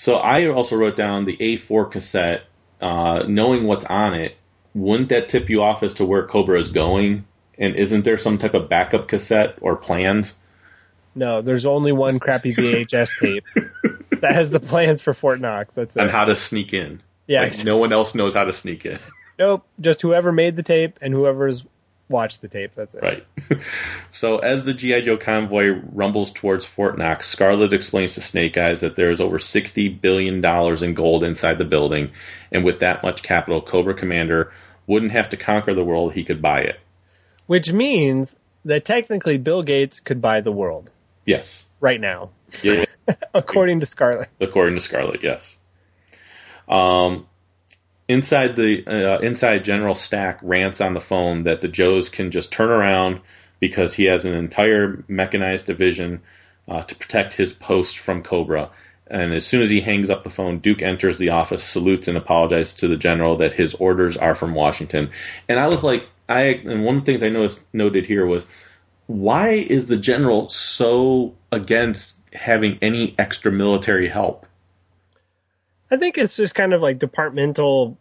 So I also wrote down the A four cassette, uh, knowing what's on it. Wouldn't that tip you off as to where Cobra is going? And isn't there some type of backup cassette or plans? No, there's only one crappy V H S tape that has the plans for Fort Knox. That's it. And how to sneak in. Yeah. Like, no one else knows how to sneak in. Nope. Just whoever made the tape and whoever's watched the tape. That's it. Right. So as the G I. Joe convoy rumbles towards Fort Knox, Scarlet explains to Snake Eyes that there is over sixty billion dollars in gold inside the building, and with that much capital, Cobra Commander wouldn't have to conquer the world, he could buy it. Which means that technically Bill Gates could buy the world. Yes. Right now. Yeah. According to Scarlet. According to Scarlet, yes. Um... Inside the uh, inside General Stack rants on the phone that the Joes can just turn around because he has an entire mechanized division uh, to protect his post from Cobra. And as soon as he hangs up the phone, Duke enters the office, salutes, and apologizes to the general that his orders are from Washington. And I was like, I and one of the things I noticed, noted here was, why is the general so against having any extra military help? I think it's just kind of like departmental,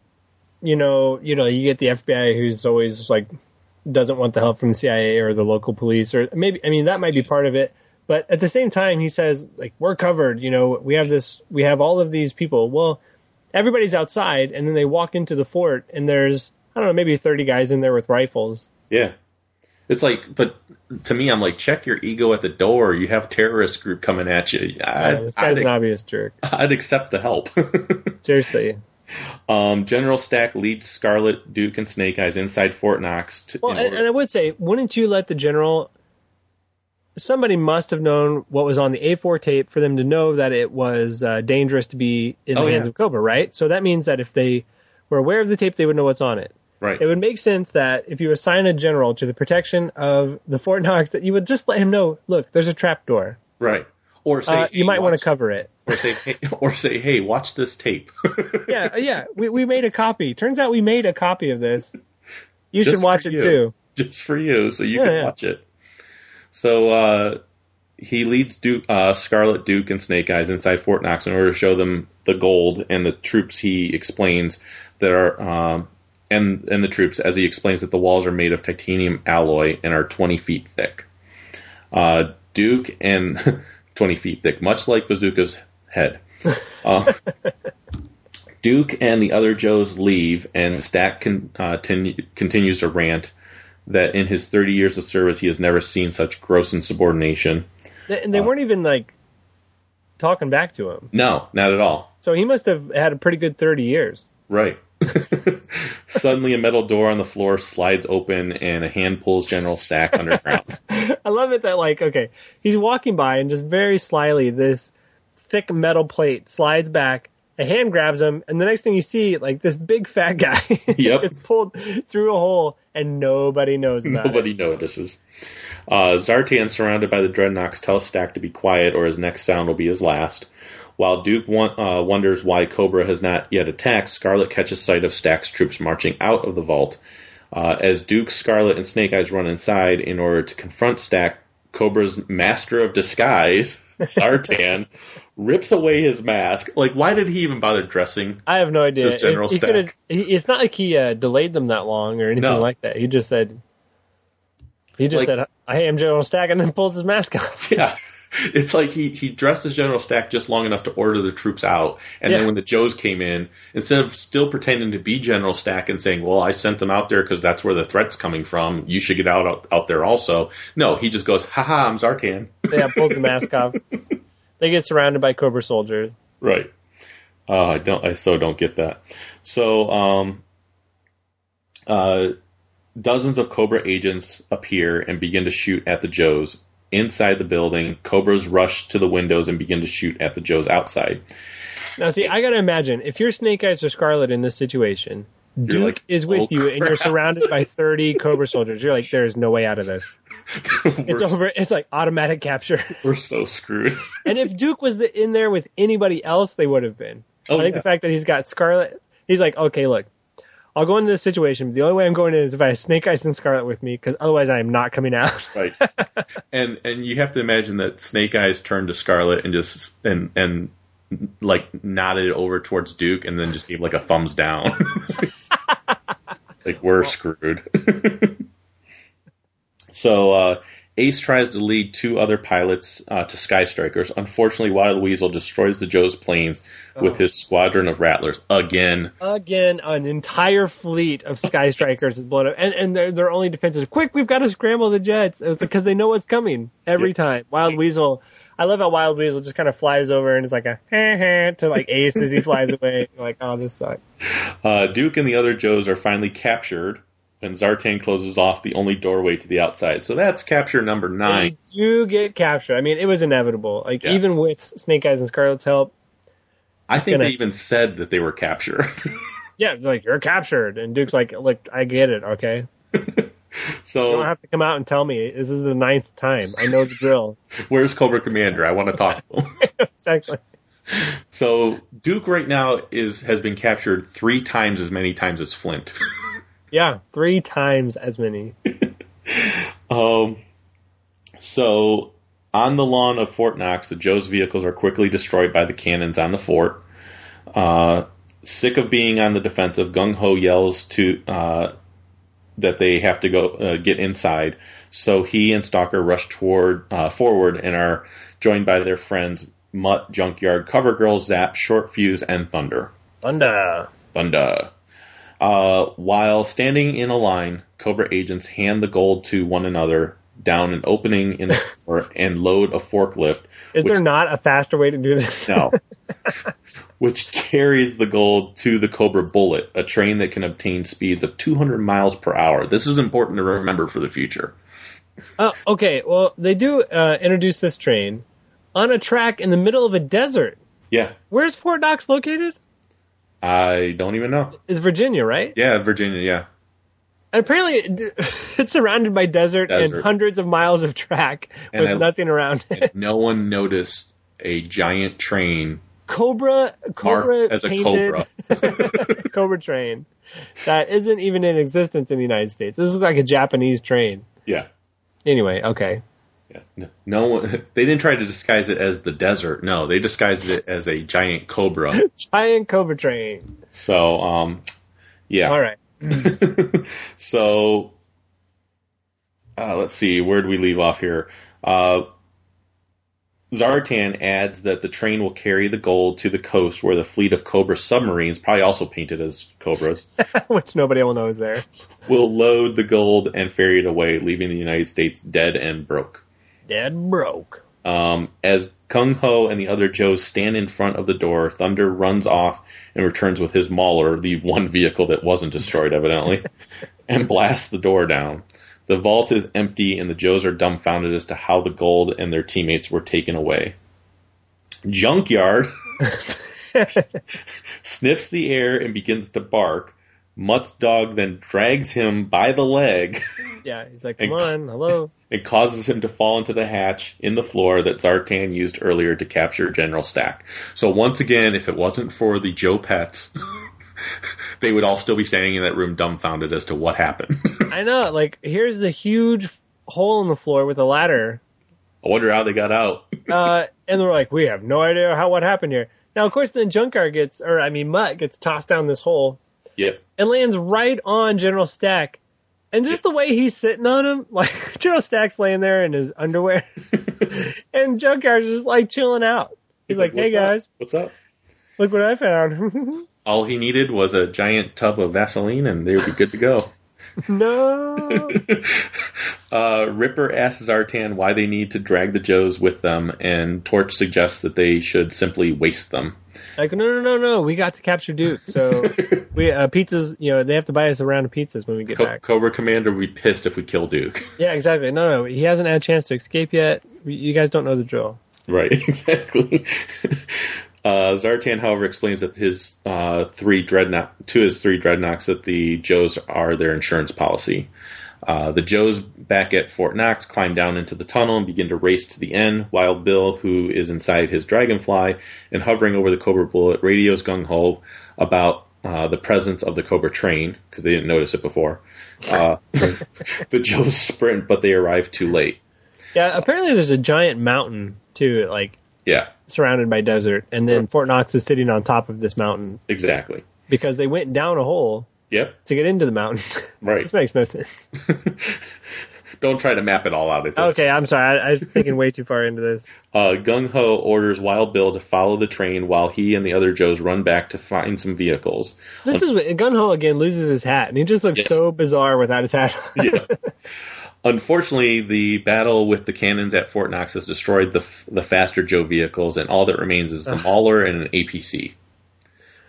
you know, you know, you get the F B I who's always like doesn't want the help from the C I A or the local police, or maybe, I mean, that might be part of it. But at the same time, he says, like, we're covered. You know, we have this we have all of these people. Well, everybody's outside. And then they walk into the fort and there's, I don't know, maybe thirty guys in there with rifles. Yeah. It's like, but to me, I'm like, check your ego at the door. You have terrorist group coming at you. I, yeah, this guy's I'd, an obvious jerk. I'd accept the help. Seriously. Um, General Stack leads Scarlet, Duke, and Snake Eyes inside Fort Knox. To, well, and, and I would say, wouldn't you let the general... Somebody must have known what was on the A four tape for them to know that it was uh, dangerous to be in oh, the hands yeah. of Cobra, right? So that means that if they were aware of the tape, they would know what's on it. Right. It would make sense that if you assign a general to the protection of the Fort Knox, that you would just let him know, look, there's a trap door. Right. Or say, uh, hey, you might want to cover it. Or say, hey, or say, hey, watch this tape. yeah, yeah. We we made a copy. Turns out we made a copy of this. You Just should watch it you. too. Just for you, so you yeah, can yeah. watch it. So uh, he leads Duke, uh, Scarlet, Duke, and Snake Eyes inside Fort Knox in order to show them the gold and the troops. He explains that are um, and and the troops as he explains that the walls are made of titanium alloy and are twenty feet thick. Uh, Duke and twenty feet thick, much like Bazooka's head. Uh, Duke and the other Joes leave, and Stack con- uh, ten- continues to rant that in his thirty years of service, he has never seen such gross insubordination. And they weren't uh, even, like, talking back to him. No, not at all. So he must have had a pretty good thirty years. Right. Suddenly, a metal door on the floor slides open, and a hand pulls General Stack underground. I love it that, like, okay, he's walking by, and just very slyly, this thick metal plate slides back. A hand grabs him, and the next thing you see, like, this big fat guy yep. gets pulled through a hole, and nobody knows about nobody it. Nobody notices. Uh, Zartan, surrounded by the Dreadnoks, tells Stack to be quiet, or his next sound will be his last. While Duke want, uh, wonders why Cobra has not yet attacked, Scarlet catches sight of Stack's troops marching out of the vault. Uh, as Duke, Scarlet, and Snake Eyes run inside in order to confront Stack, Cobra's master of disguise, Zartan, rips away his mask. Like, why did he even bother dressing? I have no idea. His General he, Stack. He he, it's not like he uh, delayed them that long or anything no. like that. He just said, "He just like, said, hey, I'm General Stack," and then pulls his mask off. Yeah, it's like he he dressed as General Stack just long enough to order the troops out, and yeah. then when the Joes came in, instead of still pretending to be General Stack and saying, "Well, I sent them out there because that's where the threat's coming from. You should get out out, out there also." No, he just goes, "Ha ha, I'm Zartan." Yeah, pulls the mask off. They get surrounded by Cobra soldiers. Right. Uh, I don't. I so don't get that. So, um, uh, dozens of Cobra agents appear and begin to shoot at the Joes inside the building. Cobras rush to the windows and begin to shoot at the Joes outside. Now, see, I gotta imagine if you're Snake Eyes or Scarlet in this situation, you're Duke like, is with oh, you, crap. and you're surrounded by thirty Cobra soldiers. You're like, there's no way out of this. It's over. It's like automatic capture. We're so screwed. And if Duke was the, in there with anybody else, they would have been. Oh, I think yeah. the fact that he's got Scarlet, he's like, okay, look, I'll go into this situation, but the only way I'm going in is if I have Snake Eyes and Scarlet with me, because otherwise I am not coming out. Right. And and you have to imagine that Snake Eyes turned to Scarlet and just and and like nodded over towards Duke and then just gave like a thumbs down. Like, we're screwed. So uh, Ace tries to lead two other pilots uh, to Sky Strikers. Unfortunately, Wild Weasel destroys the Joe's planes oh. with his squadron of Rattlers again. Again, an entire fleet of Sky Strikers is blown up. And, and their, their only defense is, quick, we've got to scramble the jets. It's because they know what's coming every yeah. time. Wild Weasel... I love how Wild Weasel just kind of flies over and it's like a ha-ha to like Ace as he flies away. Like, oh, this sucks. Uh, Duke and the other Joes are finally captured, and Zartan closes off the only doorway to the outside. So that's capture number nine. They do get captured. I mean, it was inevitable. Like, yeah. even with Snake Eyes and Scarlet's help. I think gonna... they even said that they were captured. Yeah, like, you're captured. And Duke's like, look, I get it, okay? So, you don't have to come out and tell me. This is the ninth time. I know the drill. Where's Cobra Commander? I want to talk to him. Exactly. So Duke right now is has been captured three times as many times as Flint. Yeah, three times as many. um. So on the lawn of Fort Knox, the Joe's vehicles are quickly destroyed by the cannons on the fort. Uh, sick of being on the defensive, Gung-Ho yells to... Uh, that they have to go uh, get inside. So he and Stalker rush toward uh, forward and are joined by their friends Mutt, Junkyard, Covergirl, Zap, Short Fuse, and Thunder. Thunder. Thunder. Uh, while standing in a line, Cobra agents hand the gold to one another down an opening in the floor and load a forklift. Is which, there not a faster way to do this? No. Which carries the gold to the Cobra Bullet, a train that can obtain speeds of two hundred miles per hour. This is important to remember for the future. Oh, okay. Well, they do uh, introduce this train on a track in the middle of a desert. Yeah. Where's Fort Knox located? I don't even know. It's Virginia, right? Yeah, Virginia, yeah. And apparently, it's surrounded by desert, desert and hundreds of miles of track and with I, nothing around it. No one noticed a giant train. Cobra, Cobra as a painted, Cobra. Cobra train that isn't even in existence in the United States. This is like a Japanese train. Yeah. Anyway, okay. Yeah. No, no one. They didn't try to disguise it as the desert. No, they disguised it as a giant cobra. Giant cobra train. So, um, yeah. All right. So, uh, let's see. Where do we leave off here? Uh, Zartan adds that the train will carry the gold to the coast where the fleet of Cobra submarines, probably also painted as Cobras, which nobody will know is there, will load the gold and ferry it away, leaving the United States dead and broke. Dead broke. Um, as Gung-Ho and the other Joes stand in front of the door, Thunder runs off and returns with his mauler, the one vehicle that wasn't destroyed, evidently, and blasts the door down. The vault is empty, and the Joes are dumbfounded as to how the gold and their teammates were taken away. Junkyard sniffs the air and begins to bark. Mutt's dog then drags him by the leg. Yeah, he's like, come and, on, hello. It causes him to fall into the hatch in the floor that Zartan used earlier to capture General Stack. So once again, if it wasn't for the Joe pets... they would all still be standing in that room dumbfounded as to what happened. I know. Like, here's a huge hole in the floor with a ladder. I wonder how they got out. uh, and they're like, we have no idea how what happened here. Now, of course, then Junkyard gets, or I mean, Mutt gets tossed down this hole. Yep. And lands right on General Stack. And just yep. the way he's sitting on him, like, General Stack's laying there in his underwear. And Junkyard's just, like, chilling out. He's, he's like, like hey, guys. Up? What's up? Look what I found. All he needed was a giant tub of Vaseline, and they would be good to go. No! uh, Ripper asks Zartan why they need to drag the Joes with them, and Torch suggests that they should simply waste them. Like, no, no, no, no, we got to capture Duke, so we uh, pizzas, you know, they have to buy us a round of pizzas when we get Co- back. Cobra Commander would be pissed if we kill Duke. Yeah, exactly. No, no, he hasn't had a chance to escape yet. You guys don't know the drill. Right, exactly. Uh, Zartan, however, explains that his uh, three dreadnought to his three dreadnoughts that the Joes are their insurance policy. Uh, the Joes back at Fort Knox climb down into the tunnel and begin to race to the end. Wild Bill, who is inside his Dragonfly and hovering over the Cobra Bullet, radios Gung-Ho about uh, the presence of the Cobra train because they didn't notice it before. Uh, the Joes sprint, but they arrive too late. Yeah, apparently there's a giant mountain too, like. Yeah. Surrounded by desert. And then Fort Knox is sitting on top of this mountain. Exactly. Because they went down a hole yep. to get into the mountain. Right. This makes no sense. Don't try to map it all out. It okay, I'm sense. sorry. I, I'm thinking way too far into this. Uh, Gung-Ho orders Wild Bill to follow the train while he and the other Joes run back to find some vehicles. This um, is Gung-Ho again loses his hat, and he just looks yes. so bizarre without his hat on. Yeah. Unfortunately, the battle with the cannons at Fort Knox has destroyed the f- the faster Joe vehicles, and all that remains is the Mauler and an A P C,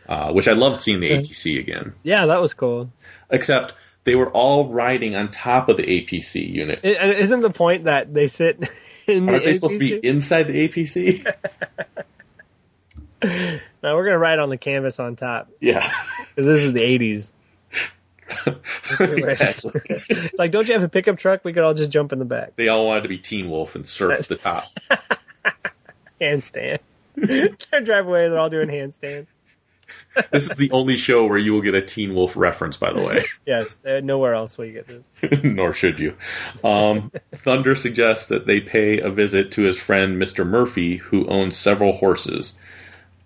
uh, which I loved seeing the A P C again. Yeah, that was cool. Except they were all riding on top of the A P C unit. It, and isn't the point that they sit in the Aren't they A P C? Supposed to be inside the A P C? No, we're going to ride on the canvas on top. Yeah. Because this is the eighties. Exactly. It's like, don't you have a pickup truck? We could all just jump in the back. They all wanted to be Teen Wolf and surf the top. Handstand. Their driveway, they're all doing handstand. This is the only show where you will get a Teen Wolf reference, by the way. Yes, nowhere else will you get this. Nor should you. Um, Thunder suggests that they pay a visit to his friend Mister Murphy, who owns several horses.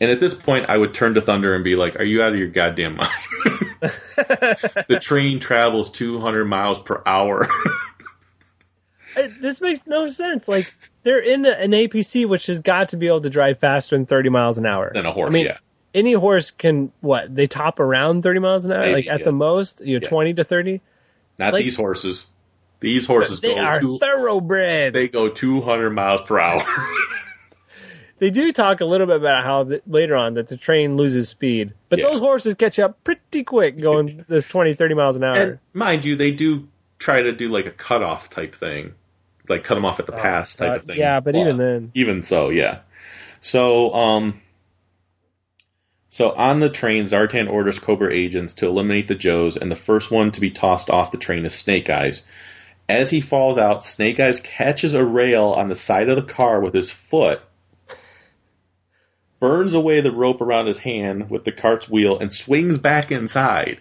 And at this point, I would turn to Thunder and be like, are you out of your goddamn mind? The train travels two hundred miles per hour. it, this makes no sense. Like, they're in a, an A P C, which has got to be able to drive faster than thirty miles an hour. Than a horse, I mean, yeah. Any horse can, what, they top around thirty miles an hour? Maybe, like, at yeah. the most, you know, yeah. twenty to thirty? Not like, these horses. These horses they go... They are two, thoroughbreds. They go two hundred miles per hour. They do talk a little bit about how the, later on that the train loses speed. But yeah. those horses catch up pretty quick going this twenty, thirty miles an hour. And mind you, they do try to do like a cutoff type thing. Like cut them off at the oh, pass type uh, of thing. Yeah, but well, even then. Even so, yeah. So, um, so on the train, Zartan orders Cobra agents to eliminate the Joes, and the first one to be tossed off the train is Snake Eyes. As he falls out, Snake Eyes catches a rail on the side of the car with his foot. burns away the rope around his hand with the cart's wheel and swings back inside.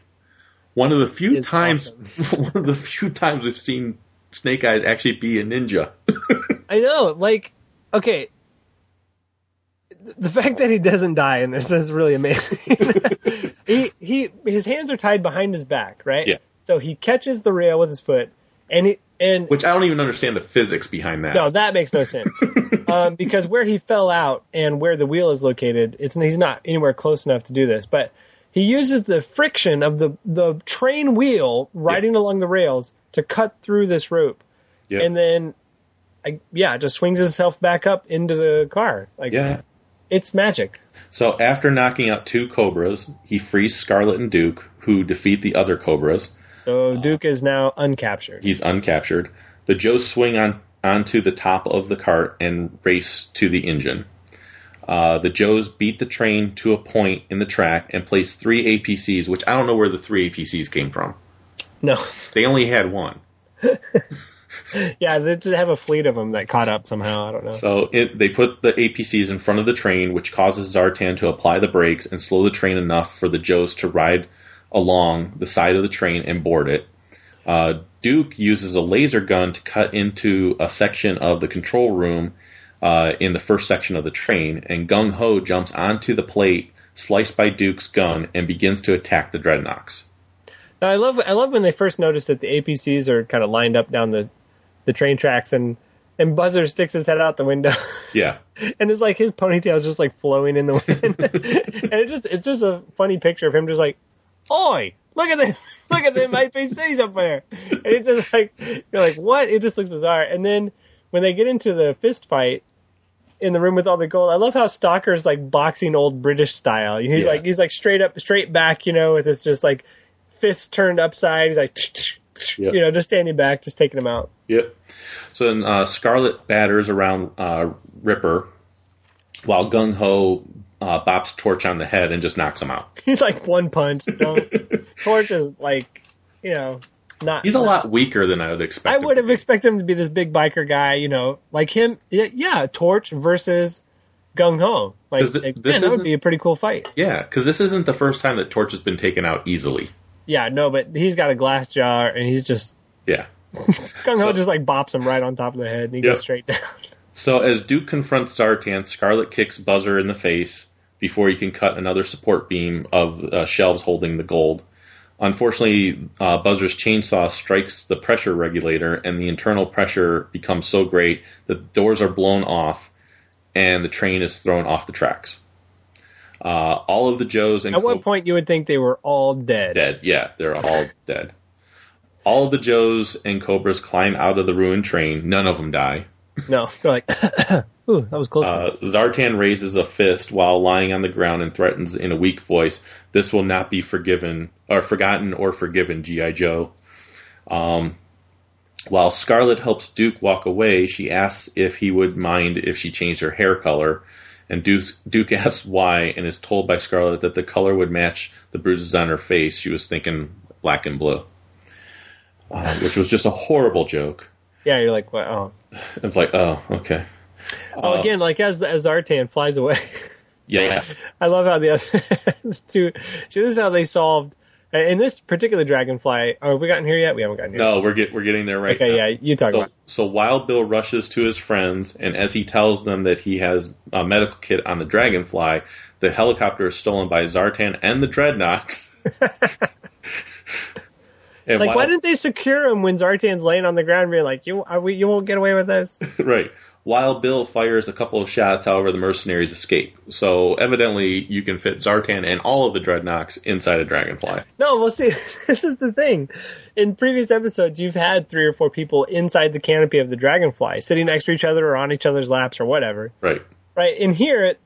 One of the few times, awesome. one of the few times we've seen Snake Eyes actually be a ninja. I know, like, okay, the fact that he doesn't die in this is really amazing. he he his hands are tied behind his back, right? Yeah. So he catches the rail with his foot, and he and which I don't even understand the physics behind that. No, that makes no sense. um, because where he fell out and where the wheel is located, it's he's not anywhere close enough to do this, but. He uses the friction of the, the train wheel riding yep. along the rails to cut through this rope. Yep. And then, I, yeah, just swings himself back up into the car. Like, yeah. It's magic. So after knocking out two Cobras, he frees Scarlet and Duke, who defeat the other Cobras. So Duke uh, is now uncaptured. He's uncaptured. The Joes swing on onto the top of the cart and race to the engine. Uh, the Joes beat the train to a point in the track and placed three A P Cs, which I don't know where the three A P Cs came from. No. They only had one. Yeah, they did have a fleet of them that caught up somehow. I don't know. So it, they put the A P Cs in front of the train, which causes Zartan to apply the brakes and slow the train enough for the Joes to ride along the side of the train and board it. Uh, Duke uses a laser gun to cut into a section of the control room Uh, in the first section of the train, and Gung-Ho jumps onto the plate sliced by Duke's gun and begins to attack the Dreadnoks. Now, I love I love when they first notice that the A P Cs are kind of lined up down the, the train tracks, and, and Buzzer sticks his head out the window. Yeah. And it's like his ponytail is just like flowing in the wind. And it just it's just a funny picture of him just like, "Oi, look at them, look at them A P Cs up there." And it's just like, you're like, what? It just looks bizarre. And then when they get into the fist fight, in the room with all the gold. I love how Stalker's like boxing old British style. He's yeah. like he's like straight up, straight back, you know, with his just like fists turned upside. He's like, tsh, tsh, tsh, yep. you know, just standing back, just taking him out. Yep. So then uh, Scarlet batters around uh, Ripper while Gung-Ho uh, bops Torch on the head and just knocks him out. He's like one punch. Don't. Torch is like, you know. Not, He's a not, lot weaker than I would expect. I would have expected him to be this big biker guy, you know, like him. Yeah, Torch versus Gung-Ho. Like, th- like man, that would be a pretty cool fight. Yeah, because this isn't the first time that Torch has been taken out easily. Yeah, no, but he's got a glass jar, and he's just... Yeah. Gung-Ho so, just, like, bops him right on top of the head, and he yep. goes straight down. So as Duke confronts Zartan, Scarlet kicks Buzzer in the face before he can cut another support beam of uh, shelves holding the gold. Unfortunately, uh, Buzzer's chainsaw strikes the pressure regulator, and the internal pressure becomes so great that the doors are blown off, and the train is thrown off the tracks. Uh, all of the Joes and at one Co- point you would think they were all dead. Dead, yeah, they're all dead. All of the Joes and Cobras climb out of the ruined train. None of them die. No, they're like, ooh, that was close. Uh, Zartan raises a fist while lying on the ground and threatens in a weak voice, "This will not be forgiven, or forgotten, or forgiven, G I. Joe." Um, while Scarlet helps Duke walk away, she asks if he would mind if she changed her hair color, and Duke, Duke asks why and is told by Scarlet that the color would match the bruises on her face. She was thinking black and blue, uh, which was just a horrible joke. Yeah, you're like, what? Oh. It's like, oh, okay. Oh, uh, again, like as as Zartan flies away. Yeah. I love how the other two. See, this is how they solved. In this particular Dragonfly, oh, have we gotten here yet? We haven't gotten here. No, yet. we're get we're getting there right okay, now. Okay, yeah, you talk so, about. So Wild Bill rushes to his friends, and as he tells them that he has a medical kit on the Dragonfly, the helicopter is stolen by Zartan and the Dreadnoks. And like, Wild, why didn't they secure him when Zartan's laying on the ground being like, you are we, you won't get away with this? Right. Wild Bill fires a couple of shots, however, the mercenaries escape. So, evidently, you can fit Zartan and all of the Dreadnoks inside a Dragonfly. No, we'll see. This is the thing. In previous episodes, you've had three or four people inside the canopy of the Dragonfly, sitting next to each other or on each other's laps or whatever. Right. Right. In here, it,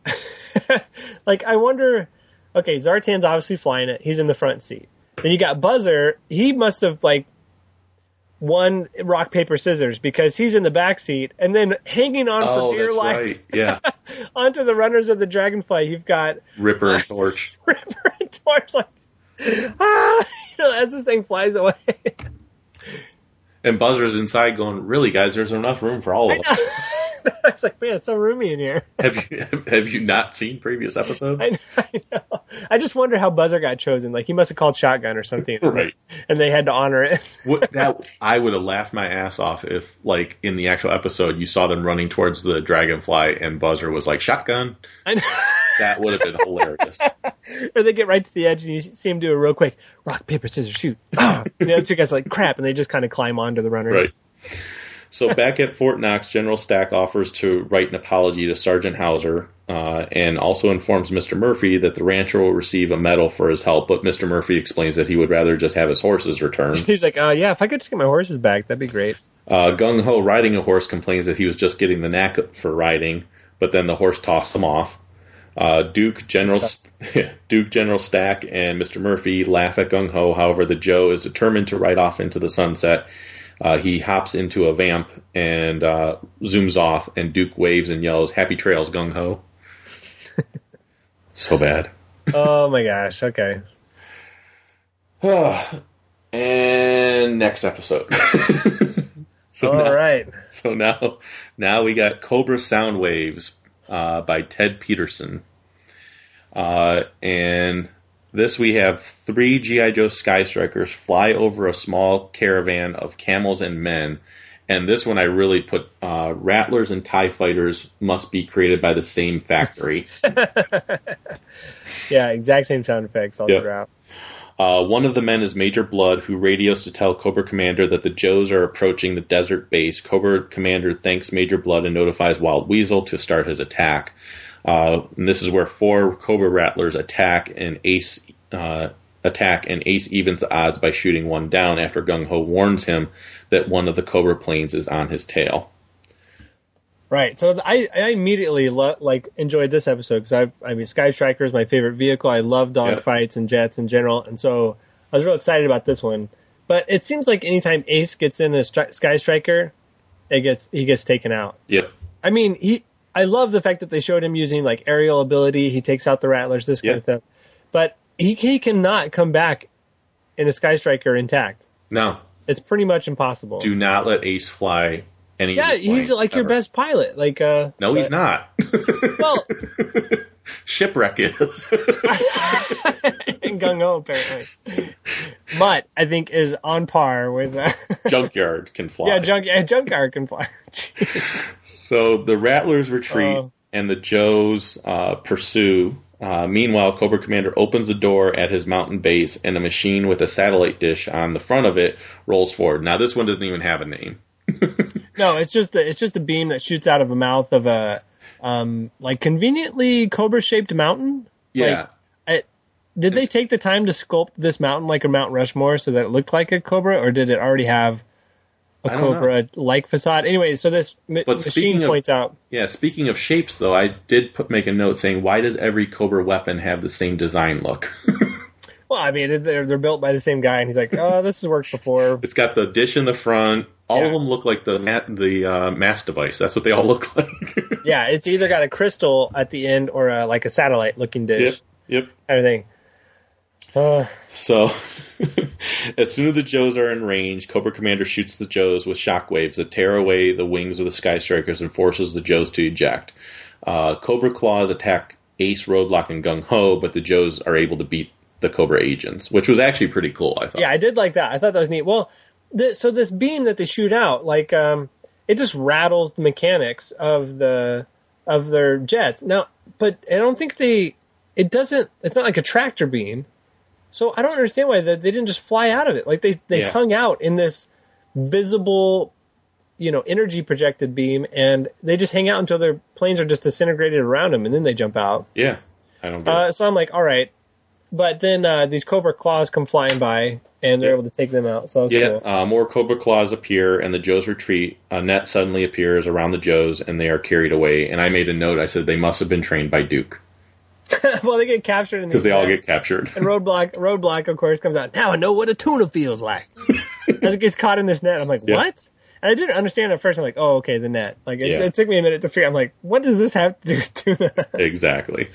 like, I wonder, okay, Zartan's obviously flying it. He's in the front seat. Then you got Buzzer. He must have, like, won rock, paper, scissors because he's in the back seat. And then hanging on oh, for dear life right. yeah. onto the runners of the Dragonfly, you've got... Ripper and Torch. Ripper and Torch, like, ah! You know, as this thing flies away. And Buzzer's inside going, really, guys, there's enough room for all of us. I was like, man, it's so roomy in here. Have you have you not seen previous episodes? I, I know. I just wonder how Buzzer got chosen. Like, he must have called shotgun or something, right? And they had to honor it. What, that I would have laughed my ass off if, like, in the actual episode, you saw them running towards the Dragonfly and Buzzer was like, shotgun. I know. That would have been hilarious. Or they get right to the edge and you see him do a real quick rock, paper, scissors, shoot. And the other two guys are like, crap, and they just kind of climb onto the runner. Right. So back at Fort Knox, General Stack offers to write an apology to Sergeant Hauser uh, and also informs Mister Murphy that the rancher will receive a medal for his help, but Mister Murphy explains that he would rather just have his horses returned. He's like, uh, yeah, if I could just get my horses back, that'd be great. Uh, Gung-Ho, riding a horse, complains that he was just getting the knack for riding, but then the horse tossed him off. Uh, Duke, General Duke, General Stack, and Mister Murphy laugh at Gung-Ho. However, the Joe is determined to ride off into the sunset. Uh, he hops into a vamp and uh, zooms off, and Duke waves and yells, "Happy trails, Gung-Ho." So bad. Oh, my gosh. Okay. And next episode. so All now, right. So now, now we got Cobra Sound Waves. Uh, by Ted Peterson. Uh, and this we have three G I. Joe Sky Strikers fly over a small caravan of camels and men. And this one I really put, uh, Rattlers and TIE Fighters must be created by the same factory. Yeah, exact same sound effects all yep. throughout. Uh, one of the men is Major Blood, who radios to tell Cobra Commander that the Joes are approaching the desert base. Cobra Commander thanks Major Blood and notifies Wild Weasel to start his attack. Uh, and this is where four Cobra Rattlers attack and Ace uh, attack, and Ace evens the odds by shooting one down after Gung-Ho warns him that one of the Cobra planes is on his tail. Right, so I, I immediately lo- like enjoyed this episode because I I mean Sky Striker is my favorite vehicle. I love dogfights yep. and jets in general, and so I was real excited about this one. But it seems like anytime Ace gets in a stri- Sky Striker, it gets he gets taken out. Yep. I mean he I love the fact that they showed him using like aerial ability. He takes out the Rattlers, this yep. kind of stuff. But he he cannot come back in a Sky Striker intact. No, it's pretty much impossible. Do not let Ace fly. Yeah, he's like ever. Your best pilot. Like, uh, no, but, he's not. Well, Shipwreck is. And Gung-Ho, apparently. Mutt, I think, is on par with... Uh, junkyard can fly. Yeah, junk, yeah Junkyard can fly. So the Rattlers retreat uh, and the Joes uh, pursue. Uh, meanwhile, Cobra Commander opens the door at his mountain base and a machine with a satellite dish on the front of it rolls forward. Now, this one doesn't even have a name. No, it's just a, it's just a beam that shoots out of the mouth of a um, like conveniently Cobra-shaped mountain. Yeah. Like, I, did it's, they take the time to sculpt this mountain like a Mount Rushmore so that it looked like a Cobra, or did it already have a Cobra-like facade? Anyway, so this ma- machine of, points out. Yeah, speaking of shapes, though, I did put, make a note saying, why does every Cobra weapon have the same design look? Well, I mean, they're, they're built by the same guy, and he's like, oh, this has worked before. It's got the dish in the front. All yeah. of them look like the mat, the uh, mass device. That's what they all look like. Yeah, it's either got a crystal at the end or a, like a satellite-looking dish. Yep, yep. Everything. Uh, so, as soon as the Joes are in range, Cobra Commander shoots the Joes with shockwaves that tear away the wings of the Sky Strikers and forces the Joes to eject. Uh, Cobra Claws attack Ace, Roadblock, and Gung-Ho, but the Joes are able to beat the Cobra agents, which was actually pretty cool, I thought. Yeah, I did like that. I thought that was neat. Well, th- so this beam that they shoot out, like, um, it just rattles the mechanics of the of their jets. Now, but I don't think they, it doesn't, it's not like a tractor beam, so I don't understand why they, they didn't just fly out of it. Like, they, they yeah. hung out in this visible, you know, energy projected beam, and they just hang out until their planes are just disintegrated around them, and then they jump out. Yeah, I don't get uh, it. So I'm like, all right. But then uh, these Cobra Claws come flying by, and they're yeah. able to take them out. So that was yeah, cool. uh, more Cobra Claws appear, and the Joes retreat. A net suddenly appears around the Joes, and they are carried away. And I made a note. I said they must have been trained by Duke. Well, they get captured in these because they all get captured. And Roadblock, Roadblock, of course, comes out. Now I know what a tuna feels like. As it gets caught in this net, I'm like, yeah. what? And I didn't understand at first. I'm like, oh, okay, the net. Like, it, yeah. it took me a minute to figure out. I'm like, what does this have to do with tuna? Exactly.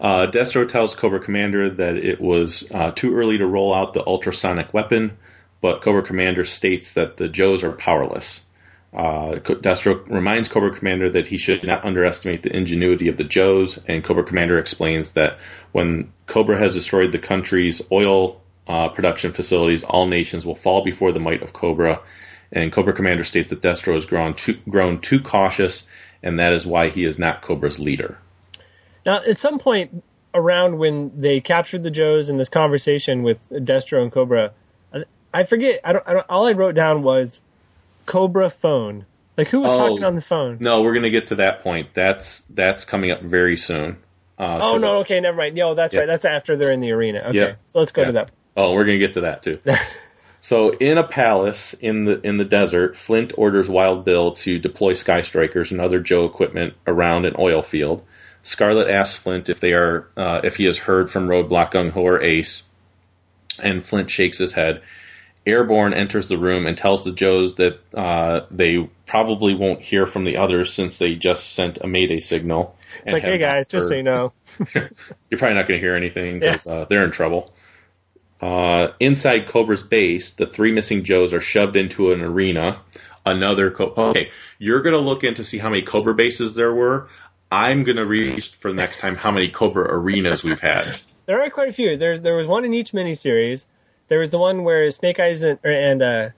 Uh, Destro tells Cobra Commander that it was uh, too early to roll out the ultrasonic weapon, but Cobra Commander states that the Joes are powerless. Uh, Destro reminds Cobra Commander that he should not underestimate the ingenuity of the Joes, and Cobra Commander explains that when Cobra has destroyed the country's oil uh, production facilities, all nations will fall before the might of Cobra. And Cobra Commander states that Destro has grown too, grown too cautious, and that is why he is not Cobra's leader. Now, at some point around when they captured the Joes in this conversation with Destro and Cobra, I forget. I don't. I don't all I wrote down was Cobra phone. Like, who was oh, talking on the phone? No, we're gonna get to that point. That's that's coming up very soon. Uh, oh no. Okay, never mind. No, that's yeah. right. That's after they're in the arena. Okay, yeah. so let's go yeah. to that. Oh, we're gonna get to that too. So in a palace in the in the desert, Flint orders Wild Bill to deploy Sky Strikers and other Joe equipment around an oil field. Scarlet asks Flint if they are uh, if he has heard from Roadblock, Gung-Ho, or Ace, and Flint shakes his head. Airborne enters the room and tells the Joes that uh, they probably won't hear from the others since they just sent a mayday signal. It's like, hey guys, just so you know. You're probably not going to hear anything because yeah. uh, they're in trouble. Uh, inside Cobra's base, the three missing Joes are shoved into an arena. Another Co- okay, you're going to look in to see how many Cobra bases there were. I'm going to reach for the next time how many Cobra arenas we've had. There are quite a few. There's, there was one in each miniseries. There was the one where Snake Eyes and and, uh,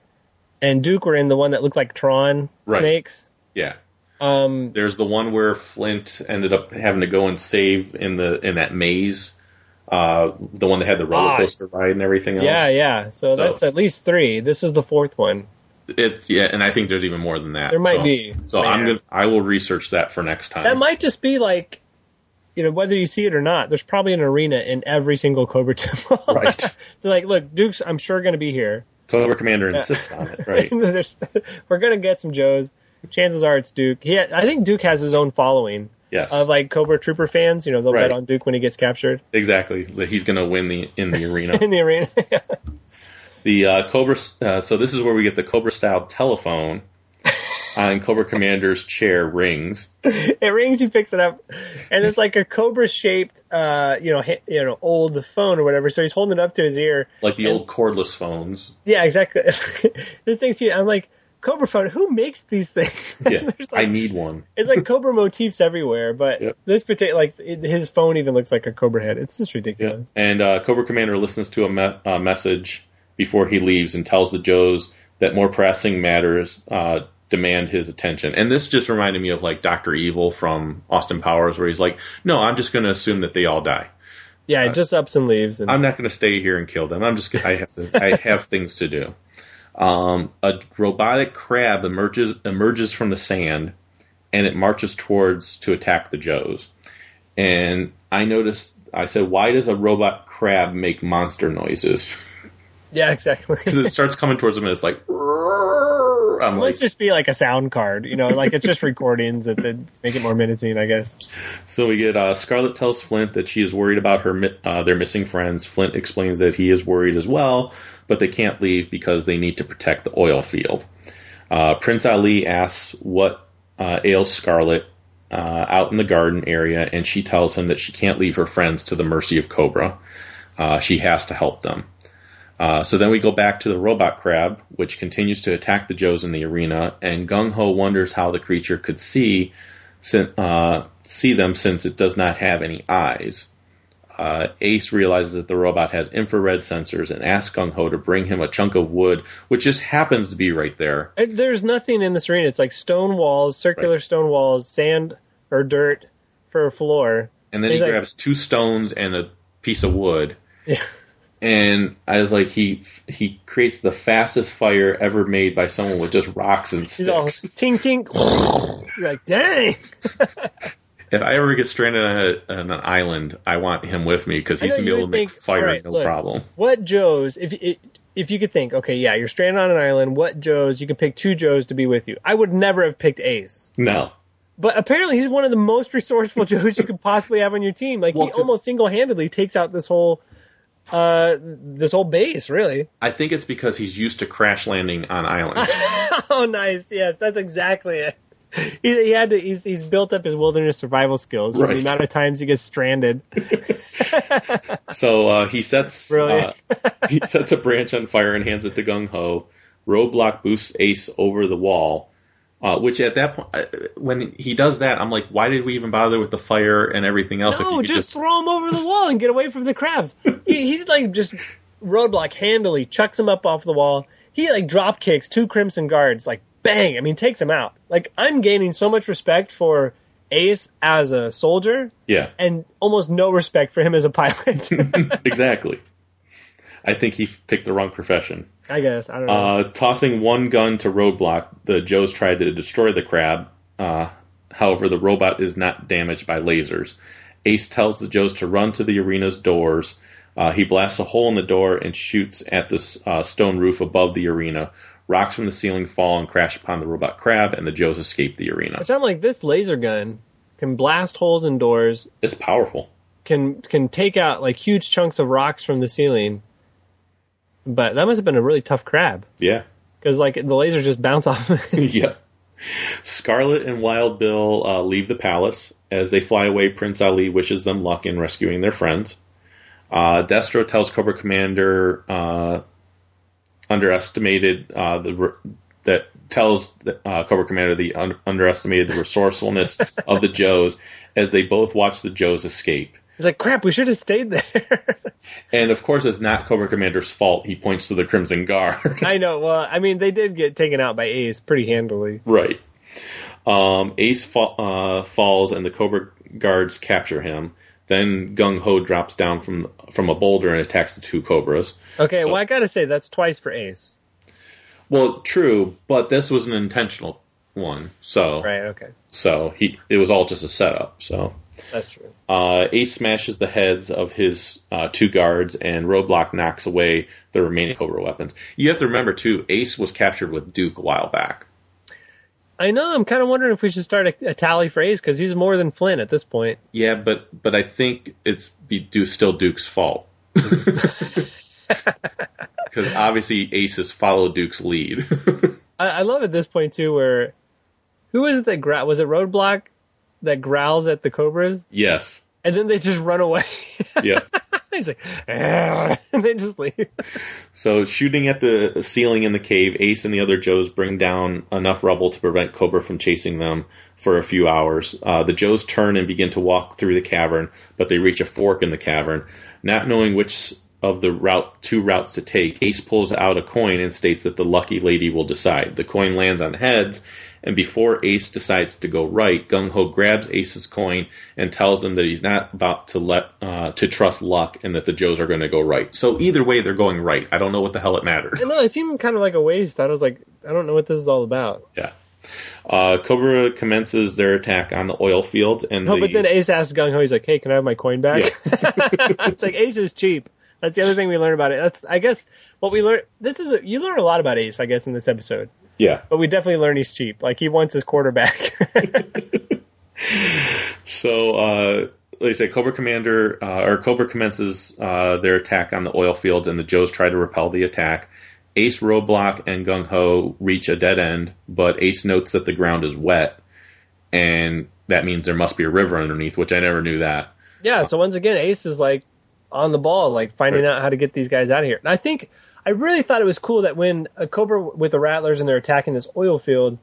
and Duke were in the one that looked like Tron right. snakes. Yeah. Um, There's the one where Flint ended up having to go and save in the in that maze. Uh, the one that had the roller coaster ah, ride and everything else. Yeah, yeah. So, so that's at least three. This is the fourth one. It's yeah, and I think there's even more than that. There might so, be. So Man. I'm gonna I will research that for next time. That might just be like, you know, whether you see it or not, there's probably an arena in every single Cobra temple. Right. They're so like, look, Duke's I'm sure gonna be here. Cobra Commander insists on it, right? We're gonna get some Joes. Chances are it's Duke. He, I think Duke has his own following. Yes. Of like Cobra Trooper fans, you know, they'll right. bet on Duke when he gets captured. Exactly. He's going to win the in the arena. in the arena, yeah. The uh, Cobra, uh, so this is where we get the Cobra-style telephone on Cobra Commander's chair rings. It rings, he picks it up, and it's like a Cobra-shaped, uh, you know, ha- you know, old phone or whatever, so he's holding it up to his ear. Like the and, old cordless phones. Yeah, exactly. This thing's cute. I'm like, Cobra phone, who makes these things? Yeah, like, I need one. It's like Cobra motifs everywhere, but yep. this particular, like, it, his phone even looks like a Cobra head. It's just ridiculous. Yeah. And uh, Cobra Commander listens to a me- uh, message before he leaves and tells the Joes that more pressing matters uh, demand his attention. And this just reminded me of, like, Doctor Evil from Austin Powers, where he's like, no, I'm just going to assume that they all die. Yeah, uh, just ups and leaves. And- I'm not going to stay here and kill them. I'm just. I have to, I have things to do. Um, a robotic crab emerges emerges from the sand, and it marches towards to attack the Joes. And I noticed, I said, why does a robot crab make monster noises? Yeah, exactly. Because it starts coming towards them, and it's like... It must just be like a sound card, you know, like it's just recordings that make it more menacing, I guess. So we get uh, Scarlet tells Flint that she is worried about her uh, their missing friends. Flint explains that he is worried as well, but they can't leave because they need to protect the oil field. Uh, Prince Ali asks what uh, ails Scarlet uh, out in the garden area, and she tells him that she can't leave her friends to the mercy of Cobra. Uh, she has to help them. Uh, so then we go back to the robot crab, which continues to attack the Joes in the arena, and Gung-Ho wonders how the creature could see uh, see them since it does not have any eyes. Uh, Ace realizes that the robot has infrared sensors and asks Gung-Ho to bring him a chunk of wood, which just happens to be right there. There's nothing in this arena. It's like stone walls, circular right. stone walls, sand or dirt for a floor. And then He's he like, grabs two stones and a piece of wood. Yeah. And I was like, he he creates the fastest fire ever made by someone with just rocks and sticks. All, tink, tink. You're like, dang. If I ever get stranded on, a, on an island, I want him with me because he's going to be able to think, make fire right, no look, problem. What Joes, if it, if you could think, okay, yeah, you're stranded on an island, what Joes, you can pick two Joes to be with you. I would never have picked Ace. No. But apparently he's one of the most resourceful Joes you could possibly have on your team. Like, well, he almost single-handedly takes out this whole... Uh, this whole base, really. I think it's because he's used to crash landing on islands. Oh, nice. Yes, that's exactly it. He, he had to. He's, he's built up his wilderness survival skills right. from the amount of times he gets stranded. So uh, he sets uh, he sets a branch on fire and hands it to Gung-Ho. Roadblock boosts Ace over the wall. Uh, which at that point, when he does that, I'm like, why did we even bother with the fire and everything else? No, if just, just throw him over the wall and get away from the crabs. he, he's like just Roadblock handily chucks him up off the wall. He like drop kicks two Crimson Guards, like bang. I mean, takes him out. Like I'm gaining so much respect for Ace as a soldier, yeah, and almost no respect for him as a pilot. Exactly. I think he picked the wrong profession. I guess. I don't know. Uh, tossing one gun to Roadblock, the Joes tried to destroy the crab. Uh, however, the robot is not damaged by lasers. Ace tells the Joes to run to the arena's doors. Uh, he blasts a hole in the door and shoots at the uh, stone roof above the arena. Rocks from the ceiling fall and crash upon the robot crab, and the Joes escape the arena. It sounds like this laser gun can blast holes in doors. It's powerful. Can can take out like huge chunks of rocks from the ceiling. But that must have been a really tough crab. Yeah. Because, like, the laser just bounced off of it. Yeah. Scarlet and Wild Bill uh, leave the palace. As they fly away, Prince Ali wishes them luck in rescuing their friends. Uh, Destro tells Cobra Commander uh, underestimated uh, the re- that tells uh, Cobra Commander the un- underestimated the resourcefulness of the Joes as they both watch the Joes escape. He's like, crap, we should have stayed there. And, of course, it's not Cobra Commander's fault. He points to the Crimson Guard. I know. Well, I mean, they did get taken out by Ace pretty handily. Right. Um, Ace fa- uh, falls, and the Cobra Guards capture him. Then Gung-Ho drops down from from a boulder and attacks the two Cobras. Okay, so, well, I got to say, that's twice for Ace. Well, true, but this was an intentional one. So right, okay. So he it was all just a setup, so... That's true. Uh, Ace smashes the heads of his uh, two guards, and Roadblock knocks away the remaining Cobra weapons. You have to remember, too, Ace was captured with Duke a while back. I know. I'm kind of wondering if we should start a, a tally for Ace, because he's more than Flint at this point. Yeah, but but I think it's be do, still Duke's fault. Because obviously Ace has followed Duke's lead. I, I love at this point, too, where... Who is it that... Gra- was it Roadblock? That growls at the Cobras? Yes. And then they just run away. Yeah. He's like, and they just leave. So shooting at the ceiling in the cave, Ace and the other Joes bring down enough rubble to prevent Cobra from chasing them for a few hours. Uh, the Joes turn and begin to walk through the cavern, but they reach a fork in the cavern. Not knowing which of the route two routes to take, Ace pulls out a coin and states that the lucky lady will decide. The coin lands on heads, and before Ace decides to go right, Gung-Ho grabs Ace's coin and tells him that he's not about to let uh, to trust luck and that the Joes are going to go right. So either way, they're going right. I don't know what the hell it mattered. I know, it seemed kind of like a waste. I was like, I don't know what this is all about. Yeah. Uh, Cobra commences their attack on the oil field. And no, the... but then Ace asks Gung-Ho, he's like, hey, can I have my coin back? Yeah. It's like, Ace is cheap. That's the other thing we learn about it. That's, I guess, what we learn. This is a, you learn a lot about Ace, I guess, in this episode. Yeah. But we definitely learn he's cheap. Like, he wants his quarterback. So, uh, like I said, Cobra Commander, uh, or Cobra commences uh, their attack on the oil fields, and the Joes try to repel the attack. Ace, Roadblock, and Gung-Ho reach a dead end, but Ace notes that the ground is wet, and that means there must be a river underneath, which I never knew that. Yeah, so once again, Ace is, like, on the ball, like, finding right. out how to get these guys out of here. And I think... I really thought it was cool that when a Cobra with the Rattlers and they're attacking this oil field,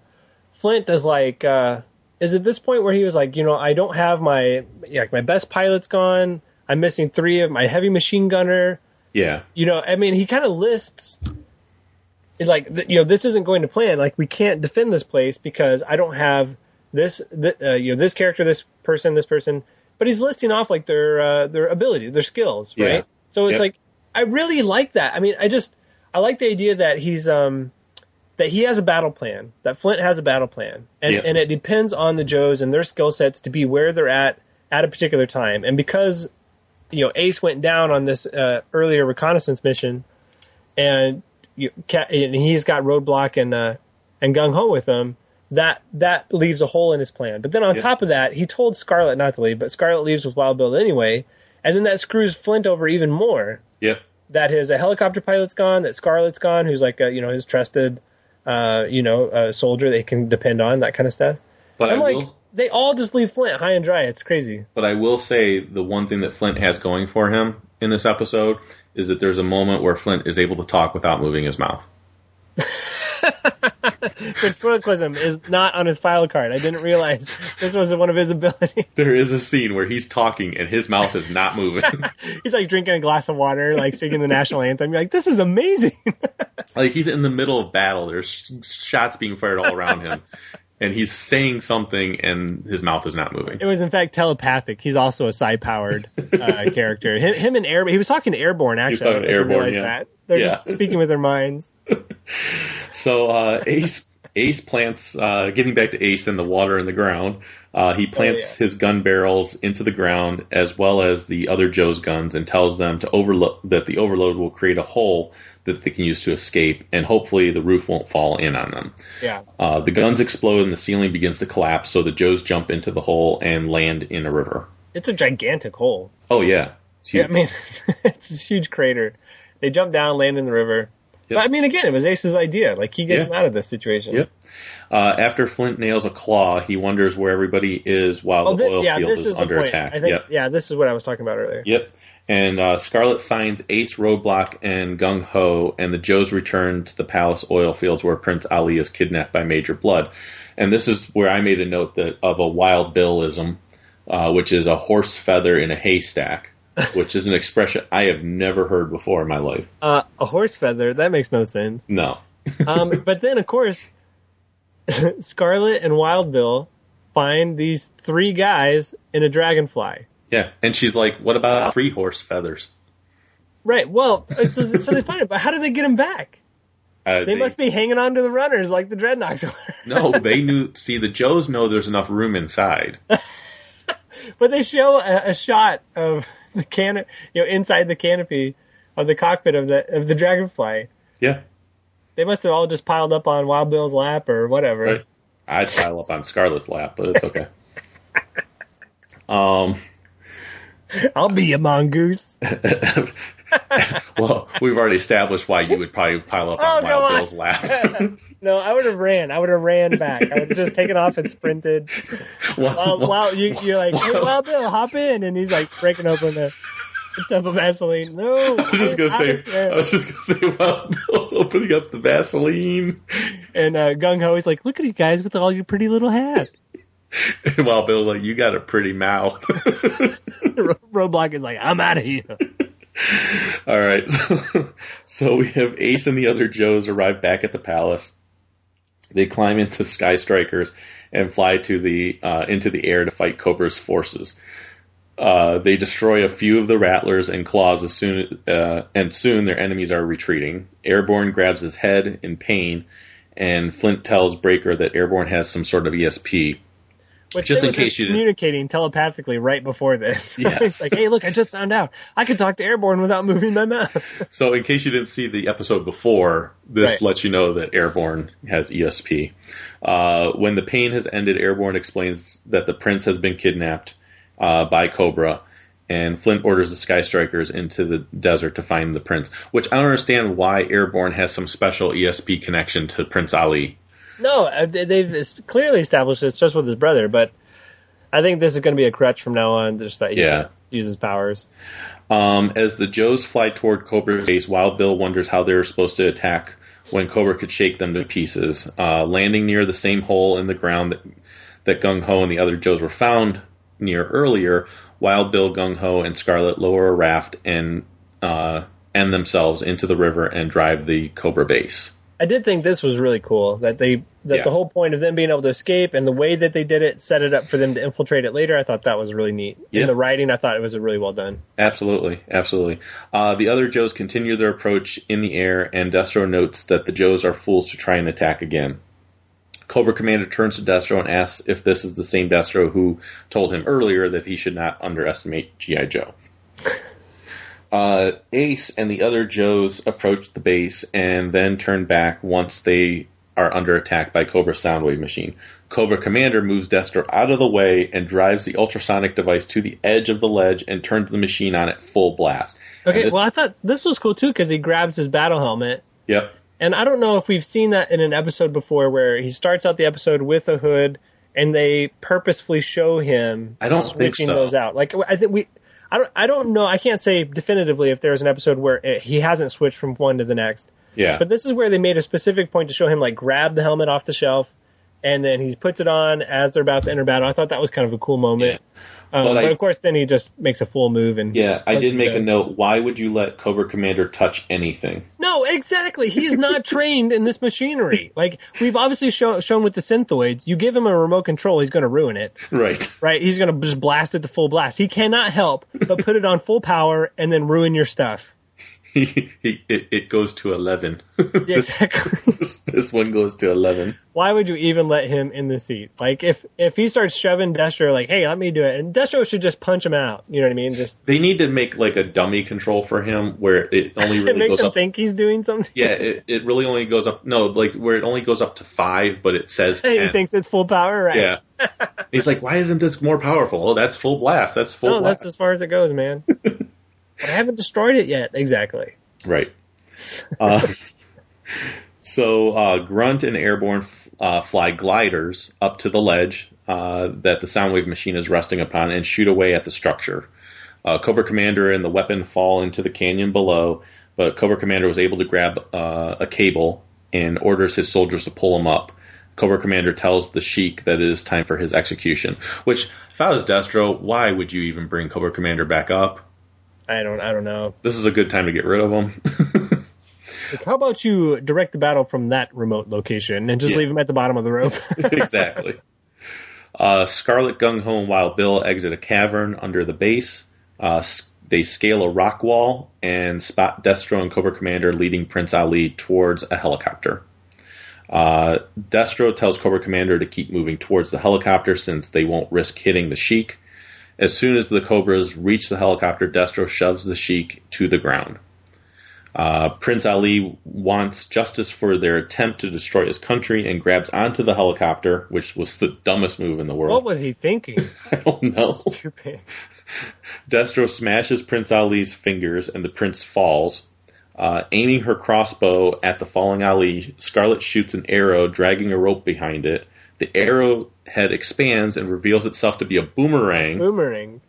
Flint does like, uh, is at this point where he was like, you know, I don't have my, yeah, like my best pilot's gone. I'm missing three of my heavy machine gunner. Yeah. You know, I mean, he kind of lists like, you know, this isn't going to plan. Like we can't defend this place because I don't have this, th- uh, you know, this character, this person, this person, but he's listing off like their, uh, their abilities, their skills. Right. Yeah. So it's yep. like, I really like that. I mean, I just, I like the idea that he's, um, that he has a battle plan, that Flint has a battle plan. And, yeah. and it depends on the Joes and their skill sets to be where they're at at a particular time. And because, you know, Ace went down on this uh, earlier reconnaissance mission and, you, and he's got Roadblock and uh, and Gung-Ho with him, that that leaves a hole in his plan. But then on yeah. top of that, he told Scarlet not to leave, but Scarlet leaves with Wild Bill anyway. And then that screws Flint over even more. Yeah. That his a helicopter pilot's gone, that Scarlet's gone, who's like, a, you know, his trusted, uh, you know, uh, soldier they can depend on, that kind of stuff. But I'm I like, will, they all just leave Flint high and dry. It's crazy. But I will say the one thing that Flint has going for him in this episode is that there's a moment where Flint is able to talk without moving his mouth. Ventriloquism is not on his file card. I didn't realize this was one of his abilities. There is a scene where he's talking and his mouth is not moving. He's like drinking a glass of water, like singing the national anthem. You're like, this is amazing. Like he's in the middle of battle. There's shots being fired all around him. And he's saying something, and his mouth is not moving. It was, in fact, telepathic. He's also a psi-powered uh, character. Him, him and Airborne. He was talking to Airborne, actually. He was talking to Airborne, yeah. That. They're yeah. just speaking with their minds. So uh, Ace Ace plants, uh, getting back to Ace and the water in the ground, uh, he plants oh, yeah. his gun barrels into the ground, as well as the other Joe's guns, and tells them to overlo- that the overload will create a hole that they can use to escape, and hopefully the roof won't fall in on them. Yeah. Uh, the guns explode and the ceiling begins to collapse, so the Joes jump into the hole and land in a river. It's a gigantic hole. Oh, yeah. It's huge. Yeah, I mean, it's this huge crater. They jump down, land in the river. Yep. But, I mean, again, it was Ace's idea. Like, he gets yeah. him out of this situation. Yep. Uh, after Flint nails a claw, he wonders where everybody is while oh, the oil th- yeah, field is, is under point. attack. I think, yep. Yeah, this is what I was talking about earlier. Yep. And uh, Scarlet finds Ace, Roadblock, and Gung-Ho, and the Joes return to the Palace oil fields where Prince Ali is kidnapped by Major Blood. And this is where I made a note that of a Wild Billism, uh, which is a horse feather in a haystack, which is an expression I have never heard before in my life. Uh, a horse feather? That makes no sense. No. um, but then, of course, Scarlet and Wild Bill find these three guys in a dragonfly. Yeah, and she's like, what about three horse feathers? Right, well, so, so they find it, but how do they get them back? Uh, they, they must be hanging on to the runners like the Dreadnoks were. No, they knew. See, the Joes know there's enough room inside. But they show a, a shot of the can, you know, inside the canopy of the cockpit of the of the dragonfly. Yeah. They must have all just piled up on Wild Bill's lap or whatever. Right. I'd pile up on Scarlet's lap, but it's okay. um... I'll be a mongoose. Well, we've already established why you would probably pile up on oh, Wild Bill's lap. No, I would have ran. I would have ran back. I would have just taken off and sprinted. Well, while, well, while you, well, you're like, hey, Wild Bill, hop in. And he's like breaking open the tub of Vaseline. No. I was just going to say, I was just going to say, Wild Bill's opening up the Vaseline. And uh, Gung-Ho is like, look at these guys with all your pretty little hats. And Wild Bill's like, you got a pretty mouth. Roadblock is like, I'm out of here. All right. So, so we have Ace and the other Joes arrive back at the palace. They climb into Sky Strikers and fly to the uh, into the air to fight Cobra's forces. Uh, they destroy a few of the Rattlers and Claws, as soon, uh, and soon their enemies are retreating. Airborne grabs his head in pain, and Flint tells Breaker that Airborne has some sort of E S P. Which just in case you didn't. Communicating telepathically right before this. Yes. Like, hey, look, I just found out I could talk to Airborne without moving my mouth. So in case you didn't see the episode before, this right. lets you know that Airborne has E S P. Uh, when the pain has ended, Airborne explains that the prince has been kidnapped uh, by Cobra, and Flint orders the Sky Strikers into the desert to find the prince, which I don't understand why Airborne has some special E S P connection to Prince Ali. No, they've clearly established it's just with his brother, but I think this is going to be a crutch from now on, just that he yeah. uses powers. Um, as the Joes fly toward Cobra's base, Wild Bill wonders how they were supposed to attack when Cobra could shake them to pieces. Uh, landing near the same hole in the ground that, that Gung-Ho and the other Joes were found near earlier, Wild Bill, Gung-Ho, and Scarlet lower a raft and uh, end themselves into the river and drive the Cobra base. I did think this was really cool, that they that yeah. the whole point of them being able to escape and the way that they did it set it up for them to infiltrate it later. I thought that was really neat. Yeah. In the writing, I thought it was really well done. Absolutely, absolutely. Uh, the other Joes continue their approach in the air, and Destro notes that the Joes are fools to try and attack again. Cobra Commander turns to Destro and asks if this is the same Destro who told him earlier that he should not underestimate G I. Joe. Uh, Ace and the other Joes approach the base and then turn back once they are under attack by Cobra's soundwave machine. Cobra Commander moves Destro out of the way and drives the ultrasonic device to the edge of the ledge and turns the machine on at full blast. Okay, just, well, I thought this was cool, too, because he grabs his battle helmet. Yep. And I don't know if we've seen that in an episode before where he starts out the episode with a hood and they purposefully show him I don't switching think so. those out. Like, I think we... I don't, I don't know. I can't say definitively if there's an episode where it, he hasn't switched from one to the next. Yeah. But this is where they made a specific point to show him, like, grab the helmet off the shelf, and then he puts it on as they're about to enter battle. I thought that was kind of a cool moment. Yeah. Um, but, I, but, of course, then he just makes a full move. And yeah, I did make a note. Why would you let Cobra Commander touch anything? No, exactly. He is not trained in this machinery. Like, we've obviously show, shown with the Synthoids, you give him a remote control, he's going to ruin it. Right. Right? He's going to just blast it to full blast. He cannot help but put it on full power and then ruin your stuff. He, he, it, it goes to eleven. Exactly. This, this one goes to eleven. Why would you even let him in the seat? Like, if, if he starts shoving Destro, like, hey, let me do it. And Destro should just punch him out. You know what I mean? Just They need to make, like, a dummy control for him where it only really it makes goes him up. Think he's doing something? Yeah, it, it really only goes up. No, like, where it only goes up to five, but it says ten. He thinks it's full power, right? Yeah. He's like, why isn't this more powerful? Oh, that's full blast. That's full no, blast. That's as far as it goes, man. But I haven't destroyed it yet. Exactly. Right. Uh, so uh, Grunt and Airborne f- uh, fly gliders up to the ledge uh, that the Soundwave machine is resting upon and shoot away at the structure. Uh, Cobra Commander and the weapon fall into the canyon below, but Cobra Commander was able to grab uh, a cable and orders his soldiers to pull him up. Cobra Commander tells the Sheik that it is time for his execution, which, if I was Destro, why would you even bring Cobra Commander back up? I don't I don't know. This is a good time to get rid of him. Like, how about you direct the battle from that remote location and just yeah. leave him at the bottom of the rope? Exactly. Uh, Scarlet, Gung-Ho, and Wild Bill exit a cavern under the base. Uh, they scale a rock wall and spot Destro and Cobra Commander leading Prince Ali towards a helicopter. Uh, Destro tells Cobra Commander to keep moving towards the helicopter since they won't risk hitting the Sheik. As soon as the Cobras reach the helicopter, Destro shoves the Sheik to the ground. Uh, Prince Ali wants justice for their attempt to destroy his country and grabs onto the helicopter, which was the dumbest move in the world. What was he thinking? I don't know. Stupid. Destro smashes Prince Ali's fingers, and the prince falls. Uh, aiming her crossbow at the falling Ali, Scarlet shoots an arrow, dragging a rope behind it. The arrow head expands and reveals itself to be a boomerang. Boomerang.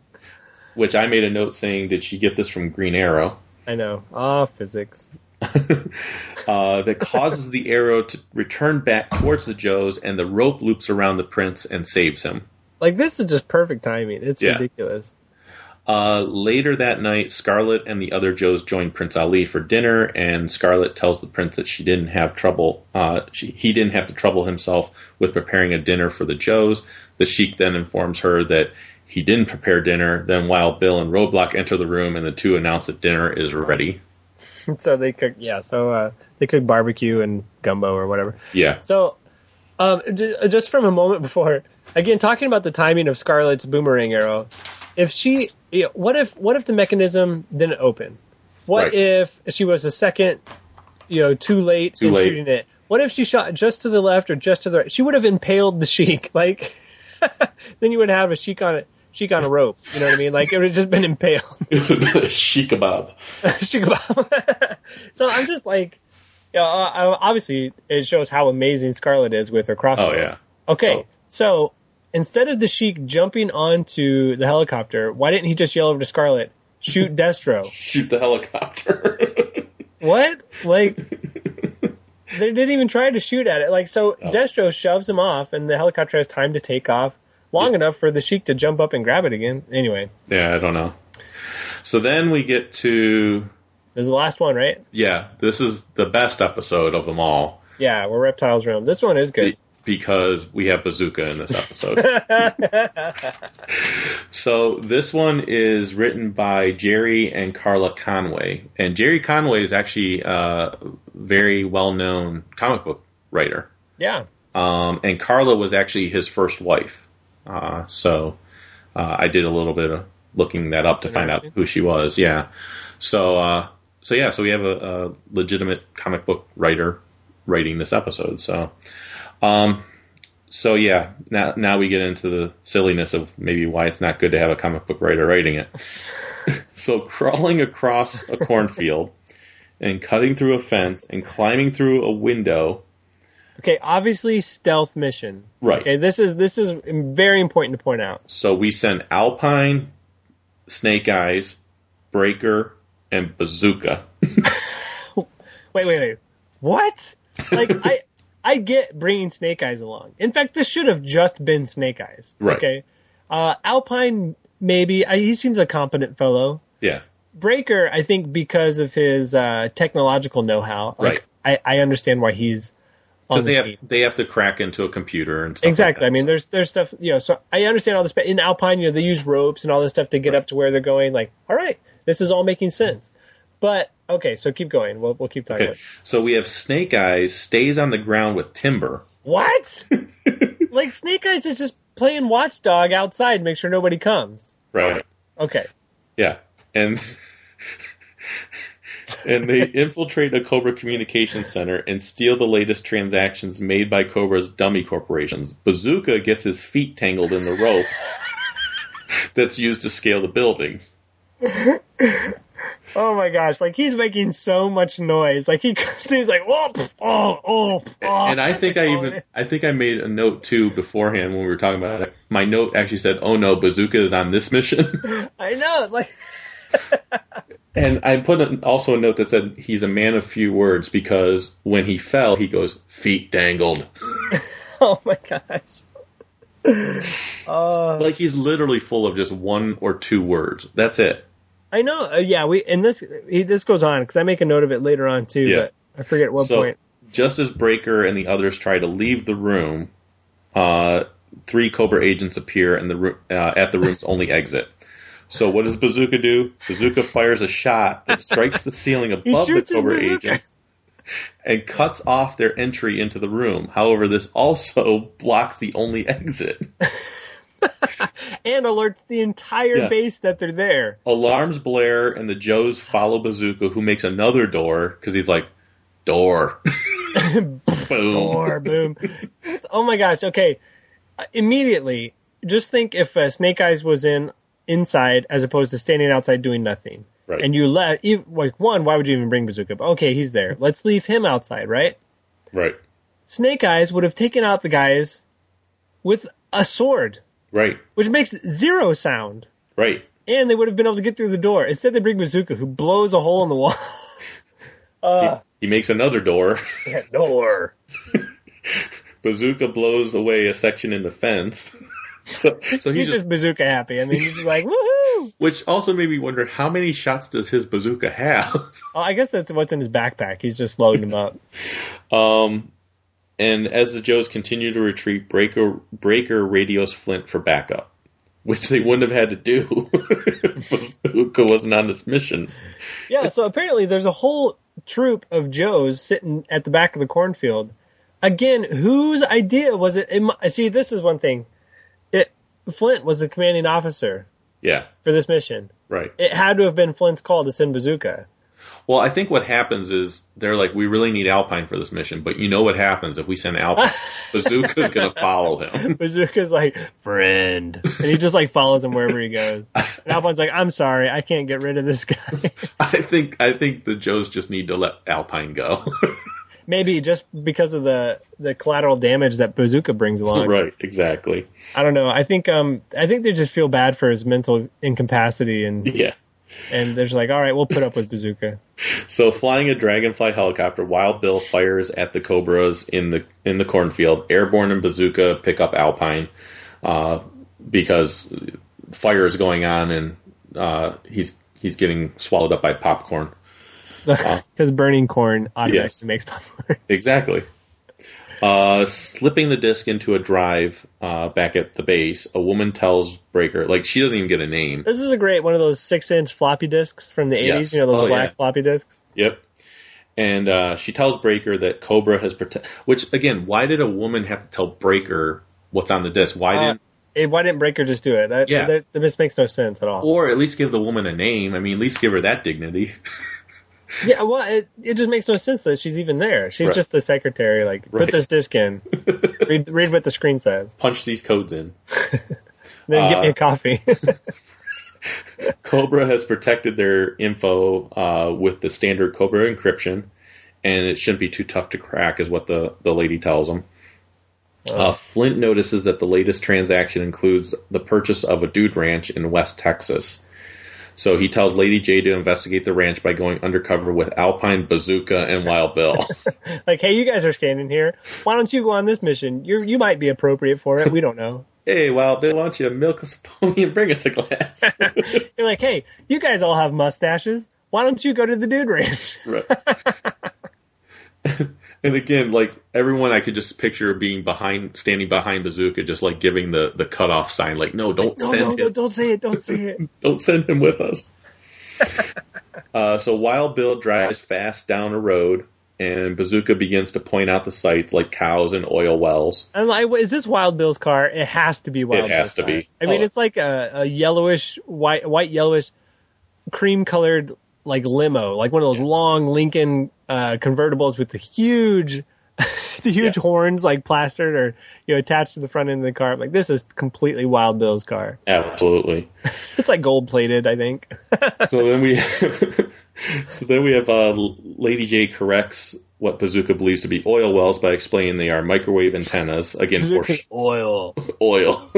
Which I made a note saying, did she get this from Green Arrow? I know. Ah, oh, physics. uh, that causes the arrow to return back towards the Joes, and the rope loops around the prince and saves him. Like, this is just perfect timing. It's yeah. ridiculous. Uh, later that night, Scarlet and the other Joes join Prince Ali for dinner, and Scarlet tells the prince that she didn't have trouble. Uh, she, he didn't have to trouble himself with preparing a dinner for the Joes. The Sheik then informs her that he didn't prepare dinner. Then Wild Bill and Roadblock enter the room, and the two announce that dinner is ready. So they cook, yeah. So uh, they cook barbecue and gumbo or whatever. Yeah. So um, just from a moment before, again talking about the timing of Scarlet's boomerang arrow. If she, you know, what if, what if the mechanism didn't open? What right. if she was a second, you know, too late too in late. shooting it? What if she shot just to the left or just to the right? She would have impaled the Sheik. Like, then you would have a Sheik on it, Sheik on a rope. You know what I mean? Like, it would have just been impaled. It would have been a Sheikabob. Sheikabob. So I'm just like, you know, obviously it shows how amazing Scarlet is with her crossbow. Oh yeah. Okay, oh. so. Instead of the Sheik jumping onto the helicopter, why didn't he just yell over to Scarlet, shoot Destro? Shoot the helicopter. What? Like, they didn't even try to shoot at it. Like, so oh. Destro shoves him off, and the helicopter has time to take off long yeah. enough for the Sheik to jump up and grab it again. Anyway. Yeah, I don't know. So then we get to... This is the last one, right? Yeah, this is the best episode of them all. Yeah, we're Reptiles Realm. This one is good. The- Because we have Bazooka in this episode. So this one is written by Jerry and Carla Conway. And Jerry Conway is actually a very well-known comic book writer. Yeah. Um, and Carla was actually his first wife. Uh, so uh, I did a little bit of looking that up to find out who she was. Yeah. So, uh, so yeah, so we have a, a legitimate comic book writer writing this episode. So... Um, so yeah, now, now we get into the silliness of maybe why it's not good to have a comic book writer writing it. So crawling across a cornfield and cutting through a fence and climbing through a window. Okay. Obviously stealth mission. Right. Okay. This is, this is very important to point out. So we send Alpine, Snake Eyes, Breaker, and Bazooka. wait, wait, wait. what? Like, I I get bringing Snake Eyes along. In fact, this should have just been Snake Eyes. Right. Okay. Uh, Alpine, maybe. I, he seems a competent fellow. Yeah. Breaker, I think because of his uh, technological know-how. Like, right. I, I understand why he's on the have, team. Because they have to crack into a computer and stuff exactly. Like that. I mean, there's there's stuff, you know, so I understand all this. But in Alpine, you know, they use ropes and all this stuff to get right. up to where they're going. Like, all right, this is all making sense. But, okay, so keep going. We'll, we'll keep talking. Okay. About it. So we have Snake Eyes stays on the ground with Timber. What? Like, Snake Eyes is just playing watchdog outside, make sure nobody comes. Right. Okay. Yeah. And and they infiltrate a Cobra communications center and steal the latest transactions made by Cobra's dummy corporations. Bazooka gets his feet tangled in the rope that's used to scale the buildings. Oh my gosh! Like, he's making so much noise. Like, he he's like, oh, oh, oh. And I think I even I think I made a note too beforehand when we were talking about it. My note actually said, "Oh no, Bazooka is on this mission." I know, like. And I put a, also a note that said he's a man of few words because when he fell, he goes feet dangled. Oh my gosh. Uh, like, he's literally full of just one or two words. That's it. I know. Uh, yeah, we and this he, this goes on because I make a note of it later on too. Yeah. But I forget at what so, point. Just as Breaker and the others try to leave the room, uh, three Cobra agents appear in the uh, at the room's only exit. So what does Bazooka do? Bazooka fires a shot that strikes the ceiling above the Cobra agents and cuts off their entry into the room. However, this also blocks the only exit. And alerts the entire yes. base that they're there. Alarms blare, and the Joes follow Bazooka, who makes another door, because he's like, door. Boom. Door, boom. Oh my gosh, okay. Uh, immediately, just think if uh, Snake Eyes was in inside as opposed to standing outside doing nothing. Right. And you let, like, one, why would you even bring Bazooka? But okay, he's there. Let's leave him outside, right? Right. Snake Eyes would have taken out the guys with a sword. Right. Which makes zero sound. Right. And they would have been able to get through the door. Instead, they bring Bazooka, who blows a hole in the wall. uh, he, he makes another door. Yeah, door. Bazooka blows away a section in the fence. So, so he's, he's just, just Bazooka happy. I mean, he's like, woohoo! Which also made me wonder, how many shots does his Bazooka have? Oh, I guess that's what's in his backpack. He's just loading them up. Um... And as the Joes continue to retreat, Breaker, Breaker radios Flint for backup, which they wouldn't have had to do if Bazooka wasn't on this mission. Yeah, so apparently there's a whole troop of Joes sitting at the back of the cornfield. Again, whose idea was it? it see, this is one thing. It Flint was the commanding officer yeah. for this mission. Right. It had to have been Flint's call to send Bazooka. Well, I think what happens is they're like, we really need Alpine for this mission, but you know what happens if we send Alpine? Bazooka's going to follow him. Bazooka's like, friend. And he just like follows him wherever he goes. And Alpine's like, I'm sorry, I can't get rid of this guy. I think I think the Joes just need to let Alpine go. Maybe just because of the, the collateral damage that Bazooka brings along. Right, exactly. I don't know. I think um I think they just feel bad for his mental incapacity and yeah. And they're just like, all right, we'll put up with Bazooka. So flying a Dragonfly helicopter, Wild Bill fires at the Cobras in the in the cornfield. Airborne and Bazooka pick up Alpine uh, because fire is going on and uh, he's he's getting swallowed up by popcorn. Because uh, burning corn automatically yes. makes popcorn. Exactly. Uh, slipping the disc into a drive uh, back at the base, a woman tells Breaker, like, she doesn't even get a name. This is a great one of those six-inch floppy disks from the eighties, yes. you know, those oh, black yeah. floppy disks. Yep. And uh, she tells Breaker that Cobra has protected, which, again, why did a woman have to tell Breaker what's on the disc? Why uh, didn't it, Why didn't Breaker just do it? That, yeah. That, that, this makes no sense at all. Or at least give the woman a name. I mean, at least give her that dignity. Yeah, well, it, it just makes no sense that she's even there. She's right. just the secretary, like, right. put this disc in. read, read what the screen says. Punch these codes in. Then uh, get me a coffee. Cobra has protected their info uh, with the standard Cobra encryption, and it shouldn't be too tough to crack, is what the, the lady tells them. Oh. Uh, Flint notices that the latest transaction includes the purchase of a dude ranch in West Texas. So he tells Lady Jaye to investigate the ranch by going undercover with Alpine, Bazooka, and Wild Bill. Like, hey, you guys are standing here. Why don't you go on this mission? You're, you might be appropriate for it. We don't know. Hey, Wild Bill, why don't you milk us a pony and bring us a glass? You're like, hey, you guys all have mustaches. Why don't you go to the dude ranch? Right. And again, like, everyone I could just picture being behind, standing behind Bazooka, just like giving the, the cutoff sign, like, no, don't like, no, send no, him. No, don't say it, don't say it. Don't send him with us. uh, so Wild Bill drives fast down a road, and Bazooka begins to point out the sites like cows and oil wells. I'm like, is this Wild Bill's car? It has to be Wild Bill's It has Bill's to car. be. I mean, oh. It's like a, a yellowish, white, white yellowish, cream-colored, like, limo, like one of those long Lincoln uh, convertibles with the huge, the huge yeah. horns, like, plastered or, you know, attached to the front end of the car. I'm like, this is completely Wild Bill's car. Absolutely. It's like gold plated, I think. so then we, so then we have uh, Lady Jaye corrects what Bazooka believes to be oil wells by explaining they are microwave antennas. Again, for sh- oil, oil.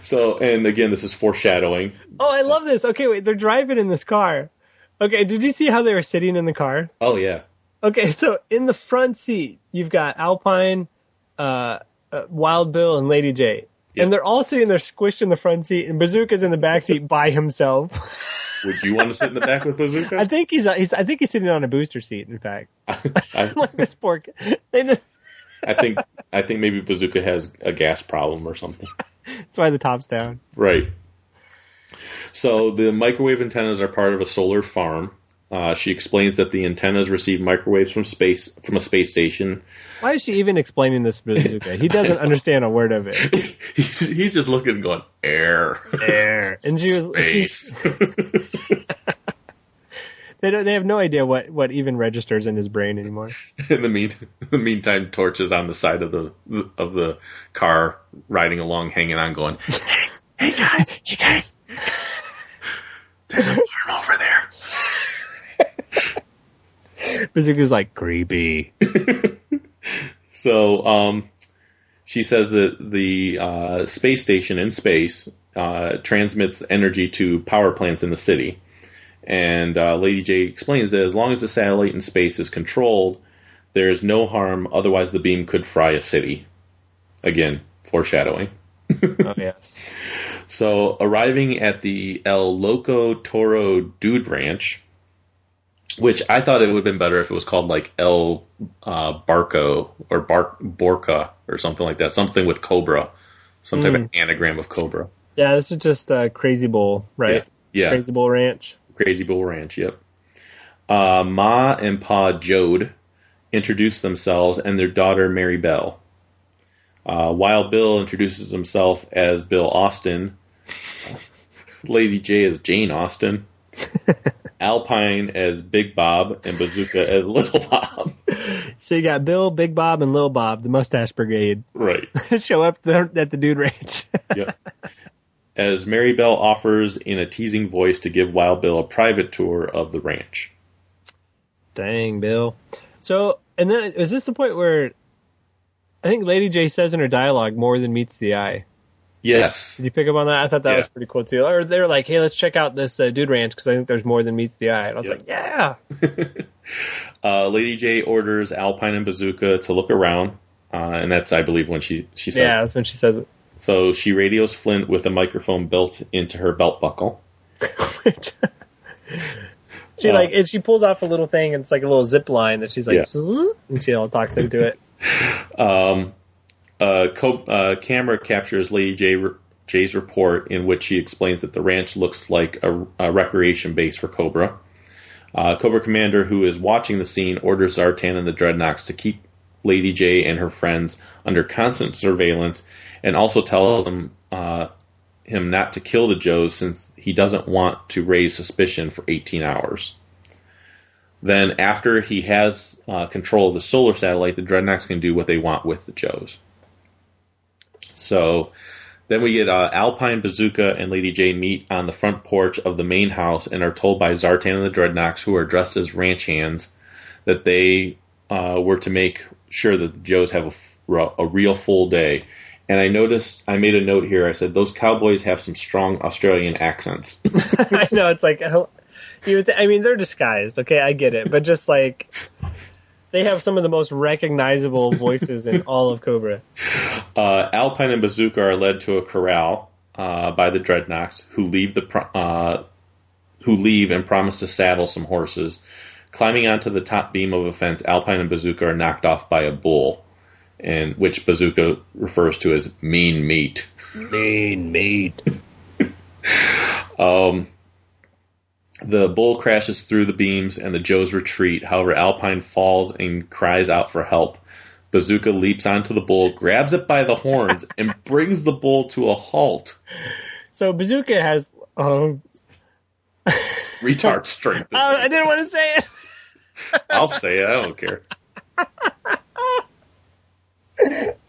So, and again, this is foreshadowing. Oh, I love this. Okay, wait, they're driving in this car. Okay, did you see how they were sitting in the car? Oh, yeah. Okay, so in the front seat, you've got Alpine, uh, uh, Wild Bill, and Lady Jaye. Yeah. And they're all sitting there squished in the front seat, and Bazooka's in the back seat by himself. Would you want to sit in the back with Bazooka? I think he's, he's I think he's sitting on a booster seat, in fact. I, like this poor kid. They just... I think I think maybe Bazooka has a gas problem or something. That's why the top's down. Right. So the microwave antennas are part of a solar farm. Uh, she explains that the antennas receive microwaves from space from a space station. Why is she even explaining this to Bazooka? He doesn't understand a word of it. He's, he's just looking and going, air. Air. And she was space. They don't, they have no idea what, what even registers in his brain anymore. In the, mean, in the meantime, Torch is on the side of the of the car, riding along, hanging on, going, hey, hey guys, hey guys, there's a farm over there. Bazooka's like, creepy. So um, she says that the uh, space station in space uh, transmits energy to power plants in the city. And uh, Lady Jaye explains that as long as the satellite in space is controlled, there is no harm. Otherwise, the beam could fry a city. Again, foreshadowing. Oh, yes. So, arriving at the El Loco Toro Dude Ranch, which I thought it would have been better if it was called, like, El uh, Barco or Bar- Borca or something like that. Something with Cobra. Some type mm. of anagram of Cobra. Yeah, this is just uh, Crazy Bull, right? Yeah. yeah. Crazy Bull Ranch. Crazy Bull Ranch, yep. Uh, Ma and Pa Jode introduce themselves and their daughter, Mary Bell. Uh, Wild Bill introduces himself as Bill Austin. Lady Jaye as Jane Austen. Alpine as Big Bob and Bazooka as Little Bob. So you got Bill, Big Bob, and Little Bob, the Mustache Brigade. Right. Show up the, at the Dude Ranch. Yep. As Mary Bell offers in a teasing voice to give Wild Bill a private tour of the ranch. Dang, Bill. So, and then, is this the point where I think Lady Jaye says in her dialogue, more than meets the eye? Yes. Did you pick up on that? I thought that yeah. was pretty cool, too. Or they were like, hey, let's check out this uh, dude ranch, because I think there's more than meets the eye. And I was yep. like, yeah! uh, Lady Jaye orders Alpine and Bazooka to look around, uh, and that's, I believe, when she, she says Yeah, that's when she says it. So she radios Flint with a microphone built into her belt buckle. she uh, like and she pulls off a little thing, and it's like a little zip line that she's like, yeah. and she all talks into it. Um, a co- uh, camera captures Lady Jaye, Jay's report, in which she explains that the ranch looks like a, a recreation base for Cobra. Uh, Cobra Commander, who is watching the scene, orders Zartan and the Dreadnoks to keep Lady Jaye and her friends under constant surveillance. And also tells him uh, him not to kill the Joes since he doesn't want to raise suspicion for eighteen hours. Then after he has uh, control of the solar satellite, the Dreadnoks can do what they want with the Joes. So then we get uh, Alpine, Bazooka, and Lady Jaye meet on the front porch of the main house and are told by Zartan and the Dreadnoks, who are dressed as ranch hands, that they uh, were to make sure that the Joes have a, a real full day. And I noticed, I made a note here. I said, those cowboys have some strong Australian accents. I know. It's like, I, don't, you would th- I mean, they're disguised. Okay, I get it. But just like, they have some of the most recognizable voices in all of Cobra. Uh, Alpine and Bazooka are led to a corral uh, by the Dreadnoks, who leave the pro- uh, who leave and promise to saddle some horses. Climbing onto the top beam of a fence, Alpine and Bazooka are knocked off by a bull, and which Bazooka refers to as mean meat. Mean meat. um, the bull crashes through the beams, and the Joes retreat. However, Alpine falls and cries out for help. Bazooka leaps onto the bull, grabs it by the horns, and brings the bull to a halt. So Bazooka has... Um... retard strength. uh, I didn't want to say it. I'll say it. I don't care. Oh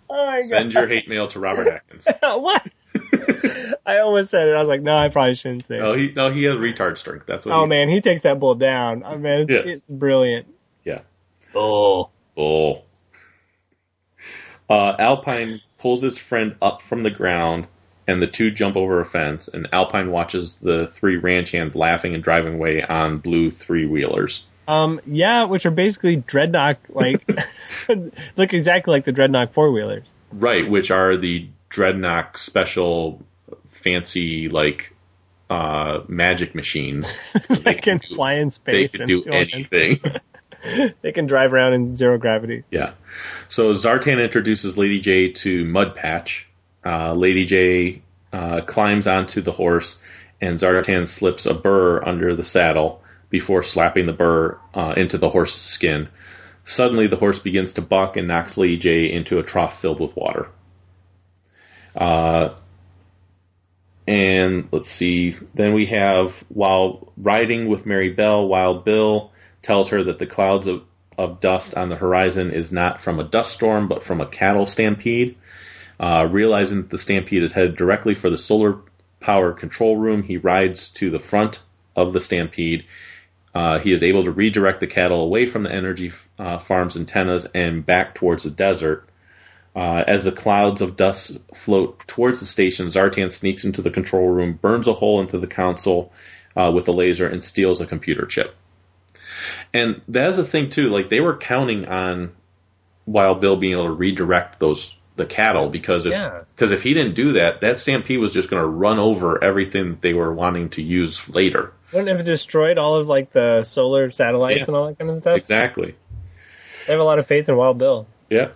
my God. Send your hate mail to Robert Atkins. What? I almost said it. I was like, no, I probably shouldn't say no, it. He, no, he has retard strength. That's what. Oh, he man, he takes that bull down. I mean, it's, yes. It's brilliant. Yeah. Bull. Bull. Uh, Alpine pulls his friend up from the ground, and the two jump over a fence, and Alpine watches the three ranch hands laughing and driving away on blue three-wheelers. Um, yeah, which are basically Dreadnok, like, look exactly like the Dreadnok four-wheelers. Right, which are the Dreadnok special, fancy, like, uh, magic machines. they, they can, can do, fly in space. They can and do anything. They can drive around in zero gravity. Yeah. So Zartan introduces Lady Jaye to Mudpatch. Uh, Lady Jaye uh, climbs onto the horse, and Zartan slips a burr under the saddle before slapping the burr uh, into the horse's skin. Suddenly, the horse begins to buck and knocks Lady Jaye into a trough filled with water. Uh, and let's see. Then we have, while riding with Mary Bell, Wild Bill tells her that the clouds of, of dust on the horizon is not from a dust storm, but from a cattle stampede. Uh, realizing that the stampede is headed directly for the solar power control room, he rides to the front of the stampede. Uh, he is able to redirect the cattle away from the energy uh, farm's antennas and back towards the desert. Uh, as the clouds of dust float towards the station, Zartan sneaks into the control room, burns a hole into the console uh, with a laser, and steals a computer chip. And that's the thing, too. Like, they were counting on Wild Bill being able to redirect those the cattle, because if, yeah. cause if he didn't do that, that stampede was just going to run over everything that they were wanting to use later. Wouldn't it have destroyed all of like the solar satellites yeah. and all that kind of stuff? Exactly. They have a lot of faith in Wild Bill. Yeah.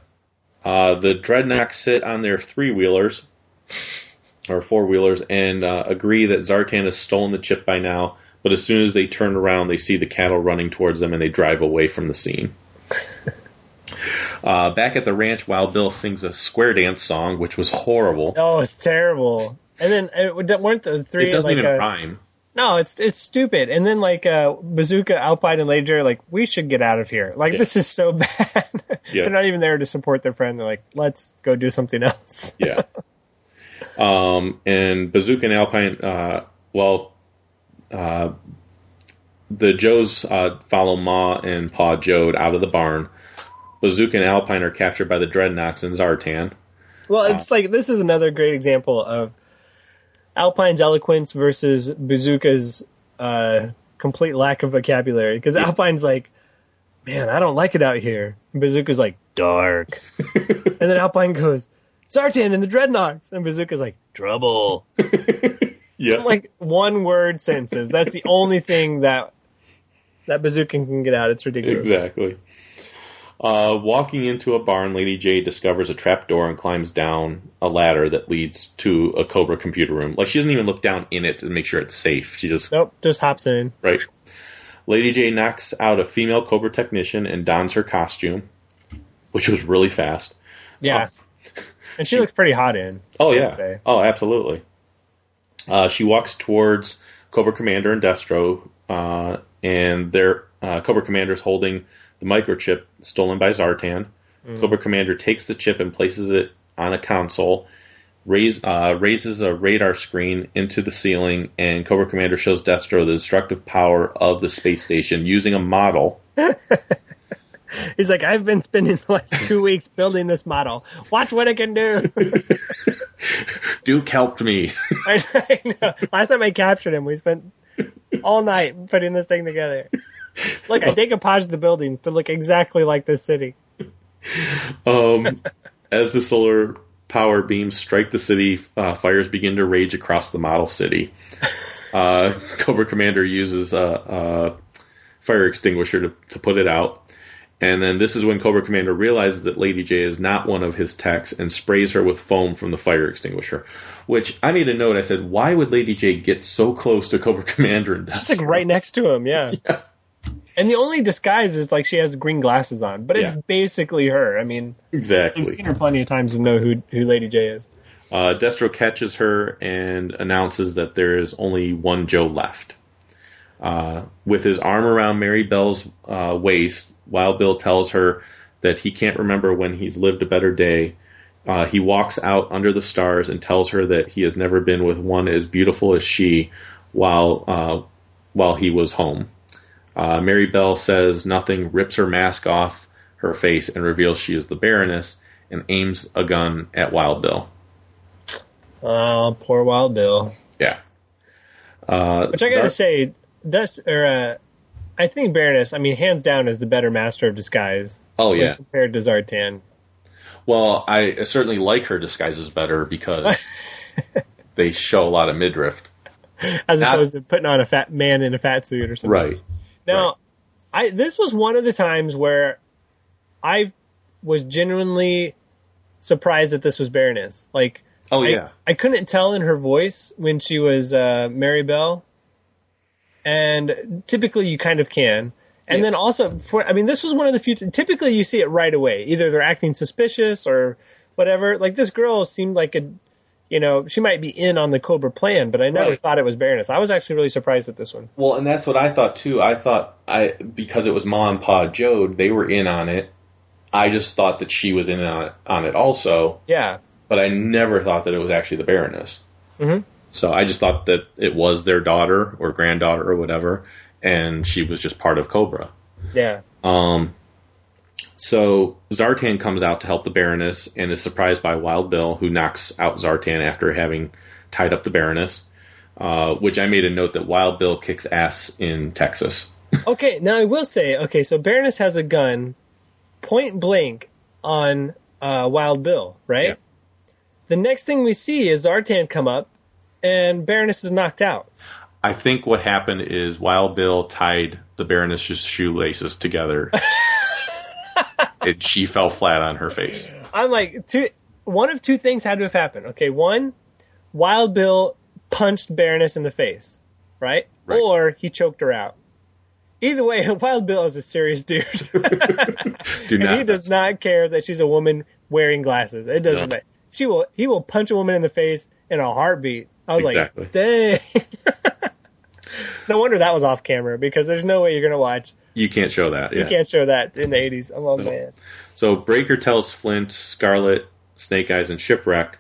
Uh, the Dreadnoks sit on their three-wheelers, or four-wheelers, and uh, agree that Zartan has stolen the chip by now, but as soon as they turn around, they see the cattle running towards them, and they drive away from the scene. Uh, back at the ranch, Wild Bill sings a square dance song, which was horrible. Oh, it's terrible. And then it, weren't the three? It doesn't like even a, rhyme. No, it's it's stupid. And then like uh, Bazooka, Alpine, and Lady Jaye are like, we should get out of here. Like yeah. this is so bad. yeah. They're not even there to support their friend. They're like, let's go do something else. yeah. Um, and Bazooka and Alpine, uh, well, uh, the Joes uh, follow Ma and Pa Jode out of the barn. Bazooka and Alpine are captured by the Dreadnoks and Zartan. Well, it's uh, like, this is another great example of Alpine's eloquence versus Bazooka's uh, complete lack of vocabulary. Because yeah. Alpine's like, man, I don't like it out here. And Bazooka's like, dark. And then Alpine goes, Zartan and the Dreadnoks. And Bazooka's like, trouble. yeah. Like one word sentences. That's the only thing that, that Bazooka can get out. It's ridiculous. Exactly. Uh, walking into a barn, Lady Jaye discovers a trapdoor and climbs down a ladder that leads to a Cobra computer room. Like, she doesn't even look down in it to make sure it's safe. She just... Nope, just hops in. Right. Lady Jaye knocks out a female Cobra technician and dons her costume, which was really fast. Yeah. Uh, and she, she looks pretty hot in. Oh, yeah. Oh, absolutely. Uh, she walks towards Cobra Commander and Destro, uh, and their uh, Cobra Commander is holding the microchip stolen by Zartan. Mm. Cobra Commander takes the chip and places it on a console, raise, uh, raises a radar screen into the ceiling, and Cobra Commander shows Destro the destructive power of the space station using a model. He's like, I've been spending the last two weeks building this model. Watch what it can do. Duke helped me. I, I know. Last time I captured him, we spent all night putting this thing together. Look, I decoupaged the building to look exactly like this city. Um, as the solar power beams strike the city, uh, fires begin to rage across the model city. Uh, Cobra Commander uses a, a fire extinguisher to, to put it out. And then this is when Cobra Commander realizes that Lady Jaye is not one of his techs and sprays her with foam from the fire extinguisher. Which, I need to note, I said, why would Lady Jaye get so close to Cobra Commander and Destro? She's like right next to him, yeah. yeah. And the only disguise is like she has green glasses on, but it's yeah. basically her. I mean, exactly. We've seen her plenty of times and know who who Lady Jaye is. Uh, Destro catches her and announces that there is only one Joe left. Uh, with his arm around Mary Bell's uh, waist, Wild Bill tells her that he can't remember when he's lived a better day. Uh, he walks out under the stars and tells her that he has never been with one as beautiful as she while uh, while he was home. Uh, Mary Bell says nothing, rips her mask off her face, and reveals she is the Baroness, and aims a gun at Wild Bill. Oh, poor Wild Bill. Yeah. Uh, Which I gotta Zart- say, that's, or, uh, I think Baroness, I mean, hands down, is the better master of disguise. Oh, yeah. Compared to Zartan. Well, I certainly like her disguises better because they show a lot of midriff. As Not- opposed to putting on a fat man in a fat suit or something. Right. Now, right. I this was one of the times where I was genuinely surprised that this was Baroness. Like, oh, I, yeah. I couldn't tell in her voice when she was uh, Mary Bell, and typically you kind of can. And yeah. then also, for I mean, this was one of the few. Typically, you see it right away. Either they're acting suspicious or whatever. Like this girl seemed like a, you know, she might be in on the Cobra plan, but I never right. thought it was Baroness. I was actually really surprised at this one. Well, and that's what I thought, too. I thought, I because it was Ma and Pa Joad, they were in on it. I just thought that she was in on it, on it also. Yeah. But I never thought that it was actually the Baroness. Mm-hmm. So I just thought that it was their daughter or granddaughter or whatever, and she was just part of Cobra. Yeah. Um. So Zartan comes out to help the Baroness and is surprised by Wild Bill, who knocks out Zartan after having tied up the Baroness, uh, which I made a note that Wild Bill kicks ass in Texas. Okay, now I will say, okay, so Baroness has a gun point blank on uh, Wild Bill, right? Yeah. The next thing we see is Zartan come up and Baroness is knocked out. I think what happened is Wild Bill tied the Baroness's shoelaces together. It, she fell flat on her face. I'm like, two, one of two things had to have happened. Okay, one, Wild Bill punched Baroness in the face, right? right? Or he choked her out. Either way, Wild Bill is a serious dude. Do not. And he does not care that she's a woman wearing glasses. It doesn't no. matter. She will. He will punch a woman in the face in a heartbeat. I was exactly. like, dang. No wonder that was off camera, because there's no way you're going to watch. You can't show that. Yeah. You can't show that in the eighties. Oh, so, man. So Breaker tells Flint, Scarlet, Snake Eyes, and Shipwreck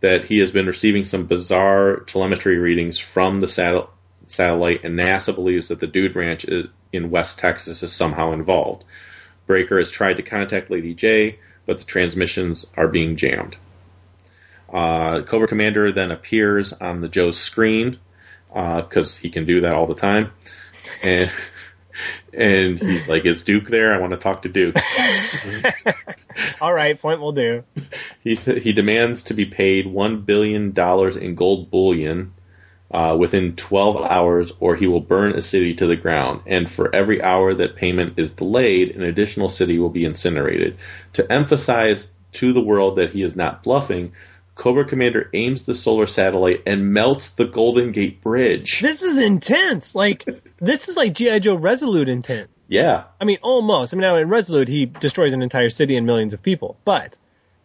that he has been receiving some bizarre telemetry readings from the satel- satellite, and NASA believes that the Dude Ranch is, in West Texas is somehow involved. Breaker has tried to contact Lady Jaye, but the transmissions are being jammed. Uh, Cobra Commander then appears on the Joe's screen, because uh, he can do that all the time. And... And he's like, is Duke there? I want to talk to Duke. All right, Flint will do. He said he demands to be paid one billion dollars in gold bullion uh, within twelve hours, or he will burn a city to the ground. And for every hour that payment is delayed, an additional city will be incinerated. To emphasize to the world that he is not bluffing, Cobra Commander aims the solar satellite and melts the Golden Gate Bridge. This is intense. Like, this is like G I. Joe Resolute intense. Yeah. I mean, almost. I mean, now in Resolute, he destroys an entire city and millions of people. But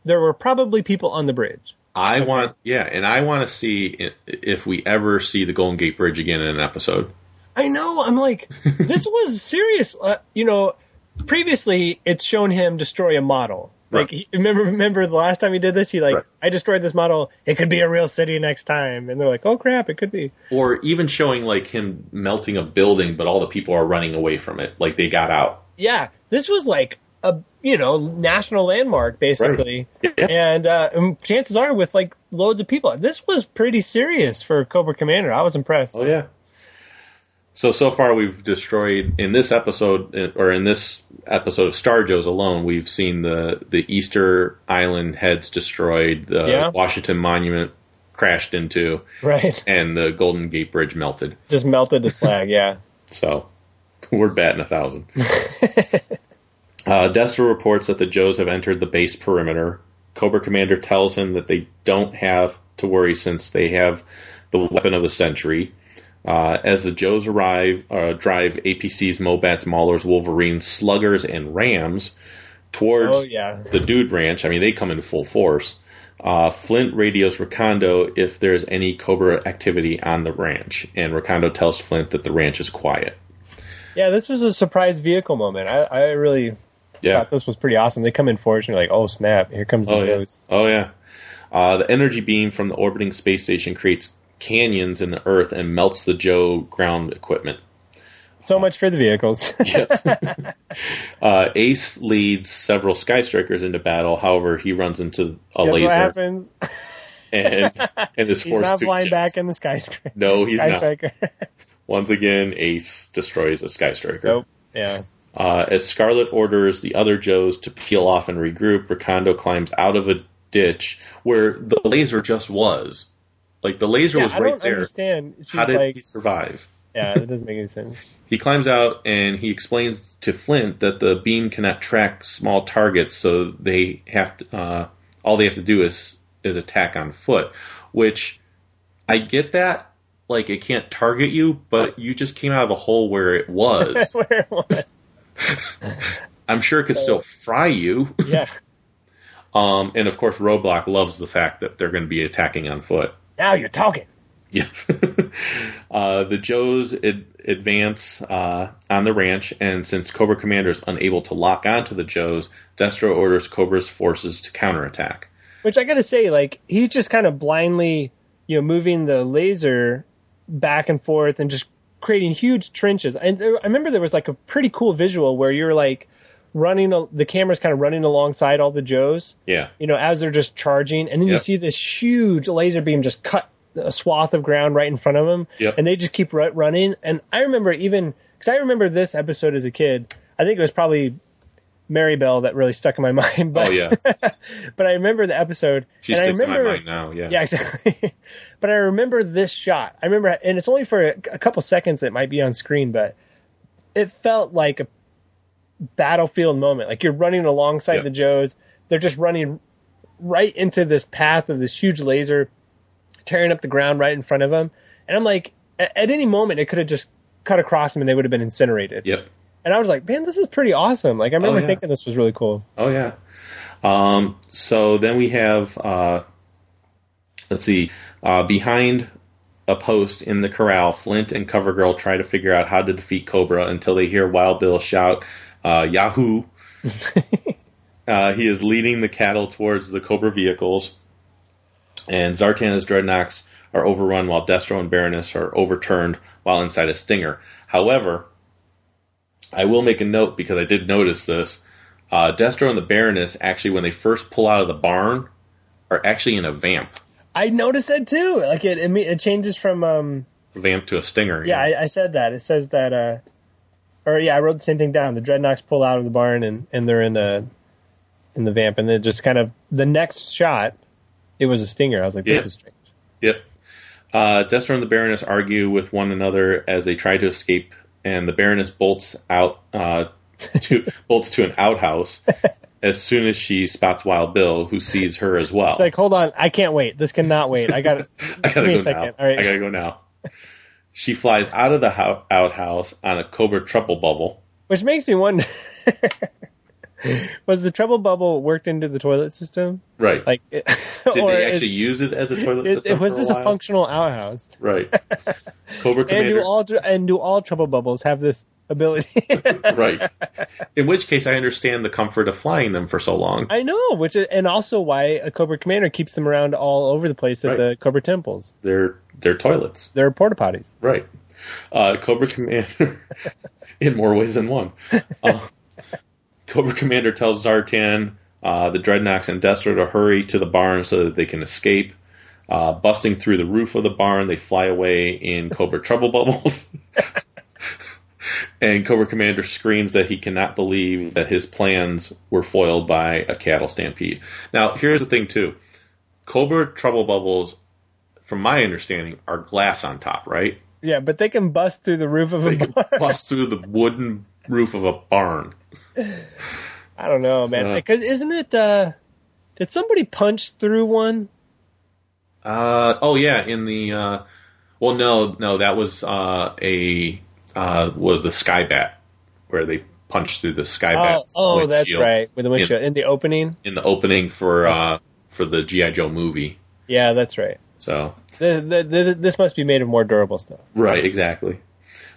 there were probably people on the bridge. I okay. want, yeah, and I want to see if we ever see the Golden Gate Bridge again in an episode. I know. I'm like, this was serious. Uh, you know, previously, it's shown him destroy a model. Like, right. he, remember, remember the last time he did this? He, like, right. I destroyed this model. It could be a real city next time. And they're like, oh, crap, it could be. Or even showing, like, him melting a building, but all the people are running away from it. Like, they got out. Yeah. This was, like, a, you know, national landmark, basically. Right. Yeah. And, uh, and chances are with, like, loads of people. This was pretty serious for Cobra Commander. I was impressed. Oh, yeah. So, so far we've destroyed, in this episode, or in this episode of Star Joe's alone, we've seen the, the Easter Island heads destroyed, the yeah. Washington Monument crashed into, right, and the Golden Gate Bridge melted. Just melted to slag, yeah. So, we're batting a thousand. Uh, Destro reports that the Joes have entered the base perimeter. Cobra Commander tells him that they don't have to worry since they have the weapon of the century. Uh, as the Joes arrive, uh, drive A P Cs, Mobats, Maulers, Wolverines, Sluggers, and Rams towards oh, yeah. the Dude Ranch. I mean, they come in full force. Uh, Flint radios Recondo if there's any Cobra activity on the ranch, and Recondo tells Flint that the ranch is quiet. Yeah, this was a surprise vehicle moment. I, I really... Yeah. Thought this was pretty awesome. They come in force and you're like, oh snap, here comes the oh, Joes. Yeah. Oh yeah. Uh, the energy beam from the orbiting space station creates canyons in the earth and melts the Joe ground equipment. So uh, much for the vehicles. Yeah. uh, Ace leads several Sky Strikers into battle. However, he runs into a Guess laser. What happens? And, and is forced to... He's not flying back in the Sky Striker. No, he's Sky not. Striker. Once again, Ace destroys a Sky Striker. Nope. Yeah. Uh, as Scarlet orders the other Joes to peel off and regroup, Recondo climbs out of a ditch where the laser just was. Like, the laser yeah, was I right don't there. Understand. She's How did like, he survive? Yeah, that doesn't make any sense. He climbs out, and he explains to Flint that the beam cannot track small targets, so they have to, uh, all they have to do is, is attack on foot, which I get that. Like, it can't target you, but you just came out of a hole where it was. where it was. I'm sure it could still fry you. Yeah. Um, and, of course, Roadblock loves the fact that they're going to be attacking on foot. Now you're talking. Yeah. uh, the Joes ad- advance uh, on the ranch, and since Cobra Commander is unable to lock onto the Joes, Destro orders Cobra's forces to counterattack. Which I got to say, like, he's just kind of blindly, you know, moving the laser back and forth and just creating huge trenches. And I remember there was like a pretty cool visual where you're like running, the camera's kind of running alongside all the Joes. Yeah. You know, as they're just charging. And then yep. you see this huge laser beam just cut a swath of ground right in front of them. Yep. And they just keep running. And I remember even, because I remember this episode as a kid, I think it was probably Maribel that really stuck in my mind. But, oh, yeah. But I remember the episode. She and sticks I remember, in my mind now, yeah. Yeah, exactly. But I remember this shot. I remember, and it's only for a, a couple seconds it might be on screen, but it felt like a battlefield moment. Like you're running alongside yep. the Joes. They're just running right into this path of this huge laser, tearing up the ground right in front of them. And I'm like, at, at any moment, it could have just cut across them and they would have been incinerated. Yep. And I was like, man, this is pretty awesome. Like I remember oh, yeah. thinking this was really cool. Oh, yeah. Um, so then we have... Uh, Let's see, uh, behind a post in the corral, Flint and Covergirl try to figure out how to defeat Cobra until they hear Wild Bill shout, uh, Yahoo! uh, he is leading the cattle towards the Cobra vehicles, and Zartan's Dreadnoks are overrun while Destro and Baroness are overturned while inside a Stinger. However, I will make a note because I did notice this. Uh, Destro and the Baroness, actually, when they first pull out of the barn, are actually in a vamp. I noticed that too. Like it, it, it changes from um, a vamp to a Stinger. Yeah, yeah. I, I said that. It says that, uh, or yeah, I wrote the same thing down. The Dreadnoks pull out of the barn and, and they're in the in the vamp, and then just kind of the next shot, it was a Stinger. I was like, this yep. is strange. Yep. Uh, Destro and the Baroness argue with one another as they try to escape, and the Baroness bolts out uh, to bolts to an outhouse. As soon as she spots Wild Bill, who sees her as well. It's like, hold on, I can't wait. This cannot wait. I got I gotta go now. All right. I gotta go now. She flies out of the ho- outhouse on a Cobra trouble bubble. Which makes me wonder, was the trouble bubble worked into the toilet system? Right. Like, it, did they actually is, use it as a toilet is, system? Was for this a, while? a functional outhouse? Right. Cobra Commander. And do all and do all trouble bubbles have this ability? Right. In which case, I understand the comfort of flying them for so long. I know, which is, and also why a Cobra Commander keeps them around all over the place at right. the Cobra temples. They're they're toilets. They're porta potties. Right. Uh, Cobra Commander in more ways than one. Uh, Cobra Commander tells Zartan, uh, the Dreadnoks, and Destro to hurry to the barn so that they can escape. Uh, busting through the roof of the barn, they fly away in Cobra trouble bubbles. And Cobra Commander screams that he cannot believe that his plans were foiled by a cattle stampede. Now, here's the thing, too. Cobra trouble bubbles, from my understanding, are glass on top, right? Yeah, but they can bust through the roof of they a barn. They can bust through the wooden roof of a barn. I don't know, man. Uh, Cause isn't it... Uh, did somebody punch through one? Uh, oh, yeah, in the... Uh, well, no, no, that was uh, a... Uh, was the Skybat, where they punched through the Skybat's oh, oh, that's right, with the windshield. In, in the opening? In the opening for uh, for the G I. Joe movie. Yeah, that's right. So the, the, the, this must be made of more durable stuff. Right, exactly.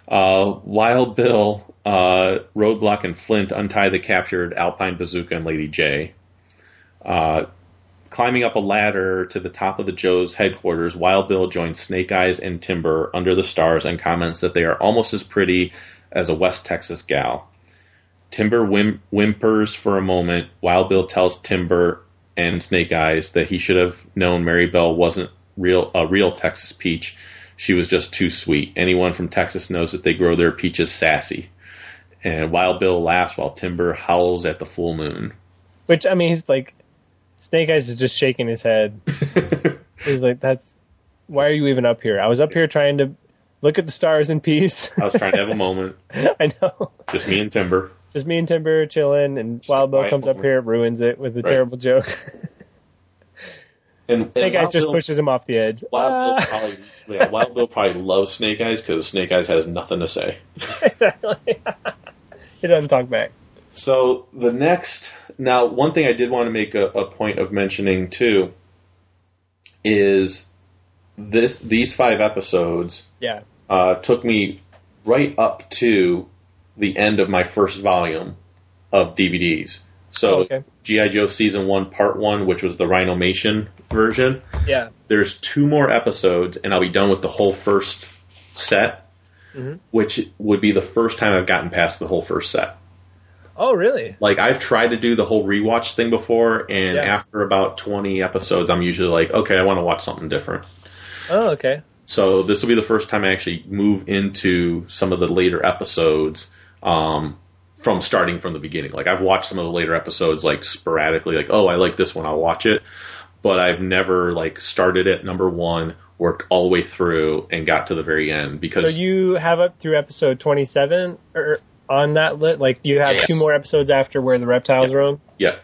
Uh, Wild Bill, uh, Roadblock, and Flint untie the captured Alpine, Bazooka, and Lady Jaye. Uh, climbing up a ladder to the top of the Joe's headquarters, Wild Bill joins Snake Eyes and Timber under the stars and comments that they are almost as pretty as a West Texas gal. Timber whim- whimpers for a moment. Wild Bill tells Timber and Snake Eyes that he should have known Mary Bell wasn't real a real Texas peach. She was just too sweet. Anyone from Texas knows that they grow their peaches sassy. And Wild Bill laughs while Timber howls at the full moon. Which, I mean, it's like... Snake Eyes is just shaking his head. He's like, "That's why are you even up here? I was up here trying to look at the stars in peace. I was trying to have a moment. I know. Just me and Timber. Just me and Timber chilling, and just Wild Bill comes moment. Up here, ruins it with a right. terrible joke. and Snake and Eyes Wild just Bill, pushes him off the edge. Wild, ah. Bill, probably, yeah, Wild Bill probably loves Snake Eyes because Snake Eyes has nothing to say. Exactly. He doesn't talk back. So the next, now one thing I did want to make a, a point of mentioning too is this, these five episodes yeah. uh, took me right up to the end of my first volume of D V Ds. So oh, okay. G I. Joe Season one, Part one, which was the Rhinomation version. Yeah. There's two more episodes and I'll be done with the whole first set, mm-hmm. which would be the first time I've gotten past the whole first set. Oh, really? Like, I've tried to do the whole rewatch thing before, and yeah. after about twenty episodes, I'm usually like, okay, I want to watch something different. Oh, okay. So this will be the first time I actually move into some of the later episodes um, from starting from the beginning. Like, I've watched some of the later episodes, like, sporadically, like, oh, I like this one, I'll watch it. But I've never, like, started at number one, worked all the way through, and got to the very end. Because so you have up through episode twenty-seven, or... on that lit, like you have yes. two more episodes after where the reptiles yeah. roam. Yeah.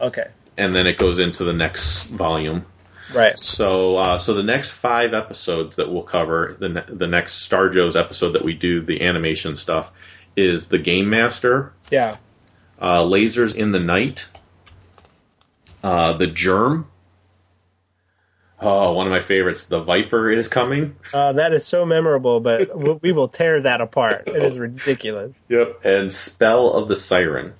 Okay. And then it goes into the next volume. Right. So, uh, so the next five episodes that we'll cover, the ne- the next Star Joe's episode that we do the animation stuff is the Game Master. Yeah. Uh, Lasers in the Night. Uh, the Germ. Oh, one of my favorites. The Viper is coming. Uh, that is so memorable, but we will tear that apart. It is ridiculous. Yep. And Spell of the Siren.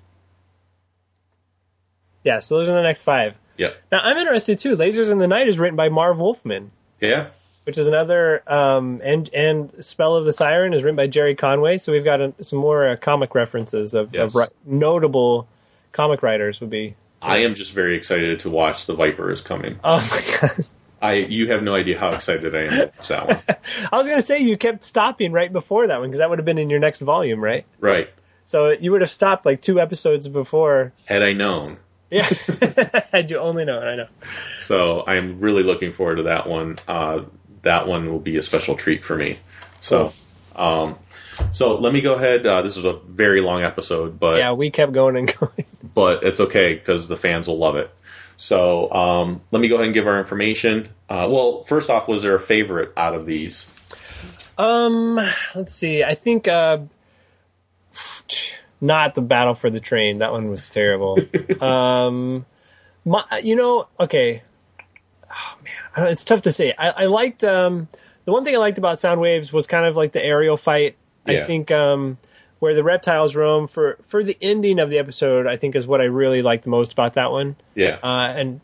Yeah, so those are the next five. Yep. Now, I'm interested, too. Lasers in the Night is written by Marv Wolfman. Yeah. Which is another, um, and and Spell of the Siren is written by Jerry Conway. So we've got a, some more uh, comic references of, yes. of notable comic writers would be. I am just very excited to watch The Viper is Coming. Oh, my gosh. I you have no idea how excited I am about that one. I was going to say you kept stopping right before that one because that would have been in your next volume, right? Right. So you would have stopped like two episodes before. Had I known. Yeah. Had you only known, I know. So I'm really looking forward to that one. Uh, that one will be a special treat for me. So, cool. um, so let me go ahead. Uh, this was a very long episode, but yeah, we kept going and going. But it's okay because the fans will love it. So um, let me go ahead and give our information. Uh, well, first off, was there a favorite out of these? Um, let's see. I think uh, not the Battle for the Train. That one was terrible. um, my, you know, okay. Oh man, it's tough to say. I, I liked um, the one thing I liked about Soundwaves was kind of like the aerial fight. Yeah. I think. Um, Where the reptiles roam for, for the ending of the episode, I think is what I really liked the most about that one. Yeah. Uh, and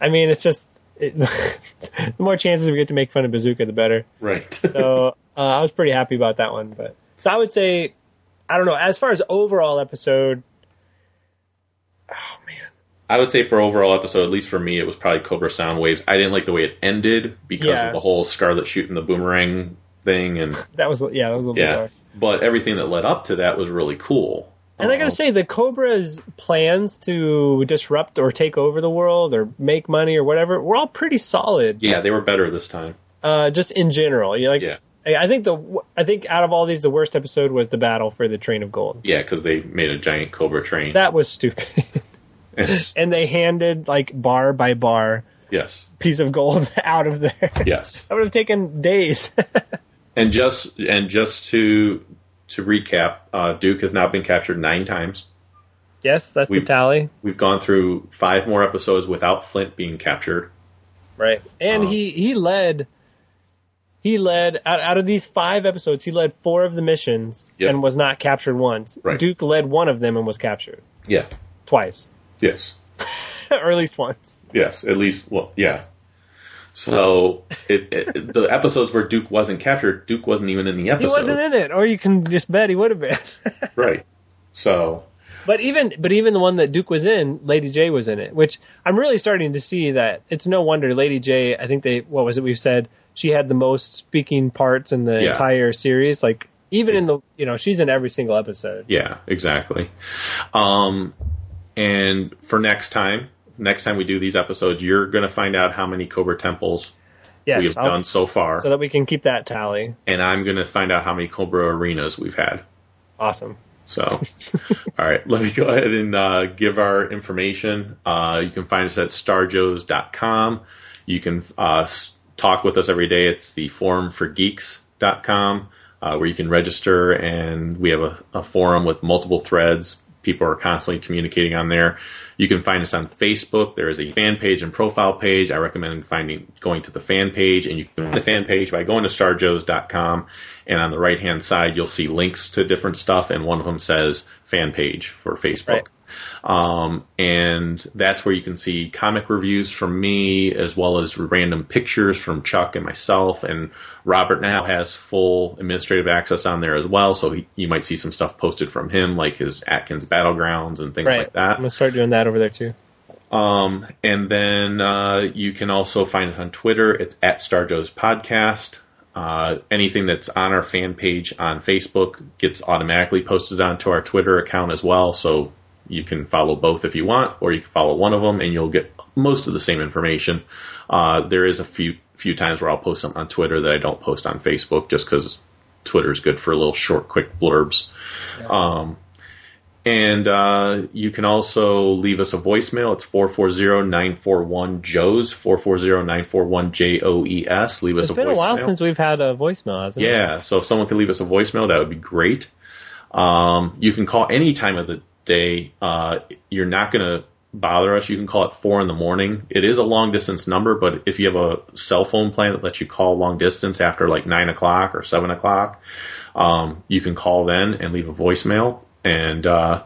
I mean, it's just it, the more chances we get to make fun of Bazooka, the better. Right. So uh, I was pretty happy about that one. But so I would say, I don't know, as far as overall episode, oh man, I would say for overall episode, at least for me, it was probably Cobra Soundwaves. I didn't like the way it ended because yeah. of the whole Scarlet shooting the boomerang thing, and that was yeah, that was a little yeah. bizarre. But everything that led up to that was really cool. And I gotta say, the Cobra's plans to disrupt or take over the world or make money or whatever were all pretty solid. Yeah, they were better this time. Uh, just in general, you like. Yeah. I think the I think out of all these, the worst episode was the battle for the train of gold. Yeah, because they made a giant Cobra train. That was stupid. And they handed like bar by bar, yes, piece of gold out of there. Yes, that would have taken days. and just and just to. To recap, uh, Duke has now been captured nine times. Yes, that's we've, the tally. We've gone through five more episodes without Flint being captured. Right, and um, he he led. He led out, out of these five episodes. He led four of the missions yep. and was not captured once. Right. Duke led one of them and was captured. Yeah, twice. Yes, or at least once. Yes, at least well, yeah. So it, it, the episodes where Duke wasn't captured, Duke wasn't even in the episode. He wasn't in it, or you can just bet he would have been. Right. So. But even but even the one that Duke was in, Lady Jaye was in it, which I'm really starting to see that it's no wonder Lady Jaye. I think they what was it we've said she had the most speaking parts in the yeah. entire series. Like even yeah. in the you know she's in every single episode. Yeah, exactly. Um, and for next time. Next time we do these episodes, you're going to find out how many Cobra temples yes, we have I'll, done so far. So that we can keep that tally. And I'm going to find out how many Cobra arenas we've had. Awesome. So, all right, let me go ahead and uh, give our information. Uh, you can find us at star joes dot com. You can uh, talk with us every day. It's the forum for geeks dot com uh, where you can register. And we have a, a forum with multiple threads. People are constantly communicating on there. You can find us on Facebook. There is a fan page and profile page. I recommend finding going to the fan page, and you can find the fan page by going to star joes dot com, and on the right-hand side, you'll see links to different stuff, and one of them says fan page for Facebook. Right. Um, and that's where you can see comic reviews from me, as well as random pictures from Chuck and myself. And Robert now has full administrative access on there as well, so he, you might see some stuff posted from him, like his Atkins Battlegrounds and things right. like that. I'm gonna start doing that over there too. Um, and then uh, you can also find us on Twitter. It's at Star Joe's Podcast. Uh, anything that's on our fan page on Facebook gets automatically posted onto our Twitter account as well. So you can follow both if you want, or you can follow one of them, and you'll get most of the same information. Uh, there is a few few times where I'll post something on Twitter that I don't post on Facebook, just because Twitter is good for little short, quick blurbs. Yeah. Um, and uh, you can also leave us a voicemail. It's four four zero, nine four one, J O E S, four four zero, nine four one, J O E S. Leave us a voicemail. It's been a while since we've had a voicemail, hasn't it? Yeah, so if someone could leave us a voicemail, that would be great. Um, you can call any time of the day. Uh, you're not going to bother us. You can call at four in the morning. It is a long distance number, but if you have a cell phone plan that lets you call long distance after like nine o'clock or seven o'clock, um, you can call then and leave a voicemail. And, uh,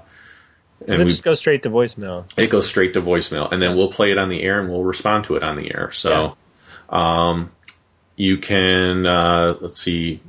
and it we, just goes straight to voicemail. It goes straight to voicemail, and then we'll play it on the air and we'll respond to it on the air. So, yeah. um, you can, uh, let's see,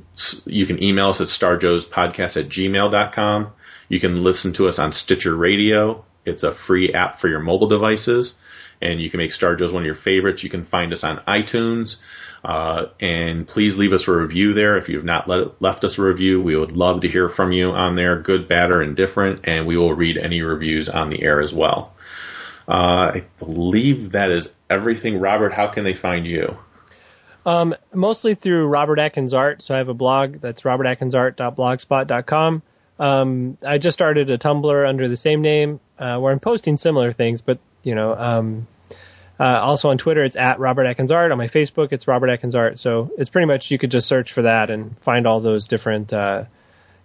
you can email us at star joes podcast at gmail dot com. You can listen to us on Stitcher Radio. It's a free app for your mobile devices, and you can make Star Joes one of your favorites. You can find us on iTunes. Uh, and please leave us a review there. If you have not let, left us a review, we would love to hear from you on there, good, bad, or indifferent, and we will read any reviews on the air as well. Uh, I believe that is everything. Robert, how can they find you? Um, mostly through Robert Atkins Art. So I have a blog that's robert atkins art dot blogspot dot com. Um, I just started a Tumblr under the same name, uh, where I'm posting similar things, but you know, um, Uh, also on Twitter, it's at Robert Atkins Art. On my Facebook, it's Robert Atkins Art. So it's pretty much you could just search for that and find all those different, uh,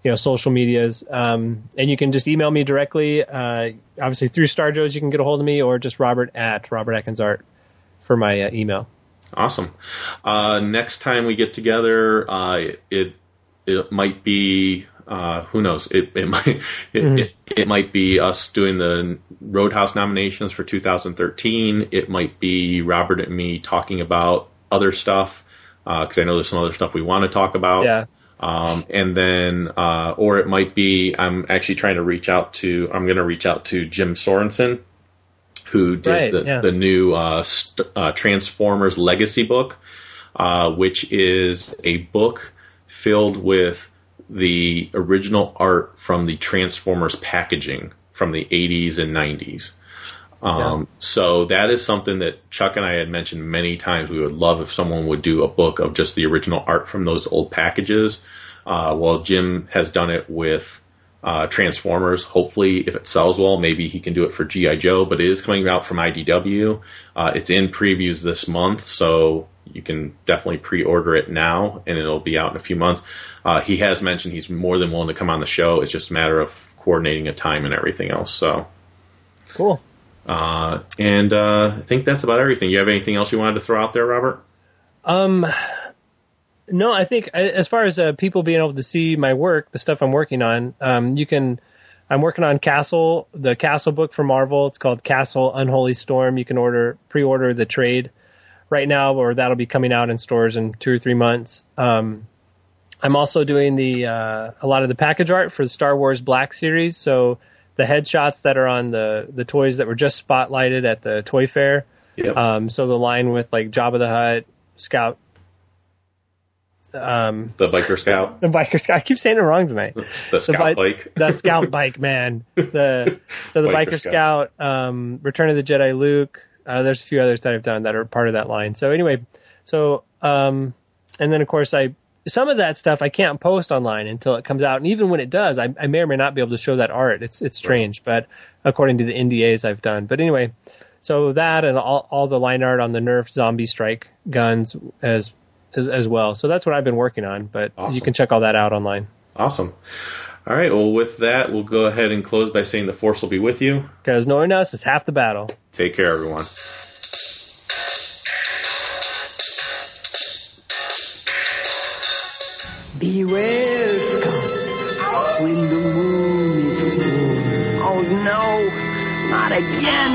you know, social medias. Um, and you can just email me directly. Uh, obviously, through Star Joes, you can get a hold of me, or just Robert at Robert Atkins Art for my uh, email. Awesome. Uh, next time we get together, uh, it it might be. Uh, who knows? It it might it, mm-hmm. it, it might be us doing the Roadhouse nominations for two thousand thirteen. It might be Robert and me talking about other stuff, because uh, I know there's some other stuff we want to talk about. Yeah. Um, and then, uh, or it might be, I'm actually trying to reach out to, I'm going to reach out to Jim Sorensen, who did right, the, yeah. the new, uh, st- uh, Transformers Legacy book, uh, which is a book filled with the original art from the Transformers packaging from the eighties and nineties. Um, yeah. So that is something that Chuck and I had mentioned many times. We would love if someone would do a book of just the original art from those old packages. Uh, well, Jim has done it with uh, Transformers. Hopefully, if it sells well, maybe he can do it for G I Joe. But it is coming out from I D W. Uh, it's in previews this month, so you can definitely pre-order it now, and it'll be out in a few months. Uh, he has mentioned he's more than willing to come on the show. It's just a matter of coordinating a time and everything else. So cool. Uh, and, uh, I think that's about everything. You have anything else you wanted to throw out there, Robert? Um, no, I think as far as, uh, people being able to see my work, the stuff I'm working on, um, you can, I'm working on Castle, the Castle book for Marvel. It's called Castle Unholy Storm. You can order, pre-order the trade right now, or that'll be coming out in stores in two or three months. Um, I'm also doing the, uh, a lot of the package art for the Star Wars Black series. So, the headshots that are on the, the toys that were just spotlighted at the toy fair. Yep. Um, so the line with like Jabba the Hutt, Scout. Um, the biker scout. The biker scout. I keep saying it wrong tonight. It's the scout the, bike. The scout bike, man. The So the biker, biker scout, scout um, Return of the Jedi Luke. Uh, there's a few others that I've done that are part of that line. So anyway, so um, and then of course I, some of that stuff I can't post online until it comes out. And even when it does, I, I may or may not be able to show that art. It's it's strange, but according to the N D As I've done. But anyway, so that and all, all the line art on the Nerf zombie strike guns as, as as well. So that's what I've been working on, but awesome. You can check all that out online. Awesome. All right, well, with that, we'll go ahead and close by saying the Force will be with you. Because knowing us is half the battle. Take care, everyone. Beware, Scarlet, when the moon is full. Oh no, not again.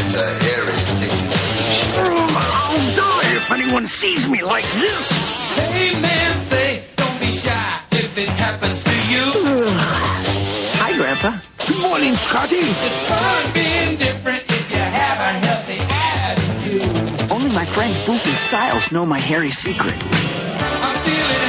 It's a hairy situation. I'll die if anyone sees me like this. Hey man, say, don't be shy if it happens to you. Hi, Grandpa. Good morning, Scotty. It's fun being different if you have a healthy attitude. My friends Boop and Styles know my hairy secret. I'm feeling